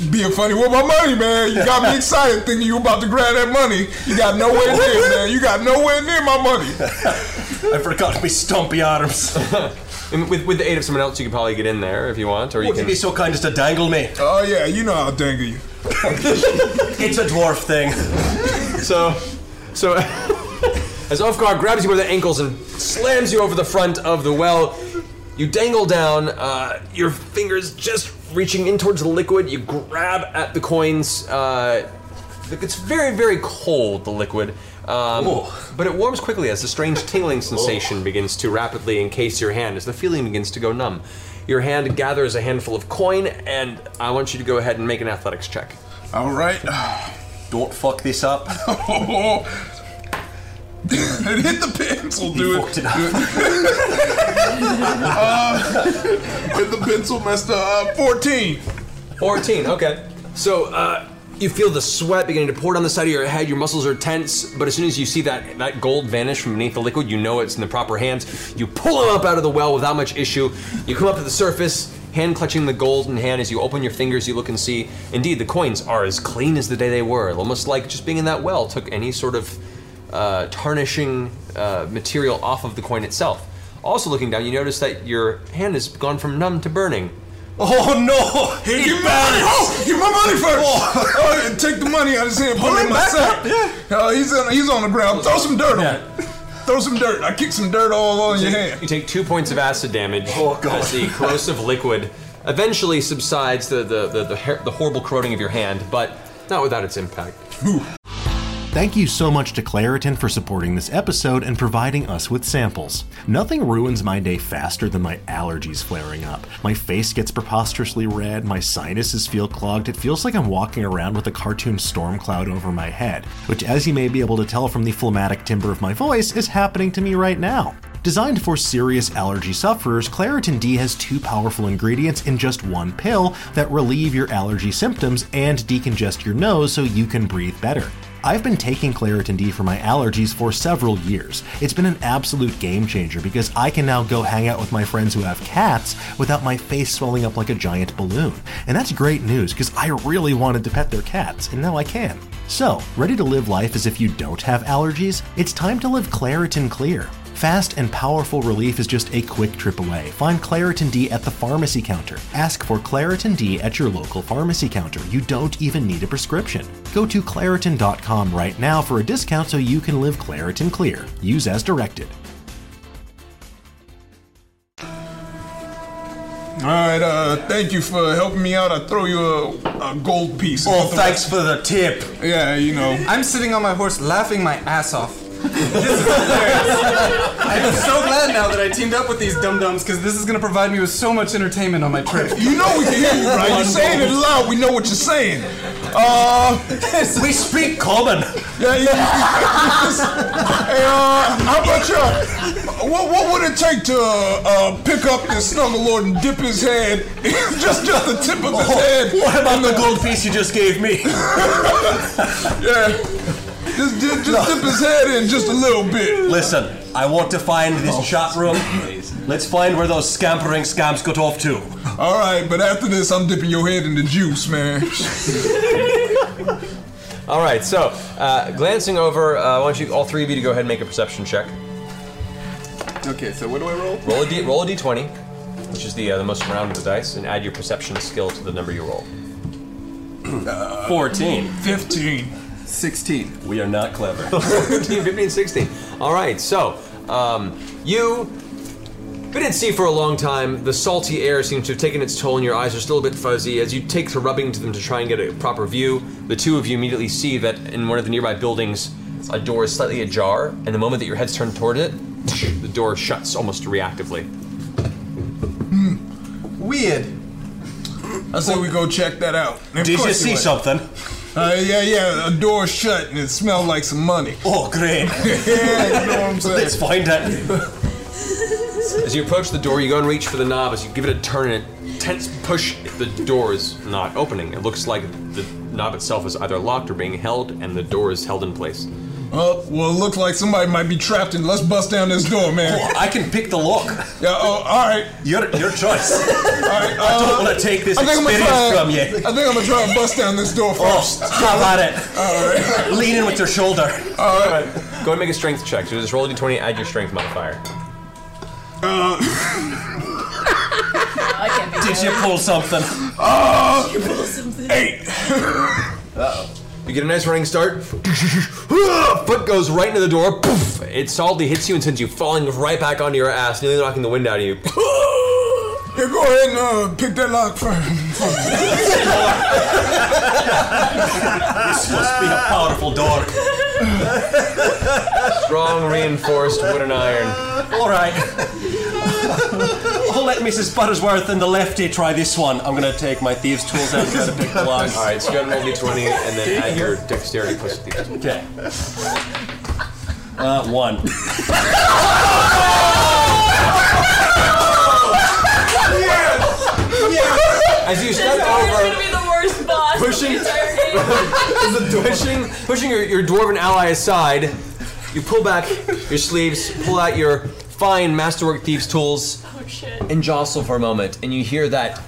being funny with my money, man. You got me excited thinking you about to grab that money. You got nowhere near, man. You got nowhere near my money. I forgot my stumpy arms. With the aid of someone else, you can probably get in there if you want, or you can be so kind as to dangle me. Oh yeah, you know I'll dangle you. It's a dwarf thing. So. As Ofgar grabs you by the ankles and slams you over the front of the well, you dangle down, your fingers just reaching in towards the liquid, you grab at the coins. It's very, very cold, the liquid, but it warms quickly as the strange tingling sensation begins to rapidly encase your hand as the feeling begins to go numb. Your hand gathers a handful of coin, and I want you to go ahead and make an athletics check. All right. Don't fuck this up. It hit the pencil, dude. He fucked it up. Hit the pencil, messed up. 14. 14, okay. So you feel the sweat beginning to pour down the side of your head. Your muscles are tense, but as soon as you see that gold vanish from beneath the liquid, you know it's in the proper hands. You pull him up out of the well without much issue. You come up to the surface, hand clutching the gold in hand. As you open your fingers, you look and see, indeed, the coins are as clean as the day they were. Almost like just being in that well took any sort of tarnishing material off of the coin itself. Also looking down, you notice that your hand has gone from numb to burning. Oh no! He give me money! Oh, give my money first! Oh, take the money out of his hand, put it in my sack. Yeah. He's on the ground. Throw some dirt on him. Throw some dirt. I kick some dirt all on your hand. You take 2 points of acid damage as the corrosive liquid Eventually subsides the horrible corroding of your hand, but not without its impact. Thank you so much to Claritin for supporting this episode and providing us with samples. Nothing ruins my day faster than my allergies flaring up. My face gets preposterously red, my sinuses feel clogged, it feels like I'm walking around with a cartoon storm cloud over my head, which, as you may be able to tell from the phlegmatic timbre of my voice, is happening to me right now. Designed for serious allergy sufferers, Claritin-D has two powerful ingredients in just one pill that relieve your allergy symptoms and decongest your nose so you can breathe better. I've been taking Claritin-D for my allergies for several years. It's been an absolute game changer because I can now go hang out with my friends who have cats without my face swelling up like a giant balloon. And that's great news because I really wanted to pet their cats, and now I can. So, ready to live life as if you don't have allergies? It's time to live Claritin Clear. Fast and powerful relief is just a quick trip away. Find Claritin-D at the pharmacy counter. Ask for Claritin-D at your local pharmacy counter. You don't even need a prescription. Go to Claritin.com right now for a discount so you can live Claritin Clear. Use as directed. All right, thank you for helping me out. I'll throw you a gold piece. Oh, thanks for the tip. Yeah, you know. I'm sitting on my horse laughing my ass off. This is hilarious. I'm so glad now that I teamed up with these dum-dums, because this is going to provide me with so much entertainment on my trip. You know we can hear you, right? You're saying it loud. We know what you're saying. We speak common. Yeah, hey, how about you? What would it take to pick up this Snuggle Lord and dip his head, just the tip of his head? What about the gold piece you just gave me? Yeah. Just dip his head in just a little bit. Listen, I want to find this chat room. Let's find where those scampering scamps got off to. All right, but after this, I'm dipping your head in the juice, man. All right, so glancing over, I want you all three of you to go ahead and make a perception check. Okay, so what do I roll? Roll a d20, which is the most round of the dice, and add your perception skill to the number you roll. 14. 15. 16. We are not clever. 14, 15, 16. All right, so you didn't see for a long time. The salty air seems to have taken its toll, and your eyes are still a bit fuzzy. As you take to rubbing to them to try and get a proper view, the two of you immediately see that in one of the nearby buildings, a door is slightly ajar, and the moment that your heads turn toward it, the door shuts almost reactively. Weird. I say we go check that out. Did you see something? A door shut and it smelled like some money. Oh, great. Yeah, you know what I'm saying? Let's find that. As you approach the door, you go and reach for the knob. As you give it a turn and a tense push, the door is not opening. It looks like the knob itself is either locked or being held, and the door is held in place. Well, it looks like somebody might be trapped in. Let's bust down this door, man. Oh, I can pick the lock. Yeah. Oh, all right. Your choice. All right. I don't want to take this experience from you. I think I'm gonna try and bust down this door first. How about it? All right. Lean in with your shoulder. All right. Go ahead and make a strength check. So just roll a d20. Add your strength modifier. I can't be. Did you pull something? Eight. Uh-oh. You get a nice running start. Foot goes right into the door. Poof! It solidly hits you and sends you falling right back onto your ass, nearly knocking the wind out of you. Here, go ahead and pick that lock for me. This must be a powerful door. Strong, reinforced wood and iron. All right. I'll let Mrs. Buttersworth and the lefty try this one. I'm going to take my thieves' tools out and try to pick the lock. All right, so you're going to roll d20 and then add your dexterity plus thieves' tools. Okay. 1. Yes! As you step over... Pushing your dwarven ally aside, you pull back your sleeves, pull out your fine masterwork thieves' tools, and jostle for a moment, and you hear that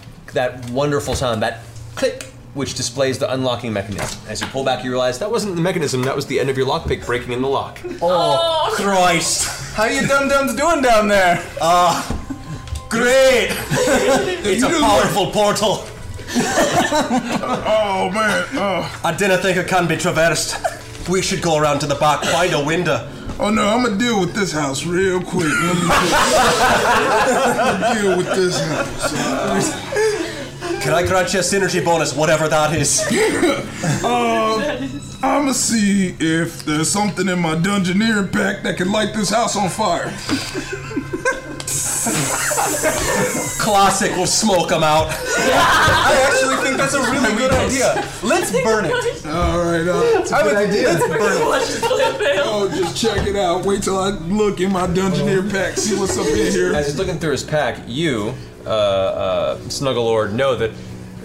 wonderful sound, that click, which displays the unlocking mechanism. As you pull back, you realize that wasn't the mechanism, that was the end of your lockpick breaking in the lock. Oh, Christ! How you dum-dums doing down there? Great! It's a powerful portal. Oh, man. I didn't think it can be traversed. We should go around to the back, find a window. Oh, no, I'm going to deal with this house real quick. Let me deal with this house. Can I grant you a synergy bonus, whatever that is? I'ma see if there's something in my dungeoneering pack that can light this house on fire. Classic, we'll smoke them out. I actually think that's a really good idea. Let's burn it. Alright, it's a good idea. Let's burn it. Oh, just check it out. Wait till I look in my dungeoneer pack, see what's up in here. As he's looking through his pack, you, Snuggle Lord, know that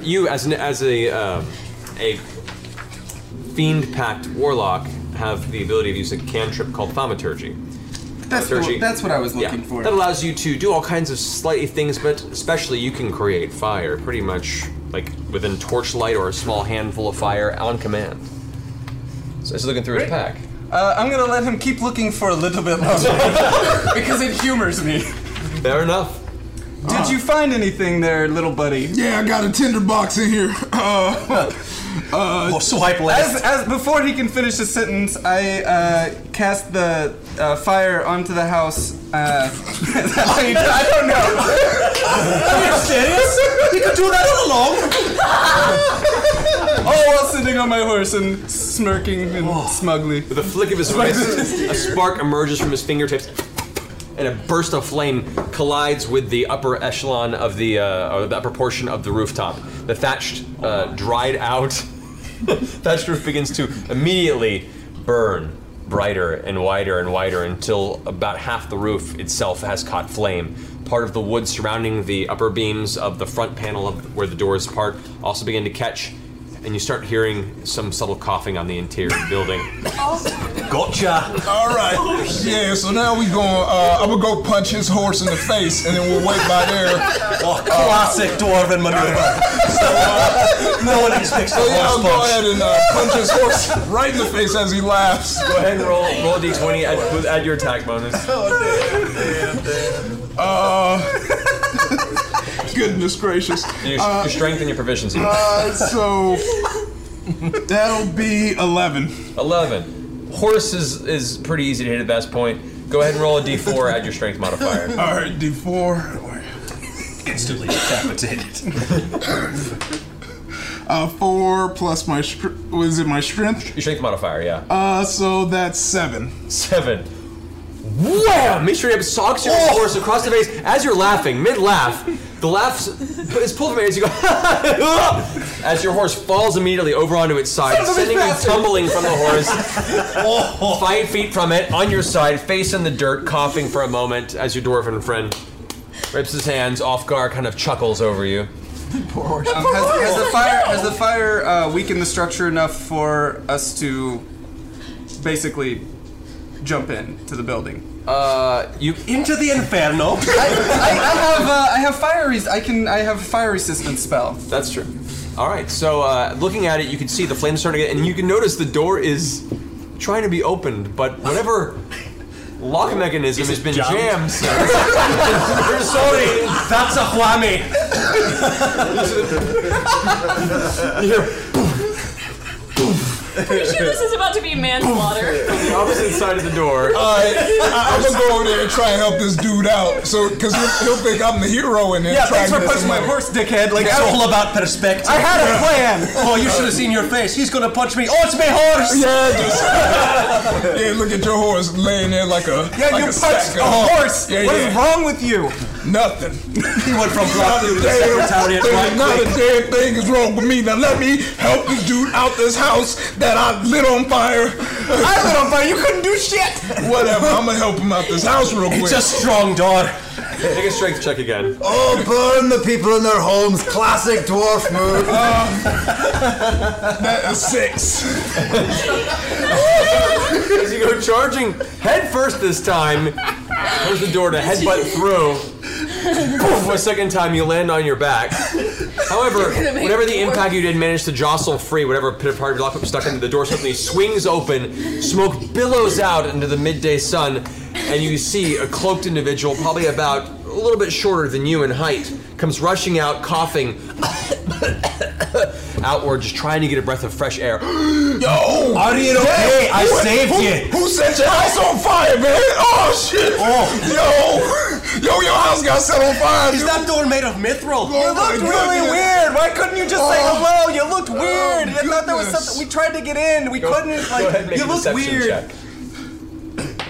you, as a fiend-packed warlock, have the ability to use a cantrip called Thaumaturgy. That's what I was looking for. That allows you to do all kinds of slightly things, but especially you can create fire pretty much like within torchlight or a small handful of fire on command. So he's looking through his pack. I'm going to let him keep looking for a little bit longer because it humors me. Fair enough. Did you find anything there, little buddy? Yeah, I got a tinderbox in here. Swipe left. As before he can finish his sentence, I cast the fire onto the house. I don't know. Are you serious? You could do that all along. All while sitting on my horse and smirking and smugly. With a flick of his wrist, a spark emerges from his fingertips. And a burst of flame collides with the upper echelon of the upper portion of the rooftop. The thatched, dried out thatched roof begins to immediately burn brighter and wider until about half the roof itself has caught flame. Part of the wood surrounding the upper beams of the front panel of where the doors part also begin to catch, and you start hearing some subtle coughing on the interior of the building. Gotcha! Alright, yeah, so now we going, I'm gonna go punch his horse in the face, and then we'll wait by there. Classic dwarven maneuver. No one expects the horse punch. Go ahead and punch his horse right in the face as he laughs. Go ahead and roll a d20, add your attack bonus. Damn. Goodness gracious. Your strength and your proficiency. So that'll be 11. 11. Horse is pretty easy to hit at that point. Go ahead and roll a d4, add your strength modifier. All right, d4. Instantly decapitated. 4 plus my, my strength? Your strength modifier, yeah. So that's 7. 7. Wow! Make sure you have socks your horse across the face as you're laughing, mid-laugh. The laugh is pulled from it as you go, as your horse falls immediately over onto its side, sending you tumbling from the horse, 5 feet from it, on your side, face in the dirt, coughing for a moment as your dwarven friend rips his hands. Ofgar kind of chuckles over you. Poor horse. Has the fire weakened the structure enough for us to basically jump in to the building? You into the inferno. I have a fire resistance spell. That's true. All right. So looking at it, you can see the flames starting to get, and you can notice the door is trying to be opened, but whatever lock mechanism has been jammed. We're sorry. That's a whammy. I'm pretty sure this is about to be manslaughter. The opposite side of the door. I'm gonna go over there and try and help this dude out. So, because he'll think I'm the hero in there. Yeah, thanks for punching my horse, dickhead. Like, it's all about perspective. I had a plan. Oh, you should have seen your face. He's gonna punch me. Oh, it's my horse. Yeah, look at your horse laying there like a. Yeah, like you punched a horse. Yeah, what is wrong with you? Nothing. He went from block to secretariat. Not a damn thing is wrong with me. Now let me help this dude out this house that I lit on fire. I lit on fire? You couldn't do shit. Whatever. I'm gonna help him out this house real quick. It's a strong dog. Take a strength check again. Oh, burn the people in their homes. Classic dwarf move. That is 6. As you go charging head first this time, close the door to headbutt through. For a second time, you land on your back. However, whatever the impact you did, managed to jostle free whatever part of your lockup stuck into the door. Suddenly swings open, smoke billows out into the midday sun, and you see a cloaked individual, probably about a little bit shorter than you in height, comes rushing out, coughing outward, just trying to get a breath of fresh air. Yo! Are you okay? I saved you! Who set your house on fire, man? Oh, shit! Oh. Yo! Yo, your house got set on fire. Is that door made of mithril? Oh, you looked really weird. Why couldn't you just say hello? You looked weird. I thought there was something. We tried to get in. We couldn't. Like, you looked weird. Check.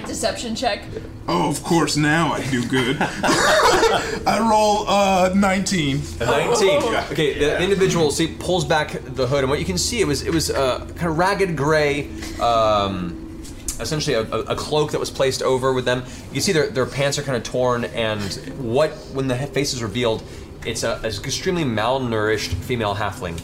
Deception check. Oh, of course, now I do good. I roll 19. 19. Okay, the individual pulls back the hood, and what you can see, it was kind of ragged gray, essentially a cloak that was placed over with them. You can see their pants are kind of torn, and when the face is revealed, it's an extremely malnourished female halfling.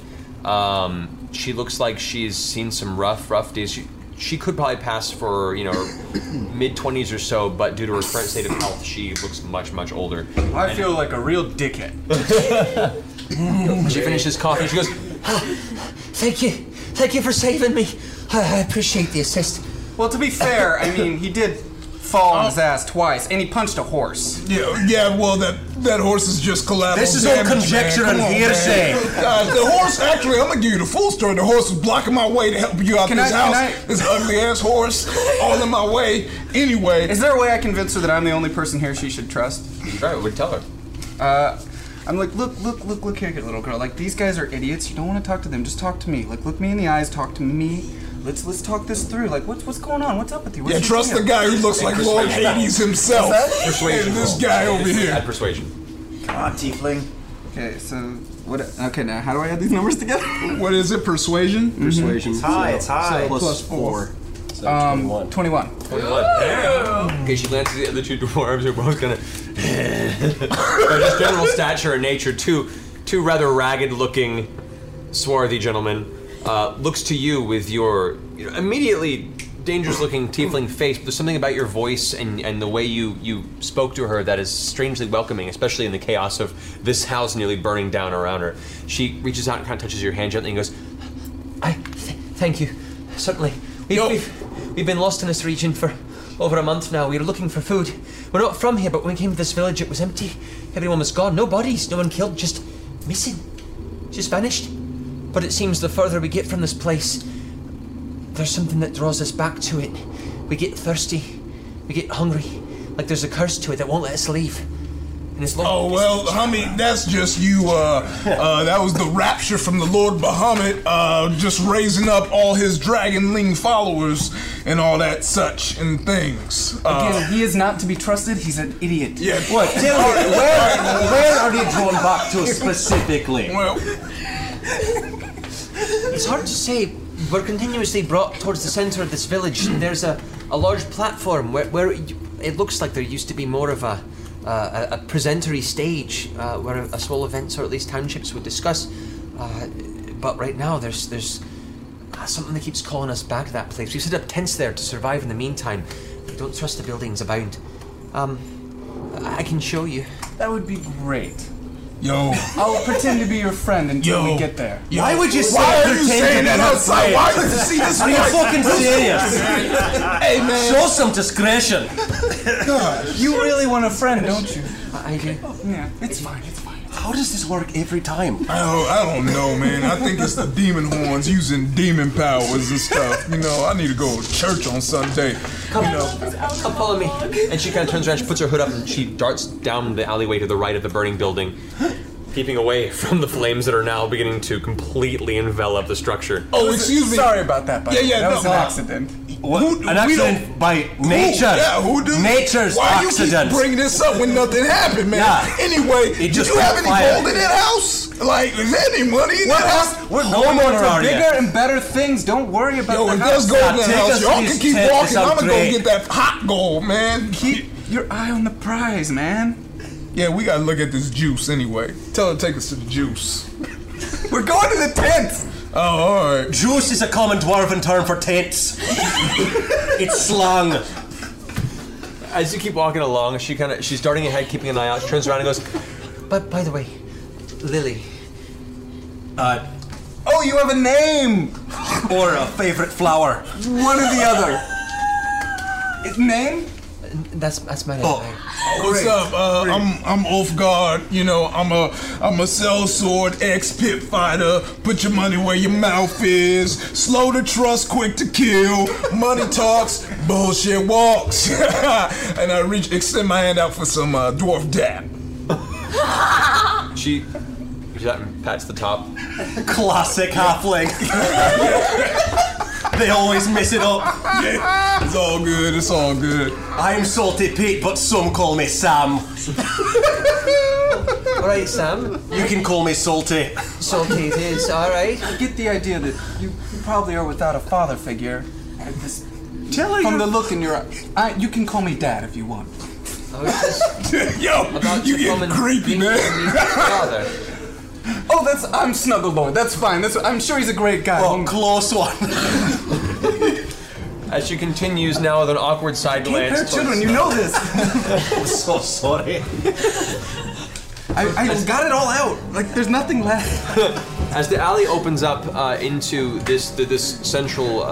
She looks like she's seen some rough days. She could probably pass for, mid-20s or so, but due to her current state of health, she looks much, much older. I feel like a real dickhead. She finishes coughing, she goes, Thank you for saving me. I appreciate the assist. Well, to be fair, I mean, he did fall on his ass twice, and he punched a horse. Yeah. Well, that horse is just collateral. This is all conjecture and hearsay. The horse, actually, I'm gonna give you the full story. The horse was blocking my way to help you out this house. This ugly ass horse, all in my way. Anyway, is there a way I convince her that I'm the only person here she should trust? Right, we'd tell her. I'm like, look here, little girl. Like, these guys are idiots. You don't want to talk to them. Just talk to me. Like, look me in the eyes. Talk to me. Let's talk this through. Like, what's going on? What's up with you? Trust the guy who looks like Lord Hades himself. Persuasion. And this guy over here. Add persuasion. Come on, tiefling. Okay, so what? Okay, now how do I add these numbers together? What is it? Persuasion. Mm-hmm. Persuasion. It's high. So plus four. So 21. 21. Damn. Okay, she glances at the other two dwarves. They're both gonna. Just general stature and nature. Two rather ragged-looking, swarthy gentlemen. Looks to you with your immediately dangerous-looking tiefling face, but there's something about your voice and the way you spoke to her that is strangely welcoming, especially in the chaos of this house nearly burning down around her. She reaches out and kind of touches your hand gently and goes, thank you, certainly. We've been lost in this region for over a month now. We were looking for food. We're not from here, but when we came to this village, it was empty. Everyone was gone. No bodies, no one killed, just missing. Just vanished. But it seems the further we get from this place, there's something that draws us back to it. We get thirsty, we get hungry, like there's a curse to it that won't let us leave. And it's Muhammad, that's just you, that was the rapture from the Lord Muhammad, just raising up all his dragonling followers and all that such and things. Again, he is not to be trusted, he's an idiot. Yeah. What? Where are you drawn back to specifically? Well... It's hard to say. We're continuously brought towards the center of this village. There's a large platform where it looks like there used to be more of a presentory stage where small events or at least townships would discuss. But right now there's something that keeps calling us back to that place. We've set up tents there to survive in the meantime. We don't trust the buildings abound. I can show you. That would be great. Yo. I'll pretend to be your friend until we get there. Yo. Why would you say that? Why are you saying that outside? Why would you see this? Are you fucking serious? Hey, man. Show some discretion. God. You really want a friend, don't you? I do. Yeah, it's fine. How does this work every time? I don't know, man. I think it's the demon horns using demon powers and stuff. I need to go to church on Sunday. Come follow me. And she kind of turns around, she puts her hood up, and she darts down the alleyway to the right of the burning building, keeping away from the flames that are now beginning to completely envelop the structure. Oh, excuse me. Sorry about that, buddy. Yeah, that was an accident. An accident by nature. Who do? Nature's accident. Why you keep bringing this up when nothing happened, man? Yeah. Anyway, do you have any gold in that house? Like, is there any money in that house? We're going on to bigger and better things. Don't worry about that. Yo, if there's gold in that house, y'all can keep walking. I'm gonna go get that hot gold, man. Keep your eye on the prize, man. Yeah, we gotta look at this juice anyway. Tell her to take us to the juice. We're going to the tents. Oh, all right. Juice is a common dwarven term for tents. It's slang. As you keep walking along, she's darting ahead, keeping an eye out. She turns around and goes, "But by the way, Lily." Oh, you have a name or a favorite flower? One or the other. Name? That's my name. Oh, what's up? I'm Ofgar. You know, I'm a sellsword ex-pit fighter. Put your money where your mouth is. Slow to trust, quick to kill. Money talks, bullshit walks. And I extend my hand out for some dwarf dap. She pats the top. Classic halfling. They always mess it up. Yeah, it's all good, it's all good. I'm Salty Pete, but some call me Sam. Alright, Sam. You can call me Salty. Salty it is, alright. I get the idea that you probably are without a father figure. From the look in your eye, you can call me Dad if you want. Yo, you get creepy, man. Oh, I'm Snuggle Lord. That's fine. I'm sure he's a great guy. Oh, close one. As she continues now with an awkward side glance. Keep her children, you know this. I'm so sorry. I just got it all out. Like, there's nothing left. As the alley opens up into this central.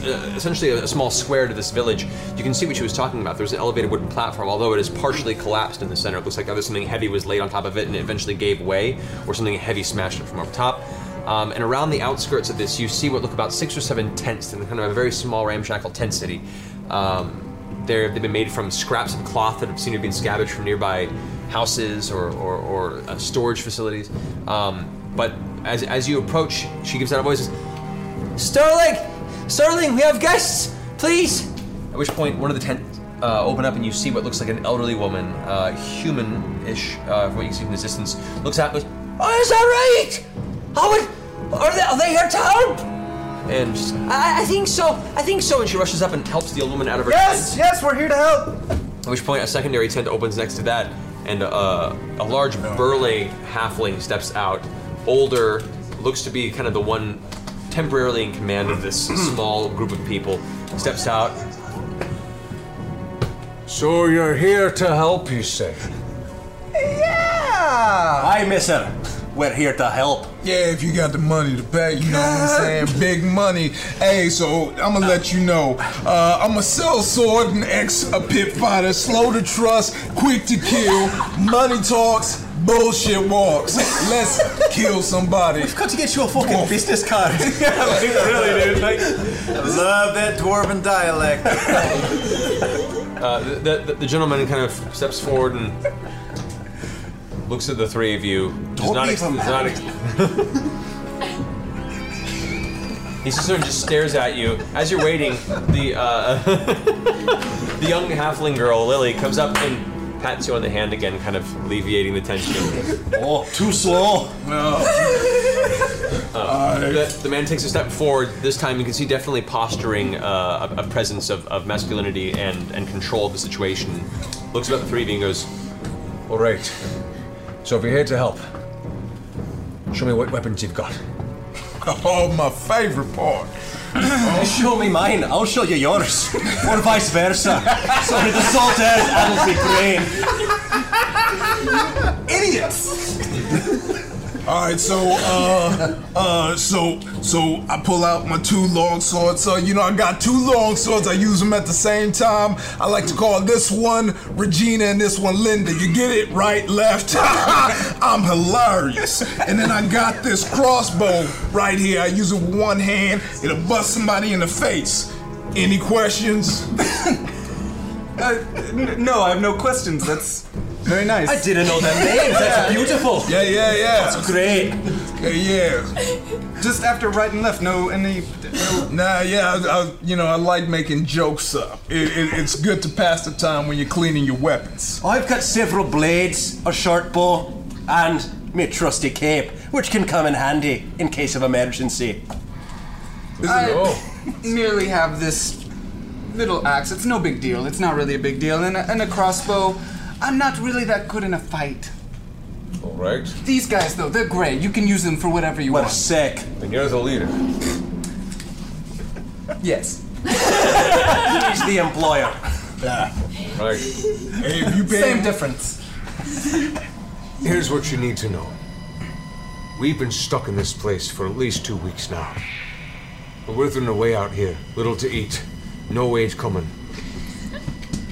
Essentially a small square to this village, you can see what she was talking about. There's an elevated wooden platform, although it is partially collapsed in the center. It looks like either something heavy was laid on top of it and it eventually gave way, or something heavy smashed it from up top. And around the outskirts of this, you see what look about 6 or 7 tents in kind of a very small ramshackle tent city. They've been made from scraps of cloth that have seemed to have been scavenged from nearby houses or storage facilities. But as you approach, she gives out a voice, Sterling, we have guests, please! At which point, one of the tents open up and you see what looks like an elderly woman, human-ish, from what you can see from the distance, looks out and goes, "Oh, is that right? Are they here to help?" And she's, I think so, and she rushes up and helps the old woman out of her tent. Yes, we're here to help! At which point, a secondary tent opens next to that, and a large burly halfling steps out, older, looks to be kind of the one temporarily in command of this small group of people, steps out. So you're here to help, you say? Yeah! Hi, mister. We're here to help. Yeah, if you got the money to pay, you know what I'm saying? Big money. Hey, so I'm gonna let you know. I'm a sellsword and ex-pit fighter, slow to trust, quick to kill, money talks, bullshit walks. Let's kill somebody. We've got to get you a fucking business card. Yeah, like, really, dude. Like, I love that dwarven dialect. The gentleman kind of steps forward and looks at the three of you. He just sort of stares at you. As you're waiting, the young halfling girl, Lily, comes up and pats you on the hand again, kind of alleviating the tension. Oh, too slow. No. The man takes a step forward. This time you can see definitely posturing a presence of masculinity and control of the situation. Looks about the three of you and goes, "All right, so if you're here to help, show me what weapons you've got." Oh, my favorite part. Show me mine, I'll show you yours. Or vice versa. Sorry, the salt air addles me brain. Idiots! Alright, so I pull out my 2 long swords. So, you know, I got 2 long swords, I use them at the same time. I like to call this one Regina and this one Linda. You get it? Right, left. I'm hilarious. And then I got this crossbow right here. I use it with one hand. It'll bust somebody in the face. Any questions? No, I have no questions. That's very nice. I didn't know their names. That's beautiful. Yeah. That's great. Yeah. Just after right and left, I like making jokes up. It's good to pass the time when you're cleaning your weapons. I've got several blades, a short bow, and my trusty cape, which can come in handy in case of emergency. I merely have this little axe. It's no big deal. It's not really a big deal. And a crossbow. I'm not really that good in a fight. All right. These guys, though, they're great. You can use them for whatever you want. We're sick. And you're the leader. Yes. He's the employer. Yeah. Right. Same difference. Here's what you need to know. We've been stuck in this place for at least 2 weeks now. We're withering away out here. Little to eat. No aid coming.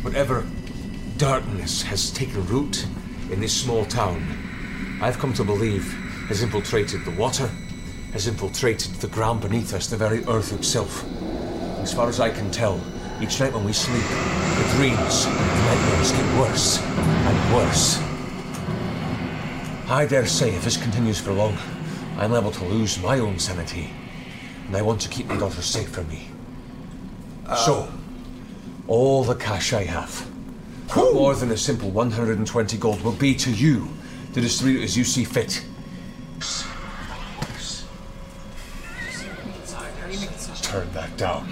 Whatever darkness has taken root in this small town, I've come to believe has infiltrated the water, has infiltrated the ground beneath us, the very earth itself. As far as I can tell, each night when we sleep, the dreams and the nightmares get worse and worse. I dare say if this continues for long, I'm liable to lose my own sanity, and I want to keep my daughter safe from me. So, all the cash I have, not more than a simple 120 gold, will be to you to distribute as you see fit. Turn that down.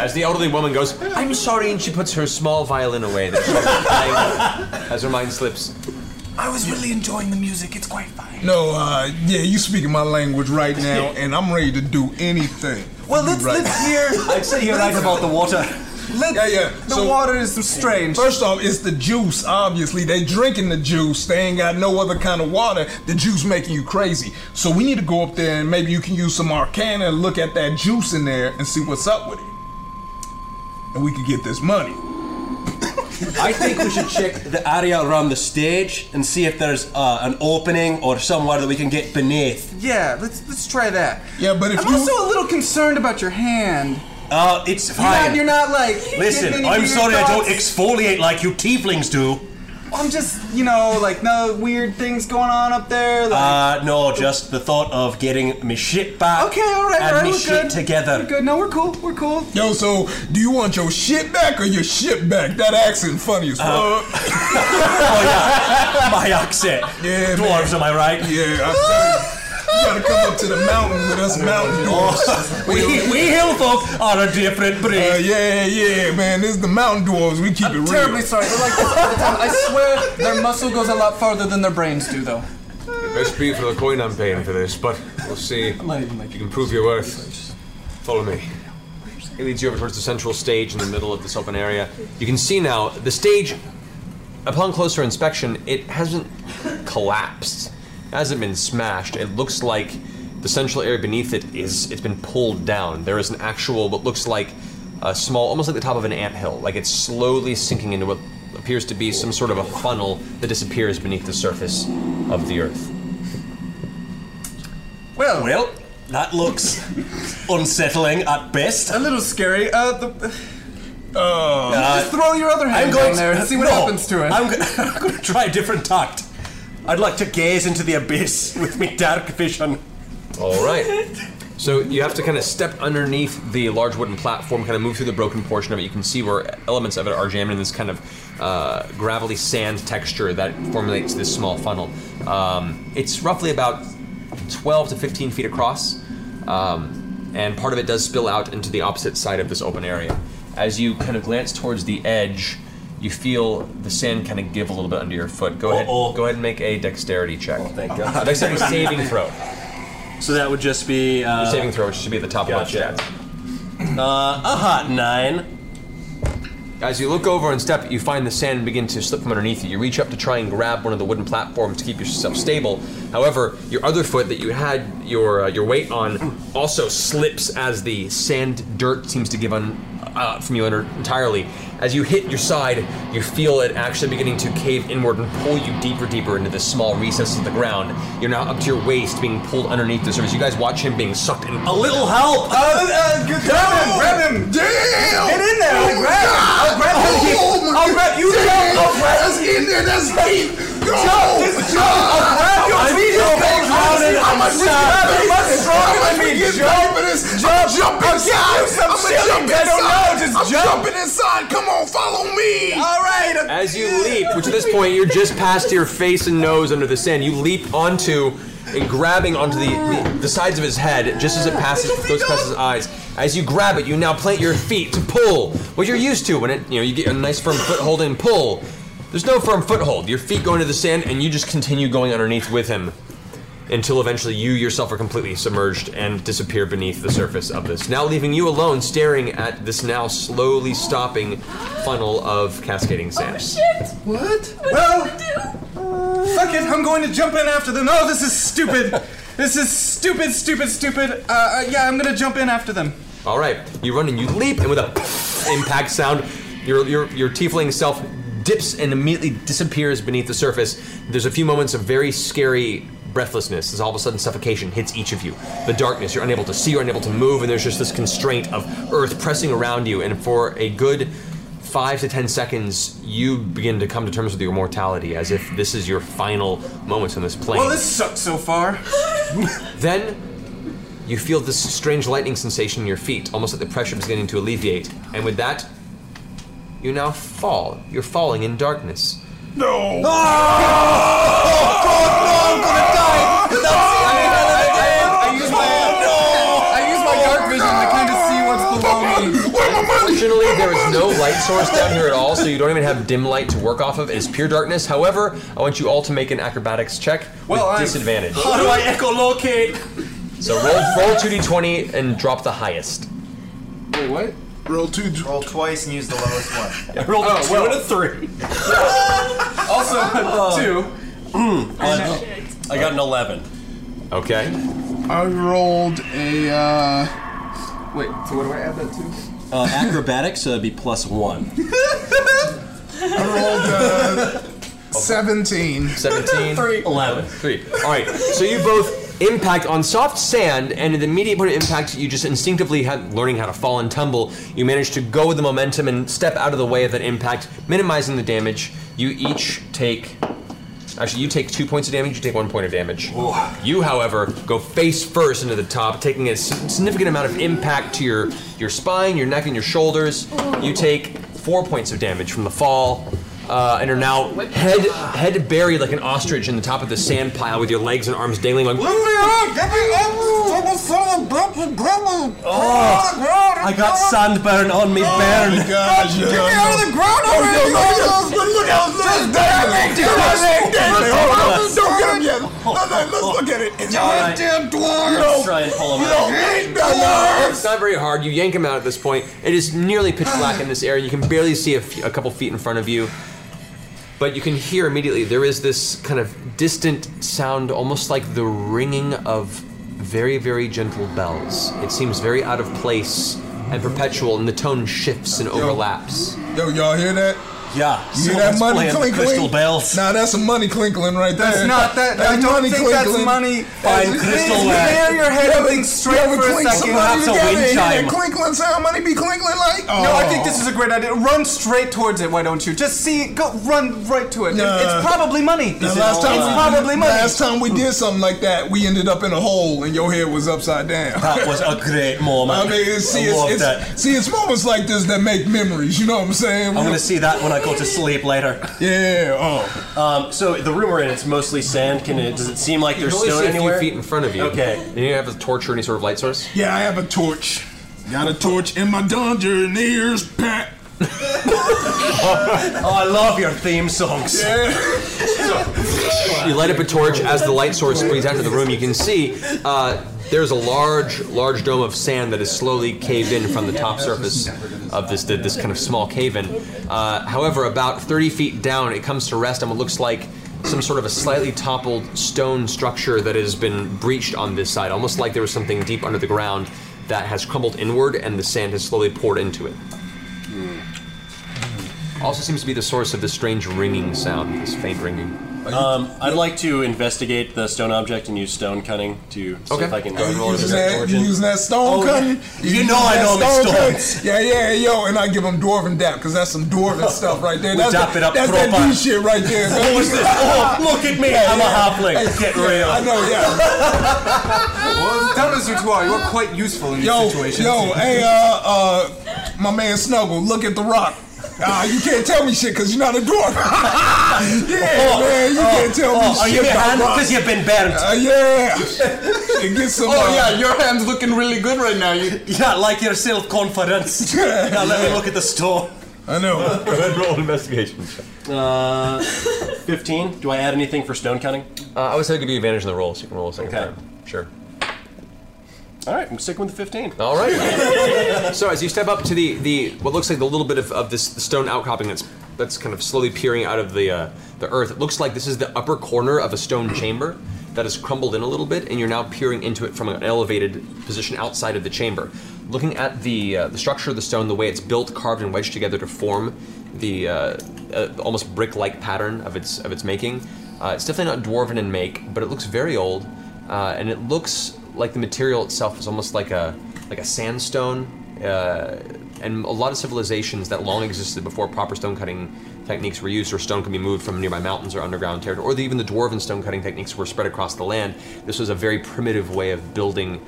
As the elderly woman goes, "I'm sorry," and she puts her small violin away that she's playing as her mind slips. I was really enjoying the music, it's quite fine. No, yeah, you speaking my language right now, and I'm ready to do anything. Well, let's hear. I'd say you're right about the water. The water is strange. First off, it's the juice, obviously. They drinking the juice. They ain't got no other kind of water. The juice making you crazy. So we need to go up there and maybe you can use some arcana and look at that juice in there and see what's up with it. And we can get this money. I think we should check the area around the stage and see if there's an opening or somewhere that we can get beneath. Yeah, let's try that. Yeah, but if I'm also a little concerned about your hand. It's fine. You're not like... Listen, I'm sorry I don't exfoliate like you tieflings do. I'm just, you know, like, no weird things going on up there. Like, no, just the thought of getting me shit back. Okay, all right, we're good together. We're good. No, we're cool. Yo, so, do you want your shit back or your shit back? That accent funny as fuck. Oh, yeah. My accent. Yeah, dwarves, am I right? Yeah, you gotta come up to the mountain with us mountain dwarves. we hill folk are a different breed. Yeah, man. This is the mountain dwarves. We keep it real. I'm terribly sorry. They're like this all the time. I swear their muscle goes a lot farther than their brains do, though. It best be for the coin I'm paying for this, but we'll see if you can prove your worth. Follow me. It leads you over towards the central stage in the middle of this open area. You can see now, the stage, upon closer inspection, it hasn't collapsed. Hasn't been smashed. It looks like the central area beneath it it's been pulled down. There is an actual, what looks like a small, almost like the top of an anthill. Like it's slowly sinking into what appears to be some sort of a funnel that disappears beneath the surface of the earth. Well, that looks unsettling at best. A little scary. Just throw your other hand down there and see what happens to it. I'm going to try a different tact. I'd like to gaze into the abyss with me dark vision. All right. So you have to kind of step underneath the large wooden platform, kind of move through the broken portion of it. You can see where elements of it are jammed in this kind of gravelly sand texture that formulates this small funnel. It's roughly about 12 to 15 feet across, and part of it does spill out into the opposite side of this open area. As you kind of glance towards the edge, you feel the sand kind of give a little bit under your foot. Go ahead and make a dexterity check. Oh, thank God. Dexterity saving throw. So that would just be... your saving throw, which should be at the top of my stats. A hot 9. As you look over and step, you find the sand begin to slip from underneath you. You reach up to try and grab one of the wooden platforms to keep yourself stable. However, your other foot that you had your weight on also slips as the sand dirt seems to give from you entirely. As you hit your side, you feel it actually beginning to cave inward and pull you deeper into this small recess of the ground. You're now up to your waist, being pulled underneath the surface. You guys watch him being sucked in. A little help! Grab him! Damn! Get in there! I'll grab you! That's in there! That's deep! Go! I'll grab your feet! I'm jumping inside! Come on, follow me! All right! As you leap, which at this point you're just past your face and nose under the sand, you leap onto and grabbing onto the sides of his head just as it goes past his eyes. As you grab it, you now plant your feet to pull, which you're used to when you get a nice firm foothold and pull. There's no firm foothold. Your feet go into the sand and you just continue going underneath with him until eventually you yourself are completely submerged and disappear beneath the surface of this. Now leaving you alone staring at this now slowly stopping funnel of cascading sand. Oh, shit! What? Fuck it, I'm going to jump in after them. Oh, this is stupid. This is stupid. I'm going to jump in after them. All right, you run and you leap, and with a impact sound, your tiefling self dips and immediately disappears beneath the surface. There's a few moments of very scary breathlessness as all of a sudden suffocation hits each of you. The darkness, you're unable to see, you're unable to move, and there's just this constraint of earth pressing around you, and for a good 5 to 10 seconds, you begin to come to terms with your mortality, as if this is your final moments on this plane. Well, this sucks so far. Then, you feel this strange lightning sensation in your feet, almost like the pressure is beginning to alleviate. And with that, you now fall. You're falling in darkness. No! Oh, God, no! I'm gonna die! That's I use my dark vision to kind of see what's below me. Fortunately, there is no light source down here at all, so you don't even have dim light to work off of. It's pure darkness. However, I want you all to make an acrobatics check with disadvantage. How do I echolocate? So roll 2d20 and drop the highest. Wait, what? Roll twice and use the lowest one. Yeah, roll a 2 and a 3. Also, 2. I got an 11. Okay. I rolled a, wait, so what do I add that to? Acrobatics, so that'd be +1. I rolled 17. 17. 3. 11. 3. All right, so you both impact on soft sand, and at the immediate point of impact, you just instinctively, learning how to fall and tumble, you manage to go with the momentum and step out of the way of that impact, minimizing the damage. You take 2 points of damage, you take 1 point of damage. Ooh. You, however, go face first into the top, taking a significant amount of impact to your spine, your neck, and your shoulders. Ooh. You take 4 points of damage from the fall, and are now head buried like an ostrich in the top of the sand pile with your legs and arms dangling like, let me out! Get me out! Oh, I got sunburn on me, burn! Get me out of the ground already! Look out! Just damn it! Don't get him yet! Let's look at it! It's a damn dwarf! Try and pull him out. It's not very hard. You yank him out at this point. It is nearly pitch black in this area. You can barely see a couple feet in front of you. But you can hear immediately, there is this kind of distant sound, almost like the ringing of very, very gentle bells. It seems very out of place and perpetual, and the tone shifts and overlaps. Yo, y'all hear that? Yeah. You hear that money clinkling? Crystal bells. Nah, that's some money clinkling right there. That's not that. That's I don't think clinkling. That's money. Fine, crystal bells. You your head up straight for a second. That's a wind chime. Clinkling sound. Money be clinkling like. Oh. No, I think this is a great idea. Run straight towards it. Why don't you just see it? Go run right to it. It's probably money. Last time we did something like that, we ended up in a hole and your head was upside down. That was a great moment. I mean, it's moments like this that make memories. You know what I'm saying? I'm gonna see that when I go to sleep later. Yeah. Oh. So the room we're in, it's mostly sand. Does it seem like there's stone anywhere? A few feet in front of you. Okay. Do you have a torch or any sort of light source? Yeah, I have a torch. Got a torch in my Dungeoneer's pack. Oh, I love your theme songs. Yeah. So, you light up a torch. As the light source brings out to the room, you can see there's a large dome of sand that is slowly caved in from the top surface of this kind of small cave-in. However, about 30 feet down, it comes to rest on what looks like some sort of a slightly toppled stone structure that has been breached on this side, almost like there was something deep under the ground that has crumbled inward and the sand has slowly poured into it. Also seems to be the source of this strange ringing sound, this faint ringing. I'd like to investigate the stone object and use stone cunning to see if I can roll it. You using that stone cunning? You know I know the stones. Yeah, and I give them dwarven dap, because that's some dwarven stuff right there. That's dap it up proper. That's that new shit right there. What is this? Oh, look at me, I'm a halfling. Get real. I know, Well, dumb as you are, you're quite useful in these situations. My man Snuggle, look at the rock. You can't tell me shit because you're not a dwarf. Man, you can't tell me shit. Are you banned because you've been banned? Your hand's looking really good right now. Like your self-confidence. Now let me look at the store. I know. Go ahead, roll an investigation. 15. Do I add anything for stone cutting? I would say give you advantage on the roll, so you can roll a second time. Sure. All right, I'm sticking with the 15. All right. So as you step up to the what looks like the little bit of this stone outcropping that's kind of slowly peering out of the earth, it looks like this is the upper corner of a stone chamber. that has crumbled in a little bit, and you're now peering into it from an elevated position outside of the chamber. Looking at the structure of the stone, the way it's built, carved and wedged together to form the almost brick-like pattern of its making, it's definitely not dwarven in make, but it looks very old, and it looks like the material itself is almost like a sandstone, and a lot of civilizations that long existed before proper stone cutting techniques were used, or stone could be moved from nearby mountains or underground territory, or even the dwarven stone cutting techniques were spread across the land. This was a very primitive way of building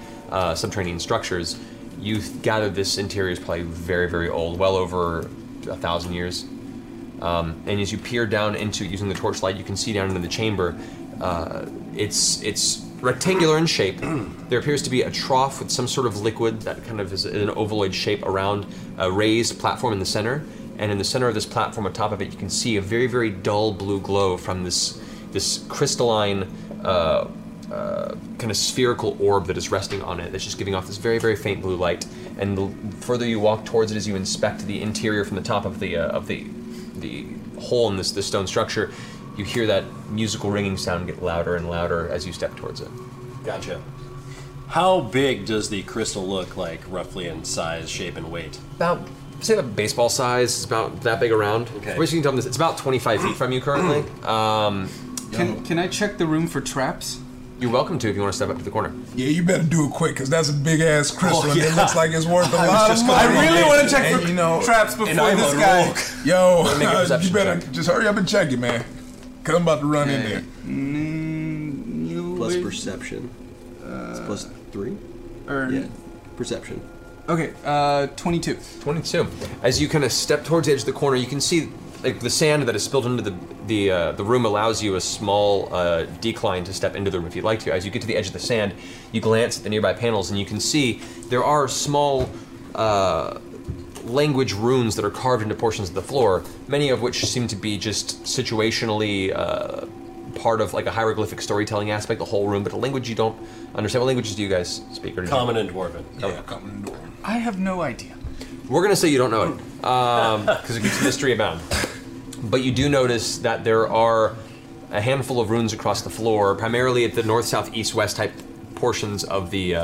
subterranean structures. You gather this interior is probably very, very old, well over 1,000 years. And as you peer down into it using the torchlight, you can see down into the chamber. It's rectangular in shape. There appears to be a trough with some sort of liquid that kind of is in an ovaloid shape around a raised platform in the center. And in the center of this platform, on top of it, you can see a very, very dull blue glow from this crystalline kind of spherical orb that is resting on it. That's just giving off this very, very faint blue light. And the further you walk towards it, as you inspect the interior from the top of the hole in this stone structure, you hear that musical ringing sound get louder and louder as you step towards it. Gotcha. How big does the crystal look like, roughly in size, shape, and weight? About, say, a baseball size. It's about that big around. Okay. You can tell them this. It's about 25 feet from you currently. Can I check the room for traps? You're welcome to if you want to step up to the corner. Yeah, you better do it quick, because that's a big-ass crystal, and it looks like it's worth a lot of money. I really want to check for traps before this guy. Yo, you better just hurry up and check it, man. Because I'm about to run in there. Plus perception. It's plus 3? Yeah, perception. Okay, 22. 22. As you kind of step towards the edge of the corner, you can see like the sand that is spilled into the room allows you a small decline to step into the room if you'd like to. As you get to the edge of the sand, you glance at the nearby panels and you can see there are small language runes that are carved into portions of the floor, many of which seem to be just situationally part of like a hieroglyphic storytelling aspect, the whole room, but a language you don't understand. What languages do you guys speak? Or common and dwarven. Yeah, common and dwarven. I have no idea. We're going to say you don't know it, because it keeps mystery abound. But you do notice that there are a handful of runes across the floor, primarily at the north, south, east, west type portions of the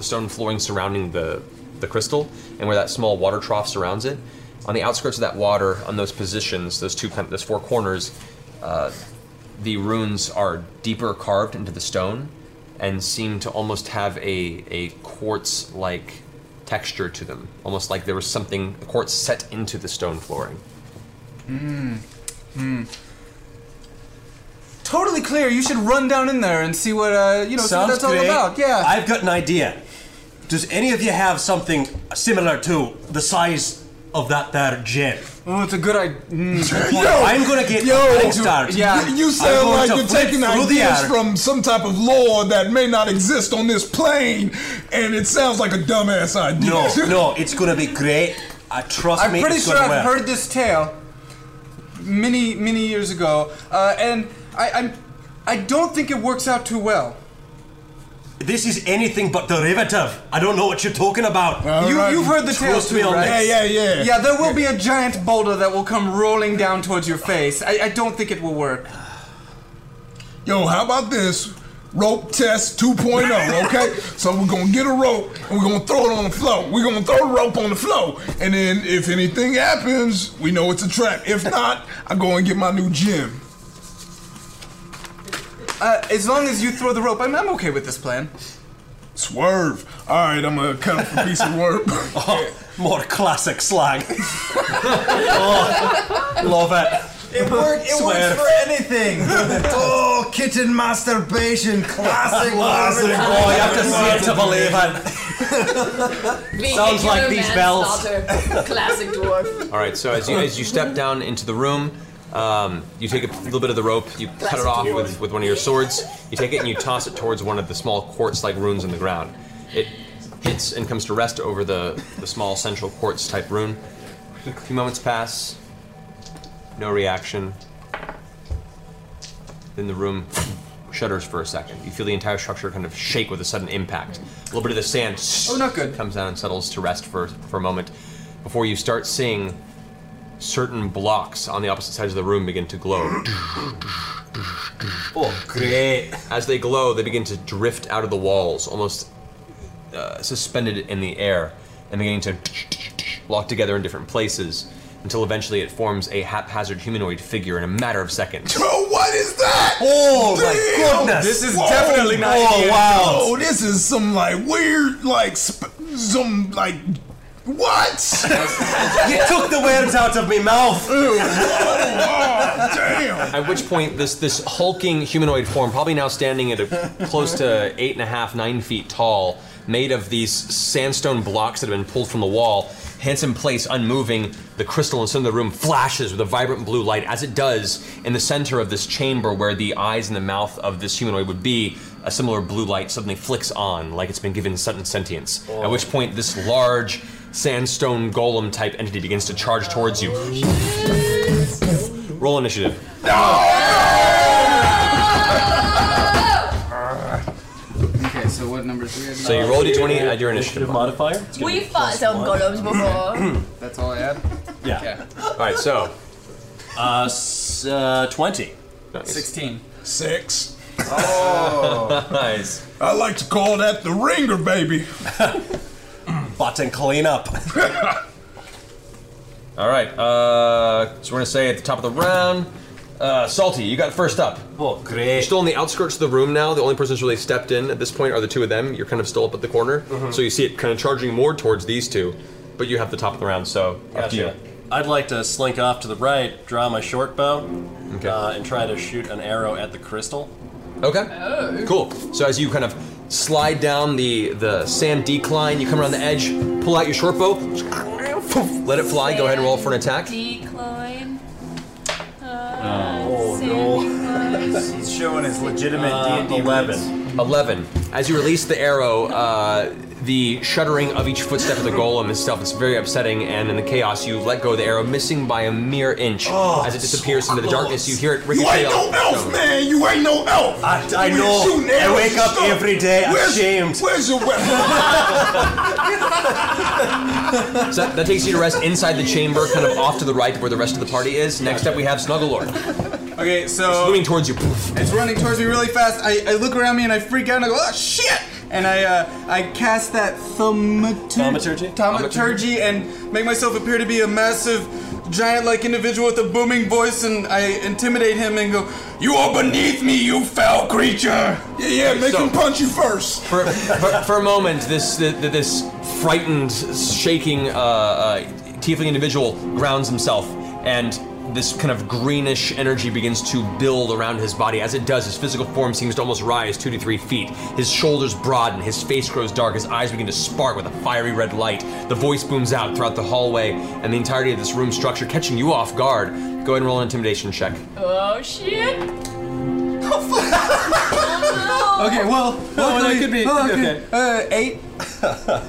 stone flooring surrounding the crystal, and where that small water trough surrounds it. On the outskirts of that water, on those positions, those four corners, the runes are deeper carved into the stone and seem to almost have a quartz-like texture to them, almost like there was something, the quartz set into the stone flooring. Totally clear. You should run down in there and see what see what that's all about. Yeah. I've got an idea. Does any of you have something similar to the size of that there gem? Oh, it's a good idea. I'm going to get a start. Yeah. You sound like you're taking ideas from some type of lore that may not exist on this plane, and it sounds like a dumbass idea. No, it's going to be great. Trust me, it's going to work. I'm pretty sure I've heard this tale many, many years ago, and I don't think it works out too well. This is anything but derivative. I don't know what you're talking about. You've heard the tale too, right? Yeah. Yeah, there will be a giant boulder that will come rolling down towards your face. I don't think it will work. Yo, how about this? Rope test 2.0, okay? So we're gonna get a rope, and we're gonna throw it on the floor. We're gonna throw the rope on the floor, and then if anything happens, we know it's a trap. If not, I go and get my new gym. As long as you throw the rope, I'm okay with this plan. Swerve. All right, I'm gonna cut off a piece of work. More classic slang. Love it. It works for anything. Kitten masturbation, classic. Classic. You have to see it to believe it. Sounds like these bells. Classic dwarf. All right, so as you step down into the room. You take a little bit of the rope, you cut it off with one of your swords, you take it and you toss it towards one of the small quartz-like runes in the ground. It hits and comes to rest over the small central quartz-type rune. A few moments pass, no reaction. Then the room shudders for a second. You feel the entire structure kind of shake with a sudden impact. A little bit of the sand not good. Comes down and settles to rest for a moment before you start seeing certain blocks on the opposite sides of the room begin to glow. Oh, great. As they glow, they begin to drift out of the walls, almost suspended in the air, and beginning to lock together in different places, until eventually it forms a haphazard humanoid figure in a matter of seconds. Oh, what is that? Oh, damn. My goodness. This is definitely not even. Oh, wow. Oh, this is some, like, weird, like, some, like... What? You took the words out of my mouth. Ew. Oh, damn. At which point, this hulking humanoid form, probably now standing at close to 8.5, 9 feet tall, made of these sandstone blocks that have been pulled from the wall, hands in place, unmoving, the crystal in the center of the room flashes with a vibrant blue light, as it does in the center of this chamber where the eyes and the mouth of this humanoid would be. A similar blue light suddenly flicks on, like it's been given sudden sentience. Oh. At which point, this large sandstone golem-type entity begins to charge towards you. Roll initiative. No! Okay, so what number is it? So you roll a d20, add your initiative modifier. We fought some golems before. That's all I had? Yeah. Okay. All right, so. 20. Nice. 16. 6. Oh, nice. I like to call that the ringer, baby. Button clean up. All right, so we're gonna say at the top of the round, Salty, you got first up. Oh, great. You're still on the outskirts of the room now. The only person who's really stepped in at this point are the two of them. You're kind of still up at the corner, so you see it kind of charging more towards these two, but you have the top of the round, so after you. I'd like to slink off to the right, draw my short bow, and try to shoot an arrow at the crystal. Okay, cool. So as you kind of slide down the sand decline, you come around the edge, pull out your short bow, let it fly, go ahead and roll for an attack. Decline. Oh, no. He's showing his legitimate D&D 11. 11. As you release the arrow, the shuddering of each footstep of the golem itself is very upsetting, and in the chaos, you let go of the arrow, missing by a mere inch. Oh, as it disappears into the darkness, you hear it ricochet. You ain't no elf, man! You ain't no elf! I know! I wake up every day, I'm ashamed. Where's your weapon? So that takes you to rest inside the chamber, kind of off to the right where the rest of the party is. Next up, we have Snuggle Lord. Okay, so... It's moving towards you. It's running towards me really fast. I look around me and I freak out and I go, oh, shit! And I cast that thaumaturgy and make myself appear to be a massive, giant-like individual with a booming voice, and I intimidate him and go, you are beneath me, you foul creature! Yeah, make him punch you first! For a moment, this frightened, shaking tiefling individual grounds himself, and this kind of greenish energy begins to build around his body. As it does, his physical form seems to almost rise 2 to 3 feet. His shoulders broaden, his face grows dark, his eyes begin to spark with a fiery red light. The voice booms out throughout the hallway and the entirety of this room structure, catching you off guard. Go ahead and roll an intimidation check. Oh, shit. Okay, well, that could be. Okay.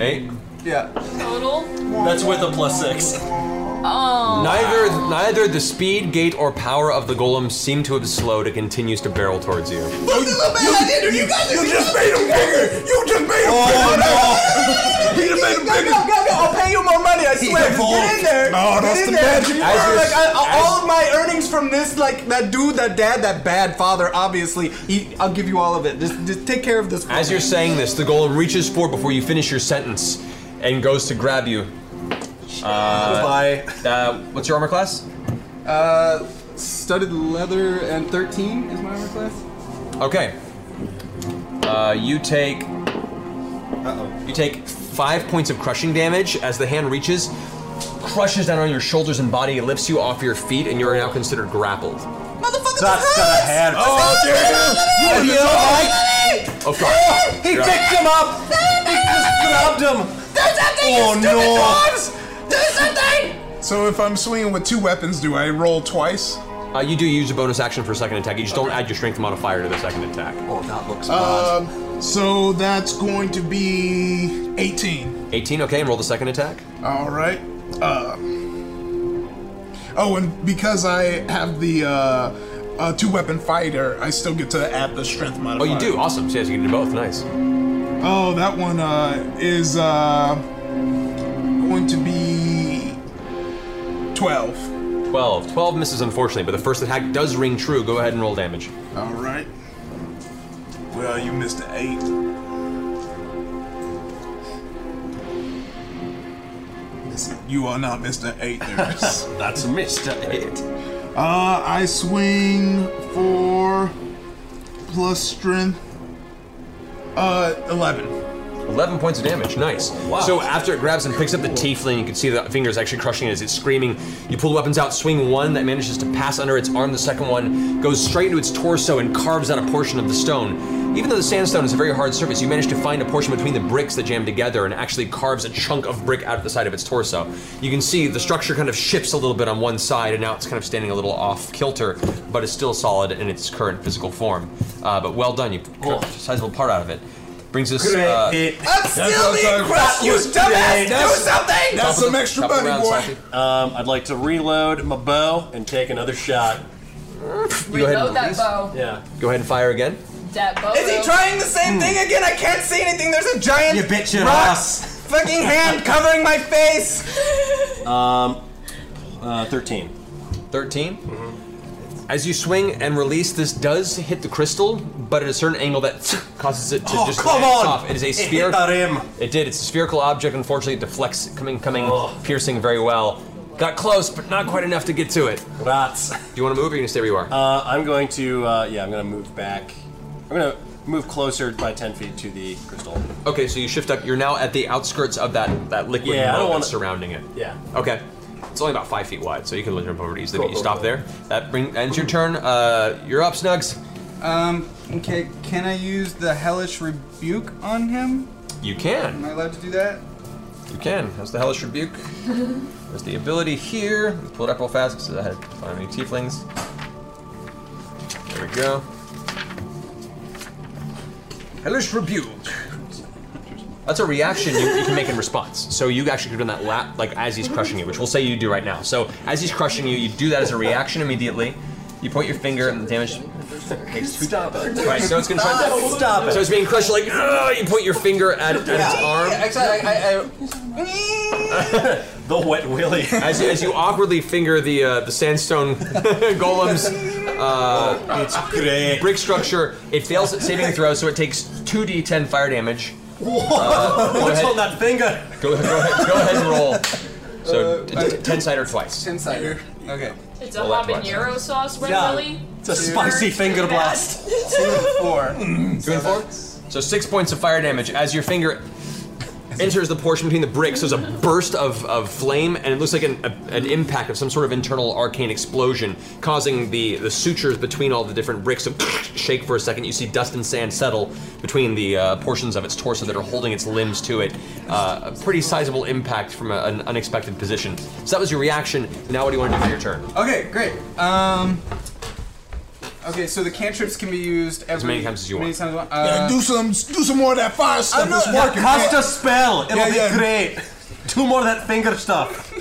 8. 8? Yeah. Total? That's with a +6. Oh. Neither the speed, gait, or power of the golem seem to have slowed. It continues to barrel towards you. You just made him bigger! Oh, no! You just made him bigger! Go! I'll pay you more money, I swear! Get in there! Oh, that's the magic part! Like, all of my earnings from this, like, that dude, that dad, that bad father, obviously, I'll give you all of it. Just take care of this. As you're saying this, the golem reaches forward before you finish your sentence and goes to grab you. Goodbye. What's your armor class? Studded leather and 13 is my armor class. Okay. You take 5 points of crushing damage as the hand reaches, crushes down on your shoulders and body, lifts you off your feet, and you are now considered grappled. Motherfucker! That's gonna happen. Oh, damn! You idiot! Okay. He picked him up. He just grabbed him. Do something, you stupid dogs! Do something! So if I'm swinging with 2 weapons, do I roll twice? You do use a bonus action for a second attack. You just don't add your strength modifier to the second attack. Oh, that looks odd. So that's going to be 18. 18, okay, and roll the second attack. All right. And because I have the 2-weapon fighter, I still get to add the strength modifier. Oh, you do? Awesome. So yes, you can do both. Nice. Oh, that one is going to be 12. 12. 12 misses, unfortunately, but the first attack does ring true. Go ahead and roll damage. All right. Well, you missed an 8. You are not Mr. 8. That's Mr. 8. I swing for plus strength. 11. 11 points of damage, nice. Wow. So after it grabs and picks up the tiefling, you can see the fingers actually crushing it as it's screaming. You pull the weapons out, swing one, that manages to pass under its arm. The second one goes straight into its torso and carves out a portion of the stone. Even though the sandstone is a very hard surface, you manage to find a portion between the bricks that jam together and actually carves a chunk of brick out of the side of its torso. You can see the structure kind of shifts a little bit on one side, and now it's kind of standing a little off kilter, but is still solid in its current physical form. But well done, you pulled a sizable part out of it. Brings us. I'm still being crushed, you dumbass! Do something! That's some extra money, boy. I'd like to reload my bow and take another shot. Reload that bow. Yeah. Go ahead and fire again. That bow. Is he trying the same thing again? I can't see anything. There's a giant. You bitch your ass. Fucking hand covering my face. 13. 13. Mm-hmm. As you swing and release, this does hit the crystal, but at a certain angle that causes it to just come on. Off. It is a sphere. It did. It's a spherical object. Unfortunately, it deflects, piercing very well. Got close, but not quite enough to get to it. Rats. Do you want to move, or are you going to stay where you are? I'm going to. I'm going to move back. I'm going to move closer by 10 feet to the crystal. Okay, so you shift up. You're now at the outskirts of that liquid surrounding it. Yeah. Okay. It's only about 5 feet wide, so you can jump over to easily. You stop there. That ends your turn. You're up, Snugs. Okay, can I use the Hellish Rebuke on him? You can. Am I allowed to do that? You can. That's the Hellish Rebuke. There's the ability here. Let's pull it up real fast because I had to find any tieflings. There we go. Hellish Rebuke. That's a reaction you can make in response. So you actually could have done that as he's crushing you, which we'll say you do right now. So as he's crushing you, you do that as a reaction immediately. You point your finger and the damage takes 2. Stop it. Right, so it's going to try to stop it. So it's being crushed like, you point your finger at its arm. Exactly. The wet willy. As you awkwardly finger the sandstone golems, its brick structure, it fails at saving throw, so it takes 2d10 fire damage. What's on that finger? Go ahead and roll. So 10-sider twice. 10-sider. Okay. It's a habanero sauce, really? It's a spicy finger blast. 2 and 4. 2 and 4? So 6 points of fire damage as your finger enters the portion between the bricks. There's a burst of flame, and it looks like an impact of some sort of internal arcane explosion, causing the sutures between all the different bricks to shake for a second. You see dust and sand settle between the portions of its torso that are holding its limbs to it. A pretty sizable impact from an unexpected position. So that was your reaction. Now what do you want to do for your turn? Okay, great. Okay, so the cantrips can be used as many times as you want. Do some more of that fire stuff. It's working. Cast a spell. It'll be great. Do more of that finger stuff.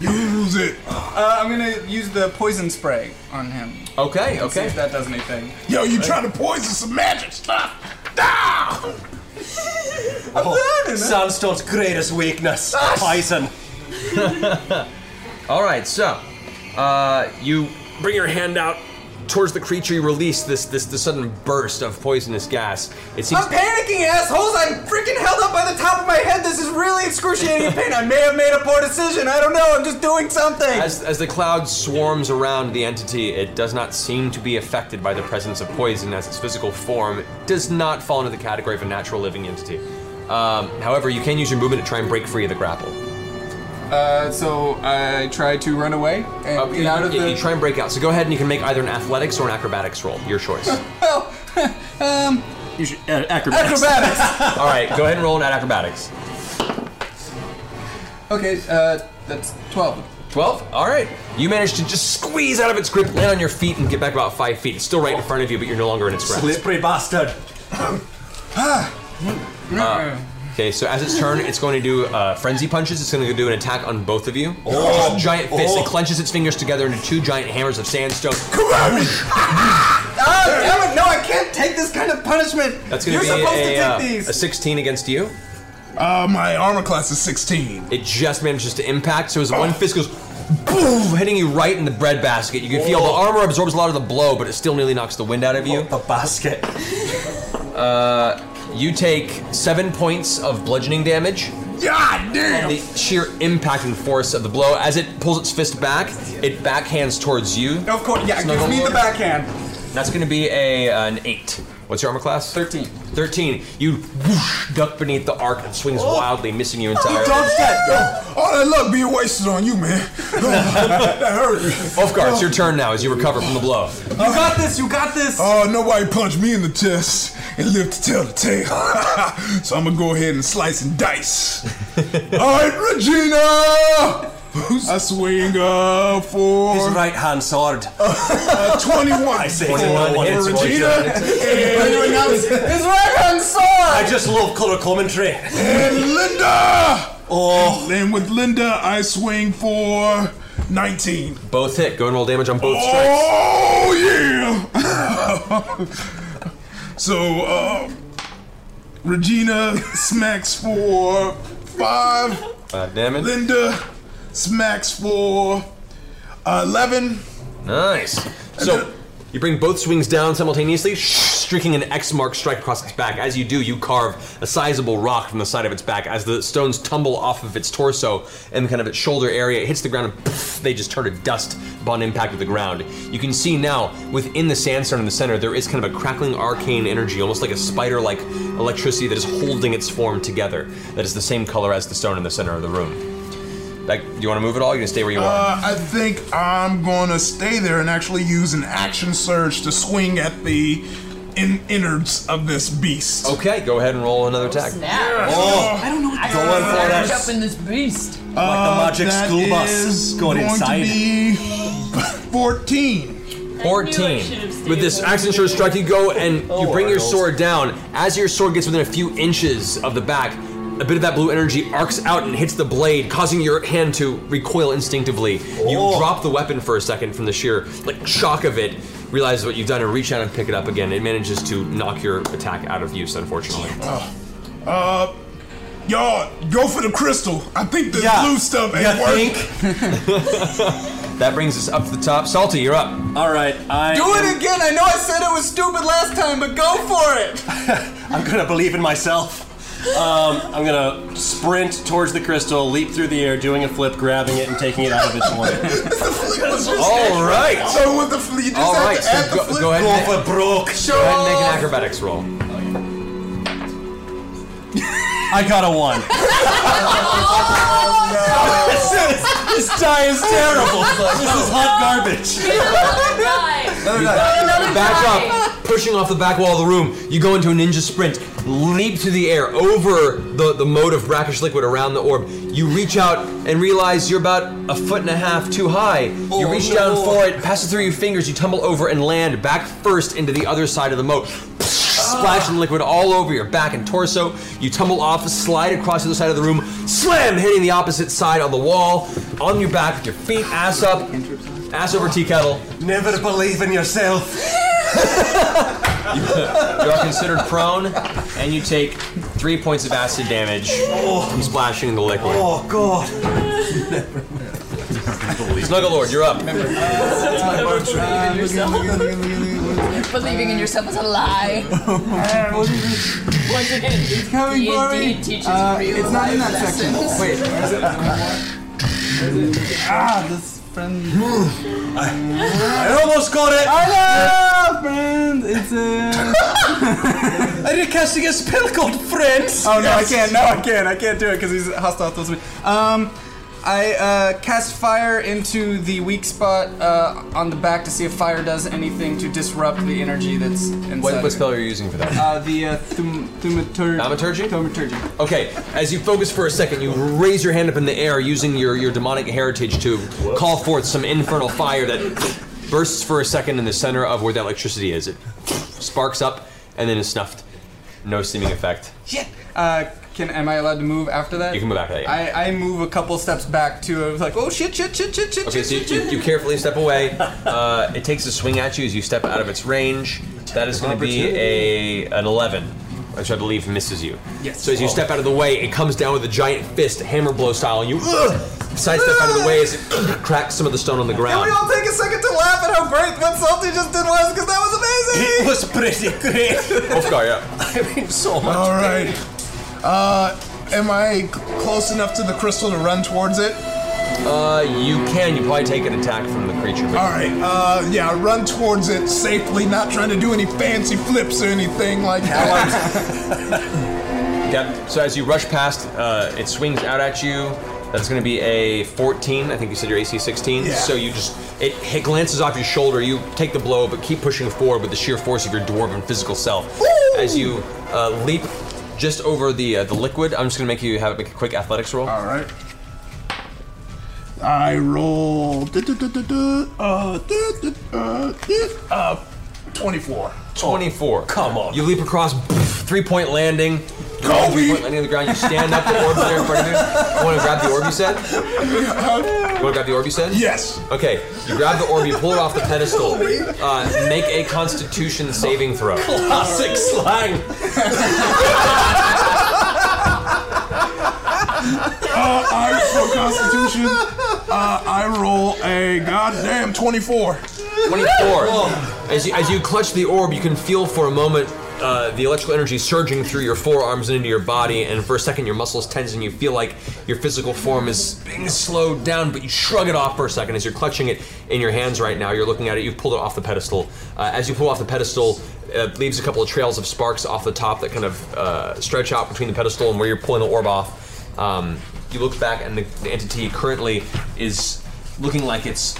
Use it. I'm gonna use the poison spray on him. Okay. See if that does anything. Yo, you trying to poison some magic stuff? Ah! Sandstone's greatest weakness: poison. All right, so you bring your hand out. Towards the creature, you release this sudden burst of poisonous gas. I'm panicking, assholes! I'm freaking held up by the top of my head! This is really excruciating pain! I may have made a poor decision, I don't know, I'm just doing something! As the cloud swarms around the entity, it does not seem to be affected by the presence of poison as its physical form. It does not fall into the category of a natural living entity. However, you can use your movement to try and break free of the grapple. So I try to run away and get out of the... You try and break out. So go ahead and you can make either an athletics or an acrobatics roll. Your choice. You should, acrobatics. Acrobatics! All right, go ahead and roll an acrobatics. Okay, that's 12. 12? All right. You manage to just squeeze out of its grip, land on your feet, and get back about 5 feet. It's still right in front of you, but you're no longer in its grasp. Slippery bastard. Okay, so as its turn, it's going to do frenzy punches. It's going to do an attack on both of you. Oh, giant fist. It clenches its fingers together into 2 giant hammers of sandstone. Damn it! No, I can't take this kind of punishment. That's going to be a 16 against you. My armor class is 16. It just manages to impact, so as one fist goes boom, hitting you right in the breadbasket. You can feel the armor absorbs a lot of the blow, but it still nearly knocks the wind out of you. The basket. You take 7 points of bludgeoning damage. God damn! The sheer impact and force of the blow. As it pulls its fist back, it backhands towards you. Of course, yeah, give me the backhand. That's gonna be an 8. What's your armor class? 13. 13. You whoosh, duck beneath the arc and swings wildly, missing you entirely. All that luck being wasted on you, man. That hurt. Ofgar, it's your turn now as you recover from the blow. You got this, you got this. Oh, nobody punched me in the chest and lived to tell the tale. So I'm going to go ahead and slice and dice. All right, Regina. I swing for his right hand sword. 21. I say 21 hits for Regina. His right hand sword. I just love color commentary. And Linda. Oh. And with Linda, I swing for 19. Both hit. Go and roll damage on both strikes. Oh yeah. So Regina smacks for 5 damage. Linda smacks for 11. Nice. So you bring both swings down simultaneously, streaking an X-mark strike across its back. As you do, you carve a sizable rock from the side of its back. As the stones tumble off of its torso and kind of its shoulder area, it hits the ground and poof, they just turn to dust upon impact with the ground. You can see now, within the sandstone in the center, there is kind of a crackling arcane energy, almost like a spider-like electricity that is holding its form together. That is the same color as the stone in the center of the room. Like, do you want to move at all? You're going to stay where you are? I think I'm going to stay there and actually use an action surge to swing at the innards of this beast. Okay, go ahead and roll another attack. Snap. Oh, I don't know what to do. Going for up in this beast. Like the magic school bus going inside. That is going to be 14. 14. With this action surge strike, you go and you bring your sword down. As your sword gets within a few inches of the back, a bit of that blue energy arcs out and hits the blade, causing your hand to recoil instinctively. You drop the weapon for a second from the sheer shock of it, realize what you've done and reach out and pick it up again. It manages to knock your attack out of use, unfortunately. Y'all, go for the crystal. I think the blue stuff ain't working. That brings us up to the top. Salty, you're up. All right, Do it again. I know I said it was stupid last time, but go for it. I'm going to believe in myself. I'm gonna sprint towards the crystal, leap through the air, doing a flip, grabbing it, and taking it out of its way. All right. So with the flip, all right. So go ahead and make an acrobatics roll. I got a 1. This die is terrible. This is hot garbage. Back up, pushing off the back wall of the room. You go into a ninja sprint. Leap through the air, over the moat of brackish liquid around the orb. You reach out and realize you're about a foot and a half too high. You reach down for it, pass it through your fingers, you tumble over and land back first into the other side of the moat. Splashing liquid all over your back and torso. You tumble off, slide across the other side of the room, slam, hitting the opposite side on the wall, on your back, with your feet, ass up, ass over tea kettle. Never believe in yourself. You are considered prone, and you take 3 points of acid damage from splashing in the liquid. Oh, God. Snuggle Lord, you're up. That's my mantra. Believing in yourself is a lie. Once again, it's coming for me. It's not in that section. Wait, where is it? This... friend. I almost got it! I know, friend! It's I did casting a spell called friends! Oh no, yes. I can't do it because he's hostile towards me. I cast fire into the weak spot on the back to see if fire does anything to disrupt the energy that's inside. What spell are you using for that? Thaumaturgy? Thaumaturgy. Okay, as you focus for a second, you raise your hand up in the air using your demonic heritage to call forth some infernal fire that bursts for a second in the center of where that electricity is. It sparks up and then is snuffed. No seeming effect. Shit! Am I allowed to move after that? You can move after that, yeah. I move a couple steps back, too. I was like, oh, shit. Okay, so you carefully step away. It takes a swing at you as you step out of its range. That is going to be an 11, which I believe misses you. Yes. So as you step out of the way, it comes down with a giant fist, hammer blow style, and you sidestep out of the way as it cracks some of the stone on the ground. Can we all take a second to laugh at how great what Salty just did was? Because that was amazing! It was pretty great. Ofgar, yeah. I mean, so much. All right. Am I close enough to the crystal to run towards it? You can. You probably take an attack from the creature. All right. Yeah, run towards it safely, not trying to do any fancy flips or anything like that. Yeah, so as you rush past, it swings out at you. That's going to be a 14. I think you said your AC 16. Yeah. So you just, it glances off your shoulder. You take the blow, but keep pushing forward with the sheer force of your dwarven physical self. Ooh! As you leap just over the liquid. I'm just going to make you make a quick athletics roll. All right. I roll 24. 24. Come on. You leap across, 3-point landing. Kobe! 3-point landing on the ground. You stand up, the orb there in front of you. You want to grab the orb, you said? You want to grab the orb, you said? Yes. Okay, you grab the orb, you pull it off the pedestal. Make a Constitution saving throw. Classic slang. For Constitution, I roll a goddamn 24. 24. As you clutch the orb, you can feel for a moment the electrical energy surging through your forearms and into your body, and for a second your muscles tense and you feel like your physical form is being slowed down, but you shrug it off for a second as you're clutching it in your hands right now. You're looking at it. You've pulled it off the pedestal. As you pull off the pedestal, it leaves a couple of trails of sparks off the top that kind of stretch out between the pedestal and where you're pulling the orb off. You look back and the entity currently is looking like it's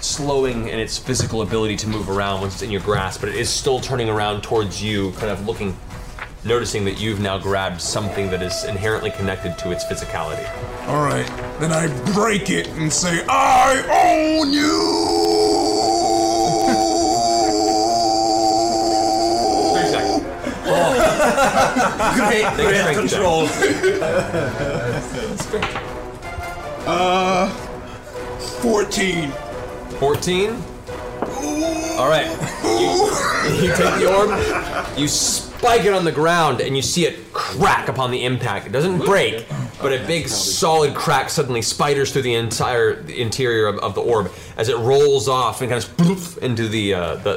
slowing in its physical ability to move around once it's in your grasp, but it is still turning around towards you, kind of looking, noticing that you've now grabbed something that is inherently connected to its physicality. All right, then I break it and say, I own you! 3 seconds. Oh. Great control. That's great. 14. All right. You take the orb. You spike it on the ground, and you see it crack upon the impact. It doesn't break, but a big, solid crack suddenly spiders through the entire interior of the orb as it rolls off and kind of poof into the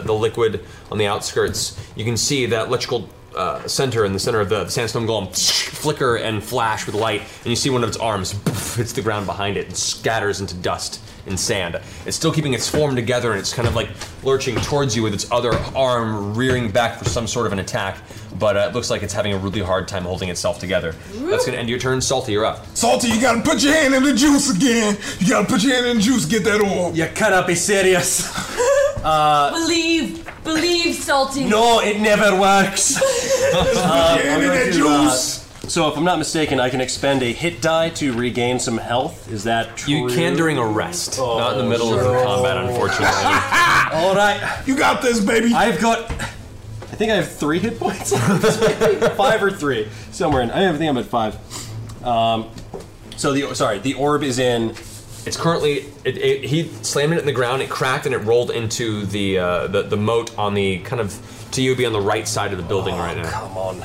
liquid on the outskirts. You can see that electrical. In the center of the sandstone golem flicker and flash with light, and you see one of its arms hits the ground behind it and scatters into dust and sand. It's still keeping its form together, and it's kind of like lurching towards you with its other arm rearing back for some sort of an attack, but it looks like it's having a really hard time holding itself together. That's going to end your turn. Salty, you're up. Salty, you got to put your hand in the juice again. You got to put your hand in the juice, get that orb. You cannot be serious. Believe, Salty. No, it never works. So if I'm not mistaken, I can expend a hit die to regain some health. Is that true? You can during a rest. Oh, not in the middle of the combat, unfortunately. All right. You got this, baby. I think I have 3 hit points. 5 or 3. Somewhere in. I think I'm at 5. The orb is in... It's currently, he slammed it in the ground, it cracked and it rolled into the moat on the kind of, to you, be on the right side of the building right now. Come on.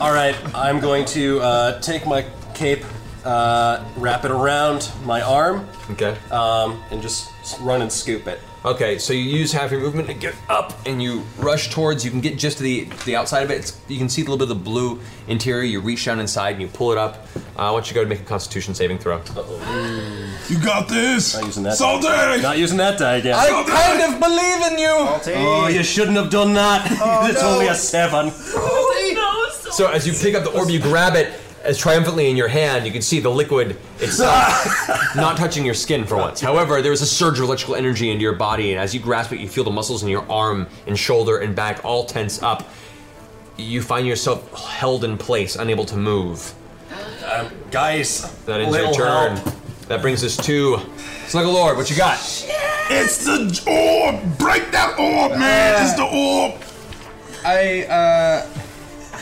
All right, I'm going to take my cape, wrap it around my arm, okay, and just run and scoop it. Okay, so you use half your movement to get up and you rush towards, you can get just to the outside of it. You can see a little bit of the blue interior. You reach down inside and you pull it up. I want you to go ahead and make a Constitution saving throw. Uh-oh. You got this! Not using that Salty! Not using that die again. I kind of believe in you! Salty. Oh, you shouldn't have done that. Oh, it's only a 7. Oh, no, so as you pick up the orb, you grab it as triumphantly in your hand, you can see the liquid itself not touching your skin for once. However, there is a surge of electrical energy into your body, and as you grasp it, you feel the muscles in your arm and shoulder and back all tense up. You find yourself held in place, unable to move. Guys, that ends your turn. Help. That brings us to Snuggle Lord. What you got? Shit. It's the orb. Break that orb, man. It's the orb.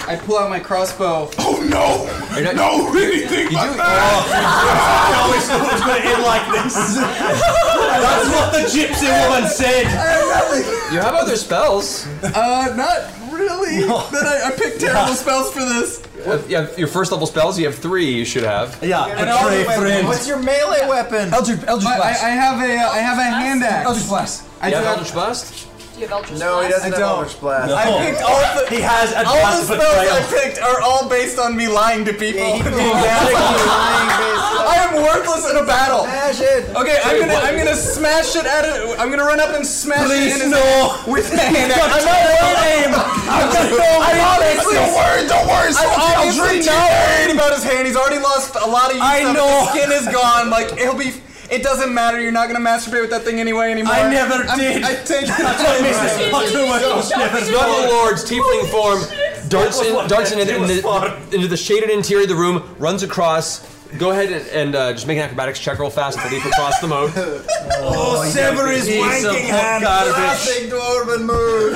I pull out my crossbow. Oh no! No, anything like that! No, it's not going to end like this. That's what the gypsy woman said. You have other spells. Not really. No. But I picked terrible spells for this. Yeah, your first level spells, you have 3, you should have. Yeah, betray friend. What's your melee weapon? Eldritch Blast. I have a hand axe. Eldritch Blast. You have Eldritch Blast? Do you have Eldritch Blast? No, he doesn't have Eldritch Blast. No. I picked all the... He has a all the spells I picked are all based on me lying to people. Yeah, I am worthless in a battle. Smash it. Okay, I'm gonna smash it at it. I'm gonna run up and smash it in with a hand axe. I'm not worried. I'm not worried about his hand. He's already lost a lot of use. I know. His skin is gone. Like it'll be. It doesn't matter. You're not gonna masturbate with that thing anymore. I never did. I take that. Snuggle Lord's tiefling form darts into the shaded interior of the room, runs across. Go ahead and just make an acrobatics check real fast and leap across the moat. Sever his wanking hand. Classic dwarven move.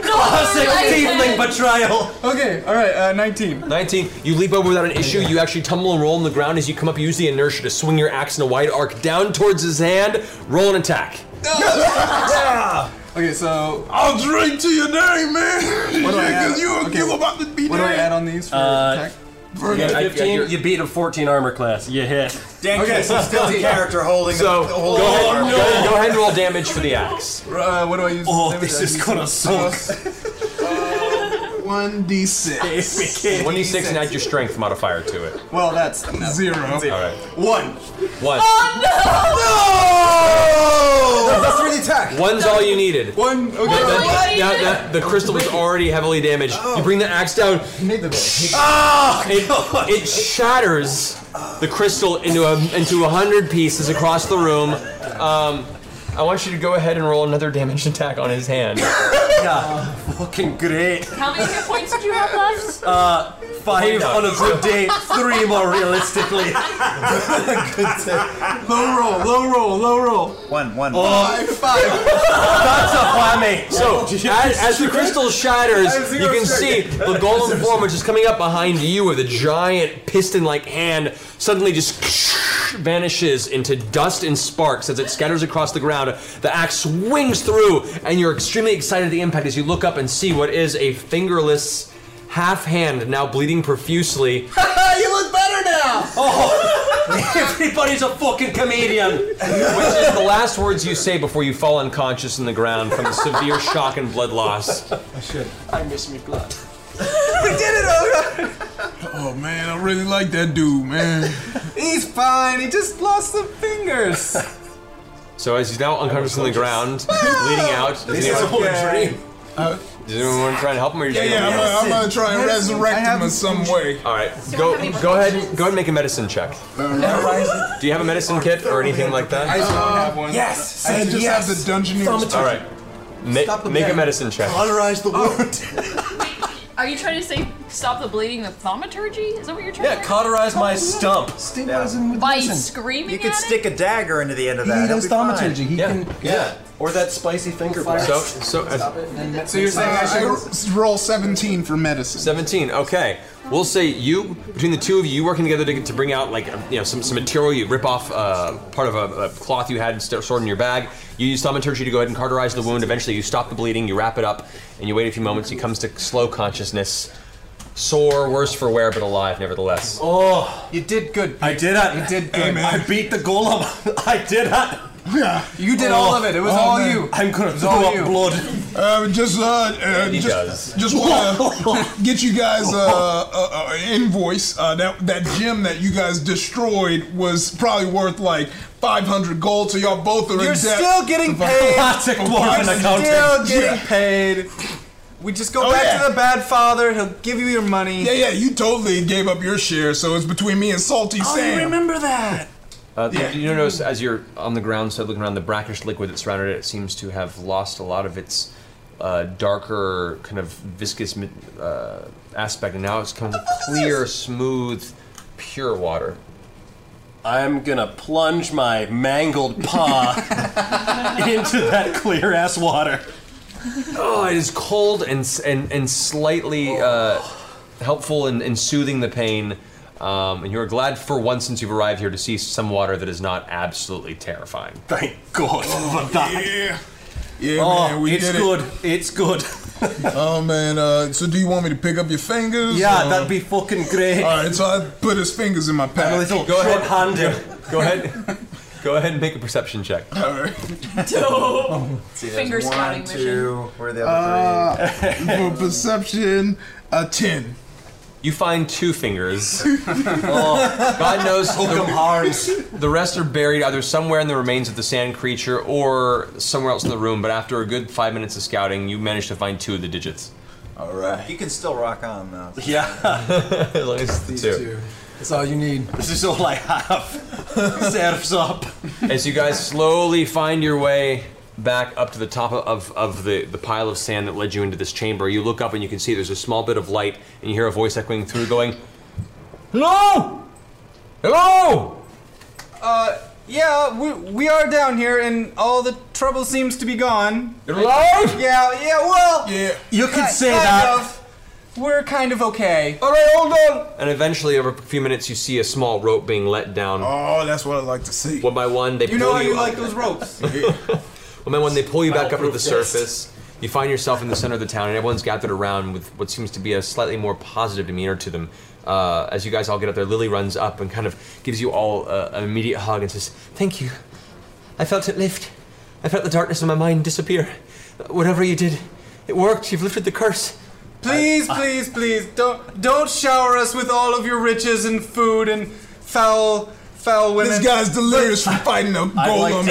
Classic tiefling betrayal. Okay, all right, 19. 19. You leap over without an issue. You actually tumble and roll on the ground. As you come up, you use the inertia to swing your axe in a wide arc down towards his hand. Roll an attack. Yeah. Okay, so I'll drink to your name, man. What do I add? What do I add on these for attack? You beat a 14 armor class. You hit. Dan Casey still the character holding. Go ahead and roll damage for the axe. What do I use? Oh, this is gonna suck. 1d6. 1d6 and add your strength modifier to it. Well, that's 0. All right. 1. Oh, no! That's for the attack. One's all you needed. Okay. The crystal was already heavily damaged. Oh. You bring the axe down. It shatters the crystal into 100 pieces across the room. I want you to go ahead and roll another damage attack on his hand. Yeah, fucking great. How many hit points do you have left? 5 on a good day, 3 more realistically. Good day. Low roll. 1. 5. That's a whammy. So, as the crystal shatters, you can see the golden form, which is coming up behind you with a giant piston-like hand, suddenly just vanishes into dust and sparks as it scatters across the ground. The axe swings through, and you're extremely excited at the impact as you look up and see what is a fingerless half hand now bleeding profusely. You look better now! Oh, everybody's a fucking comedian! Which is the last words you say before you fall unconscious in the ground from the severe shock and blood loss. I miss me blood. We did it, Oda! Oh man, I really like that dude, man. He's fine, he just lost some fingers. So as he's now unconscious on the ground, bleeding out, this is a whole dream. Does anyone want to try and help him? Or I'm gonna try and resurrect him in some way. All right, go ahead and make a medicine check. Do you have a medicine kit or anything like that? I don't have one. Yes, I just have the Dungeoneer's. All right, make a medicine check. Colorize the wound. Are you trying to say stop the bleeding with thaumaturgy? Is that what you're trying to do? Yeah, cauterize my stump. By screaming at it? You could stick a dagger into the end of that. He does thaumaturgy. Yeah. Or that spicy finger fire. So you're saying I should roll 17 for medicine. 17, okay. We'll say between the two of you working together to bring out some material. You rip off part of a cloth you had stored in your bag. You use thaumaturgy to go ahead and cauterize the wound. Eventually you stop the bleeding, you wrap it up, and you wait a few moments. He comes to slow consciousness. Sore, worse for wear, but alive nevertheless. Oh, you did good, Pete. I did it. You did good. Hey, man. I beat the golem. I did it. Yeah. You did all of it. It was all you. I'm gonna throw up blood. Just want to get you guys an invoice. That gem that you guys destroyed was probably worth like 500 gold. So y'all both are in debt. You're still getting paid. Classic dwarven accounting. Still getting paid. We just go back to the bad father. He'll give you your money. Yeah. You totally gave up your share. So it's between me and Salty Sam. Oh, you remember that. You notice as you're on the ground, so looking around, the brackish liquid that surrounded it seems to have lost a lot of its darker, kind of viscous aspect, and now it's kind of clear, smooth, pure water. I'm gonna plunge my mangled paw into that clear ass water. Oh, it is cold and slightly helpful in soothing the pain. And you're glad for once since you've arrived here to see some water that is not absolutely terrifying. Thank God for that. Yeah. Yeah, oh, man, it's good. Oh, man, so do you want me to pick up your fingers? Yeah, that'd be fucking great. All right, so I put his fingers in my pack. A little short-handed. Go ahead and make a perception check. All right. Finger scouting mission. Where are the other three? For perception, a 10. You find two fingers. Oh, God knows the rest are buried either somewhere in the remains of the sand creature or somewhere else in the room, but after a good 5 minutes of scouting, you managed to find two of the digits. All right. You can still rock on, though. Yeah. These two. That's all you need. This is all I have. Serves up. As you guys slowly find your way back up to the top of the pile of sand that led you into this chamber, you look up and you can see there's a small bit of light, and you hear a voice echoing through going, "Hello? Hello? Yeah, we are down here, and all the trouble seems to be gone. You're alive? Yeah, well... Yeah. You could say that. We're kind of okay. All right, hold on." And eventually, over a few minutes, you see a small rope being let down. Oh, that's what I like to see. One by one, they pull you up. You know how you like those ropes. Well, man, when they pull you back up to the surface, you find yourself in the center of the town, and everyone's gathered around with what seems to be a slightly more positive demeanor to them. As you guys all get up there, Lily runs up and kind of gives you all an immediate hug and says, "Thank you. I felt it lift. I felt the darkness in my mind disappear. Whatever you did, it worked. You've lifted the curse. Please, don't shower us with all of your riches and food and foul women." This guy's delirious from fighting a golem.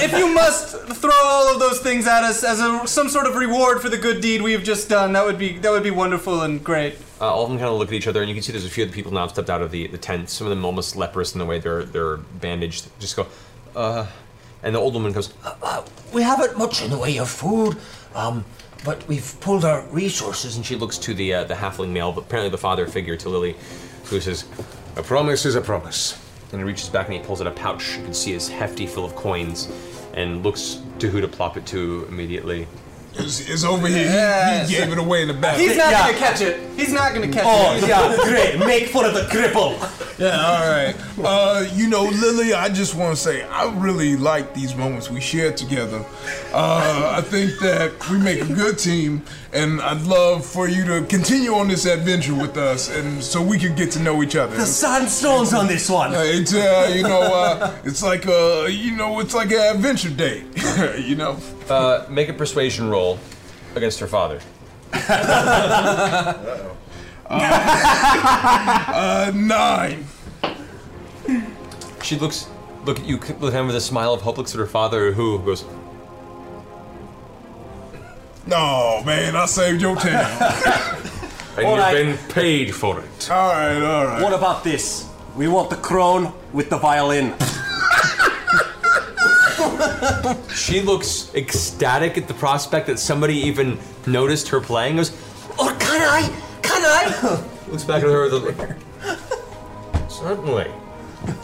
If you must throw all of those things at us as some sort of reward for the good deed we have just done, that would be wonderful and great. All of them kind of look at each other, and you can see there's a few of the people now have stepped out of the tent. Some of them almost leprous in the way they're bandaged. Just go, and the old woman goes, "We haven't much in the way of food, but we've pulled our resources." And she looks to the halfling male, but apparently the father figure to Lily, who says, "A promise is a promise." And he reaches back and he pulls out a pouch. You can see his hefty full of coins, and looks to who to plop it to immediately. It's over here. He gave it away in the back. He's not going to catch it. Oh, yeah, great. Make fun of the cripple. Yeah, all right. Lily, I just want to say, I really like these moments we shared together. I think that we make a good team, and I'd love for you to continue on this adventure with us, and so we can get to know each other. The sandstone's on this one. It's like an adventure date, you know. Make a persuasion roll against her father. Uh-oh. 9. She look at you with a smile of hope, looks at her father, who goes, "No, man, I saved your town." And all you've been paid for it. All right. What about this? We want the crone with the violin. She looks ecstatic at the prospect that somebody even noticed her playing. Goes, "Oh, can I? Looks back at her with a... "Certainly.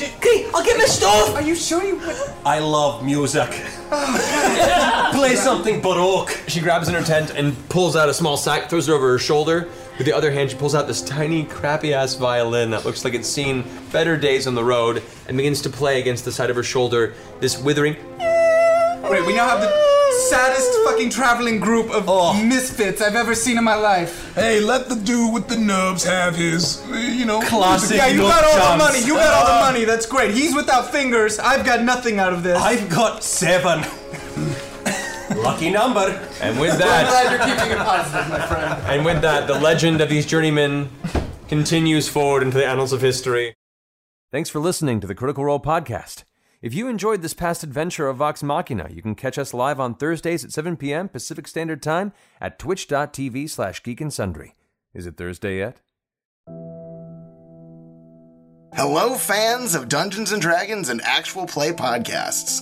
Okay, I'll get my stuff." Are you sure you would? I love music. Play something baroque. She grabs in her tent and pulls out a small sack, throws it over her shoulder. With the other hand, she pulls out this tiny, crappy-ass violin that looks like it's seen better days on the road, and begins to play against the side of her shoulder this withering... Wait, we now have the saddest fucking traveling group of misfits I've ever seen in my life. Hey, let the dude with the nubs have his, classic. Yeah, you got all the money, that's great. He's without fingers, I've got nothing out of this. I've got 7. Lucky number. And with that... I'm glad you're keeping it positive, my friend. And with that, the legend of these journeymen continues forward into the annals of history. Thanks for listening to the Critical Role Podcast. If you enjoyed this past adventure of Vox Machina, you can catch us live on Thursdays at 7 p.m. Pacific Standard Time at twitch.tv/geekandsundry. Is it Thursday yet? Hello, fans of Dungeons and Dragons and actual play podcasts.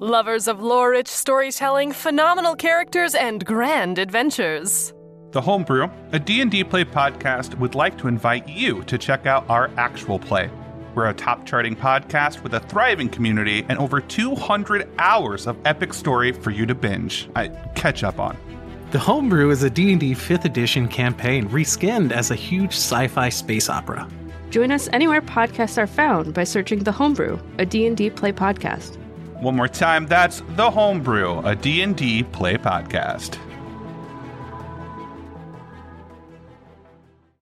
Lovers of lore-rich storytelling, phenomenal characters, and grand adventures. The Homebrew, a D&D play podcast, would like to invite you to check out our actual play. We're a top-charting podcast with a thriving community and over 200 hours of epic story for you to binge. Catch up on. The Homebrew is a D&D 5th edition campaign reskinned as a huge sci-fi space opera. Join us anywhere podcasts are found by searching The Homebrew, a D&D play podcast. One more time, that's The Homebrew, a D&D play podcast.